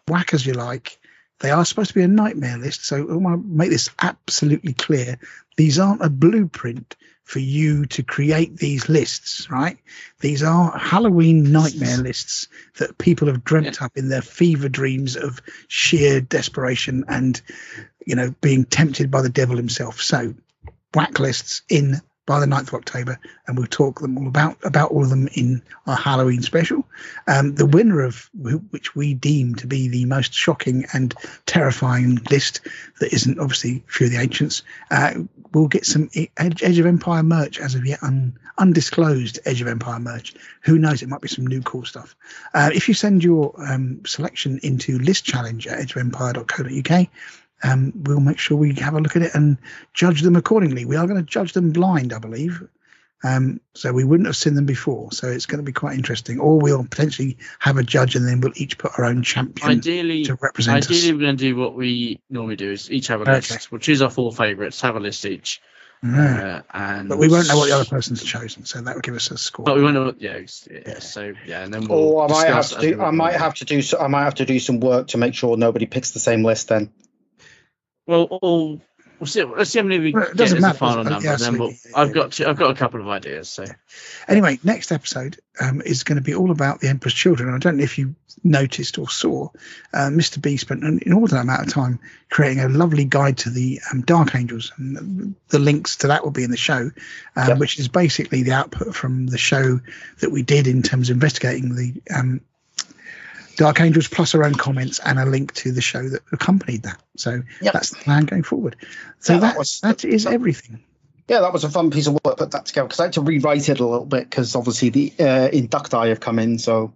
whack as you like. They are supposed to be a nightmare list, so I want to make this absolutely clear. These aren't a blueprint for you to create these lists, right? These are Halloween nightmare lists that people have dreamt up in their fever dreams of sheer desperation and, you know, being tempted by the devil himself. So blacklists in by the 9th of October, and we'll talk them all about all of them in our Halloween special. The winner of which we deem to be the most shocking and terrifying list that isn't obviously Fear of the Ancients will get some Edge of Empire merch, as of yet undisclosed Edge of Empire merch. Who knows? It might be some new cool stuff. If you send your selection into listchallenge@edgeofempire.co.uk, we'll make sure we have a look at it and judge them accordingly. We are going to judge them blind, I believe. So we wouldn't have seen them before. So it's going to be quite interesting. Or we'll potentially have a judge and then we'll each put our own champion to represent us. Ideally, we're going to do what we normally do, is each have a list. Okay. We'll choose our four favourites, have a list each. But we won't know what the other person's chosen, so that would give us a score. But we won't know. And then we'll. Or I might have to do some work to make sure nobody picks the same list then. Well, we'll see. Let's see how many we get as a final number. I've got a couple of ideas. So, anyway, next episode is going to be all about the Emperor's Children. And I don't know if you noticed or saw, Mr. B spent an inordinate amount of time creating a lovely guide to the Dark Angels, and the links to that will be in the show, which is basically the output from the show that we did in terms of investigating the Dark Angels, plus our own comments and a link to the show that accompanied that. So that's the plan going forward. So that is everything. Yeah, that was a fun piece of work, put that together, because I had to rewrite it a little bit, because obviously the inducti have come in. So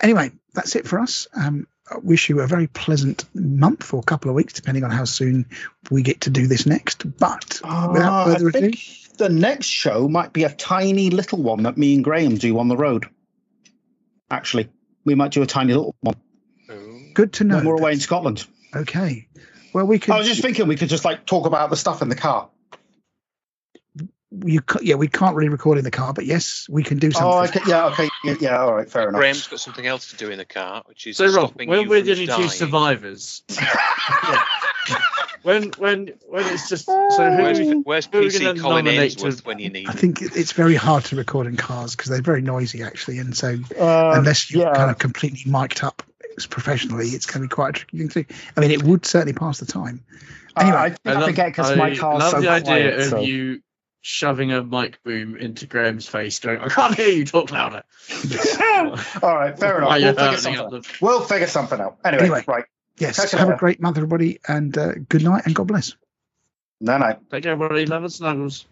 anyway, that's it for us. I wish you a very pleasant month or couple of weeks, depending on how soon we get to do this next. But without further ado, I think the next show might be a tiny little one that me and Graham do on the road. Actually, we might do a tiny little one. Good to know. When we're away in Scotland. Okay. Well, we could. I was just thinking we could just talk about the stuff in the car. We can't really record in the car, but yes, we can do something. All right, fair enough. Graham's got something else to do in the car, which is stopping you from dying. We're going to do survivors. When it's just where's PC Colin Ainsworth when you need him? I think it's very hard to record in cars because they're very noisy actually, and so unless you're kind of completely mic'd up professionally, it's going to be quite a tricky thing too. I mean, it would certainly pass the time. Anyway, I forget because my car's so quiet. I love the idea of you shoving a mic boom into Graham's face, going, "I can't hear you, talk louder." All right, fair enough. We'll figure something out. Anyway. Right. Yes, have a great month, everybody, and good night and God bless. Night. Take care, everybody. Love and snuggles.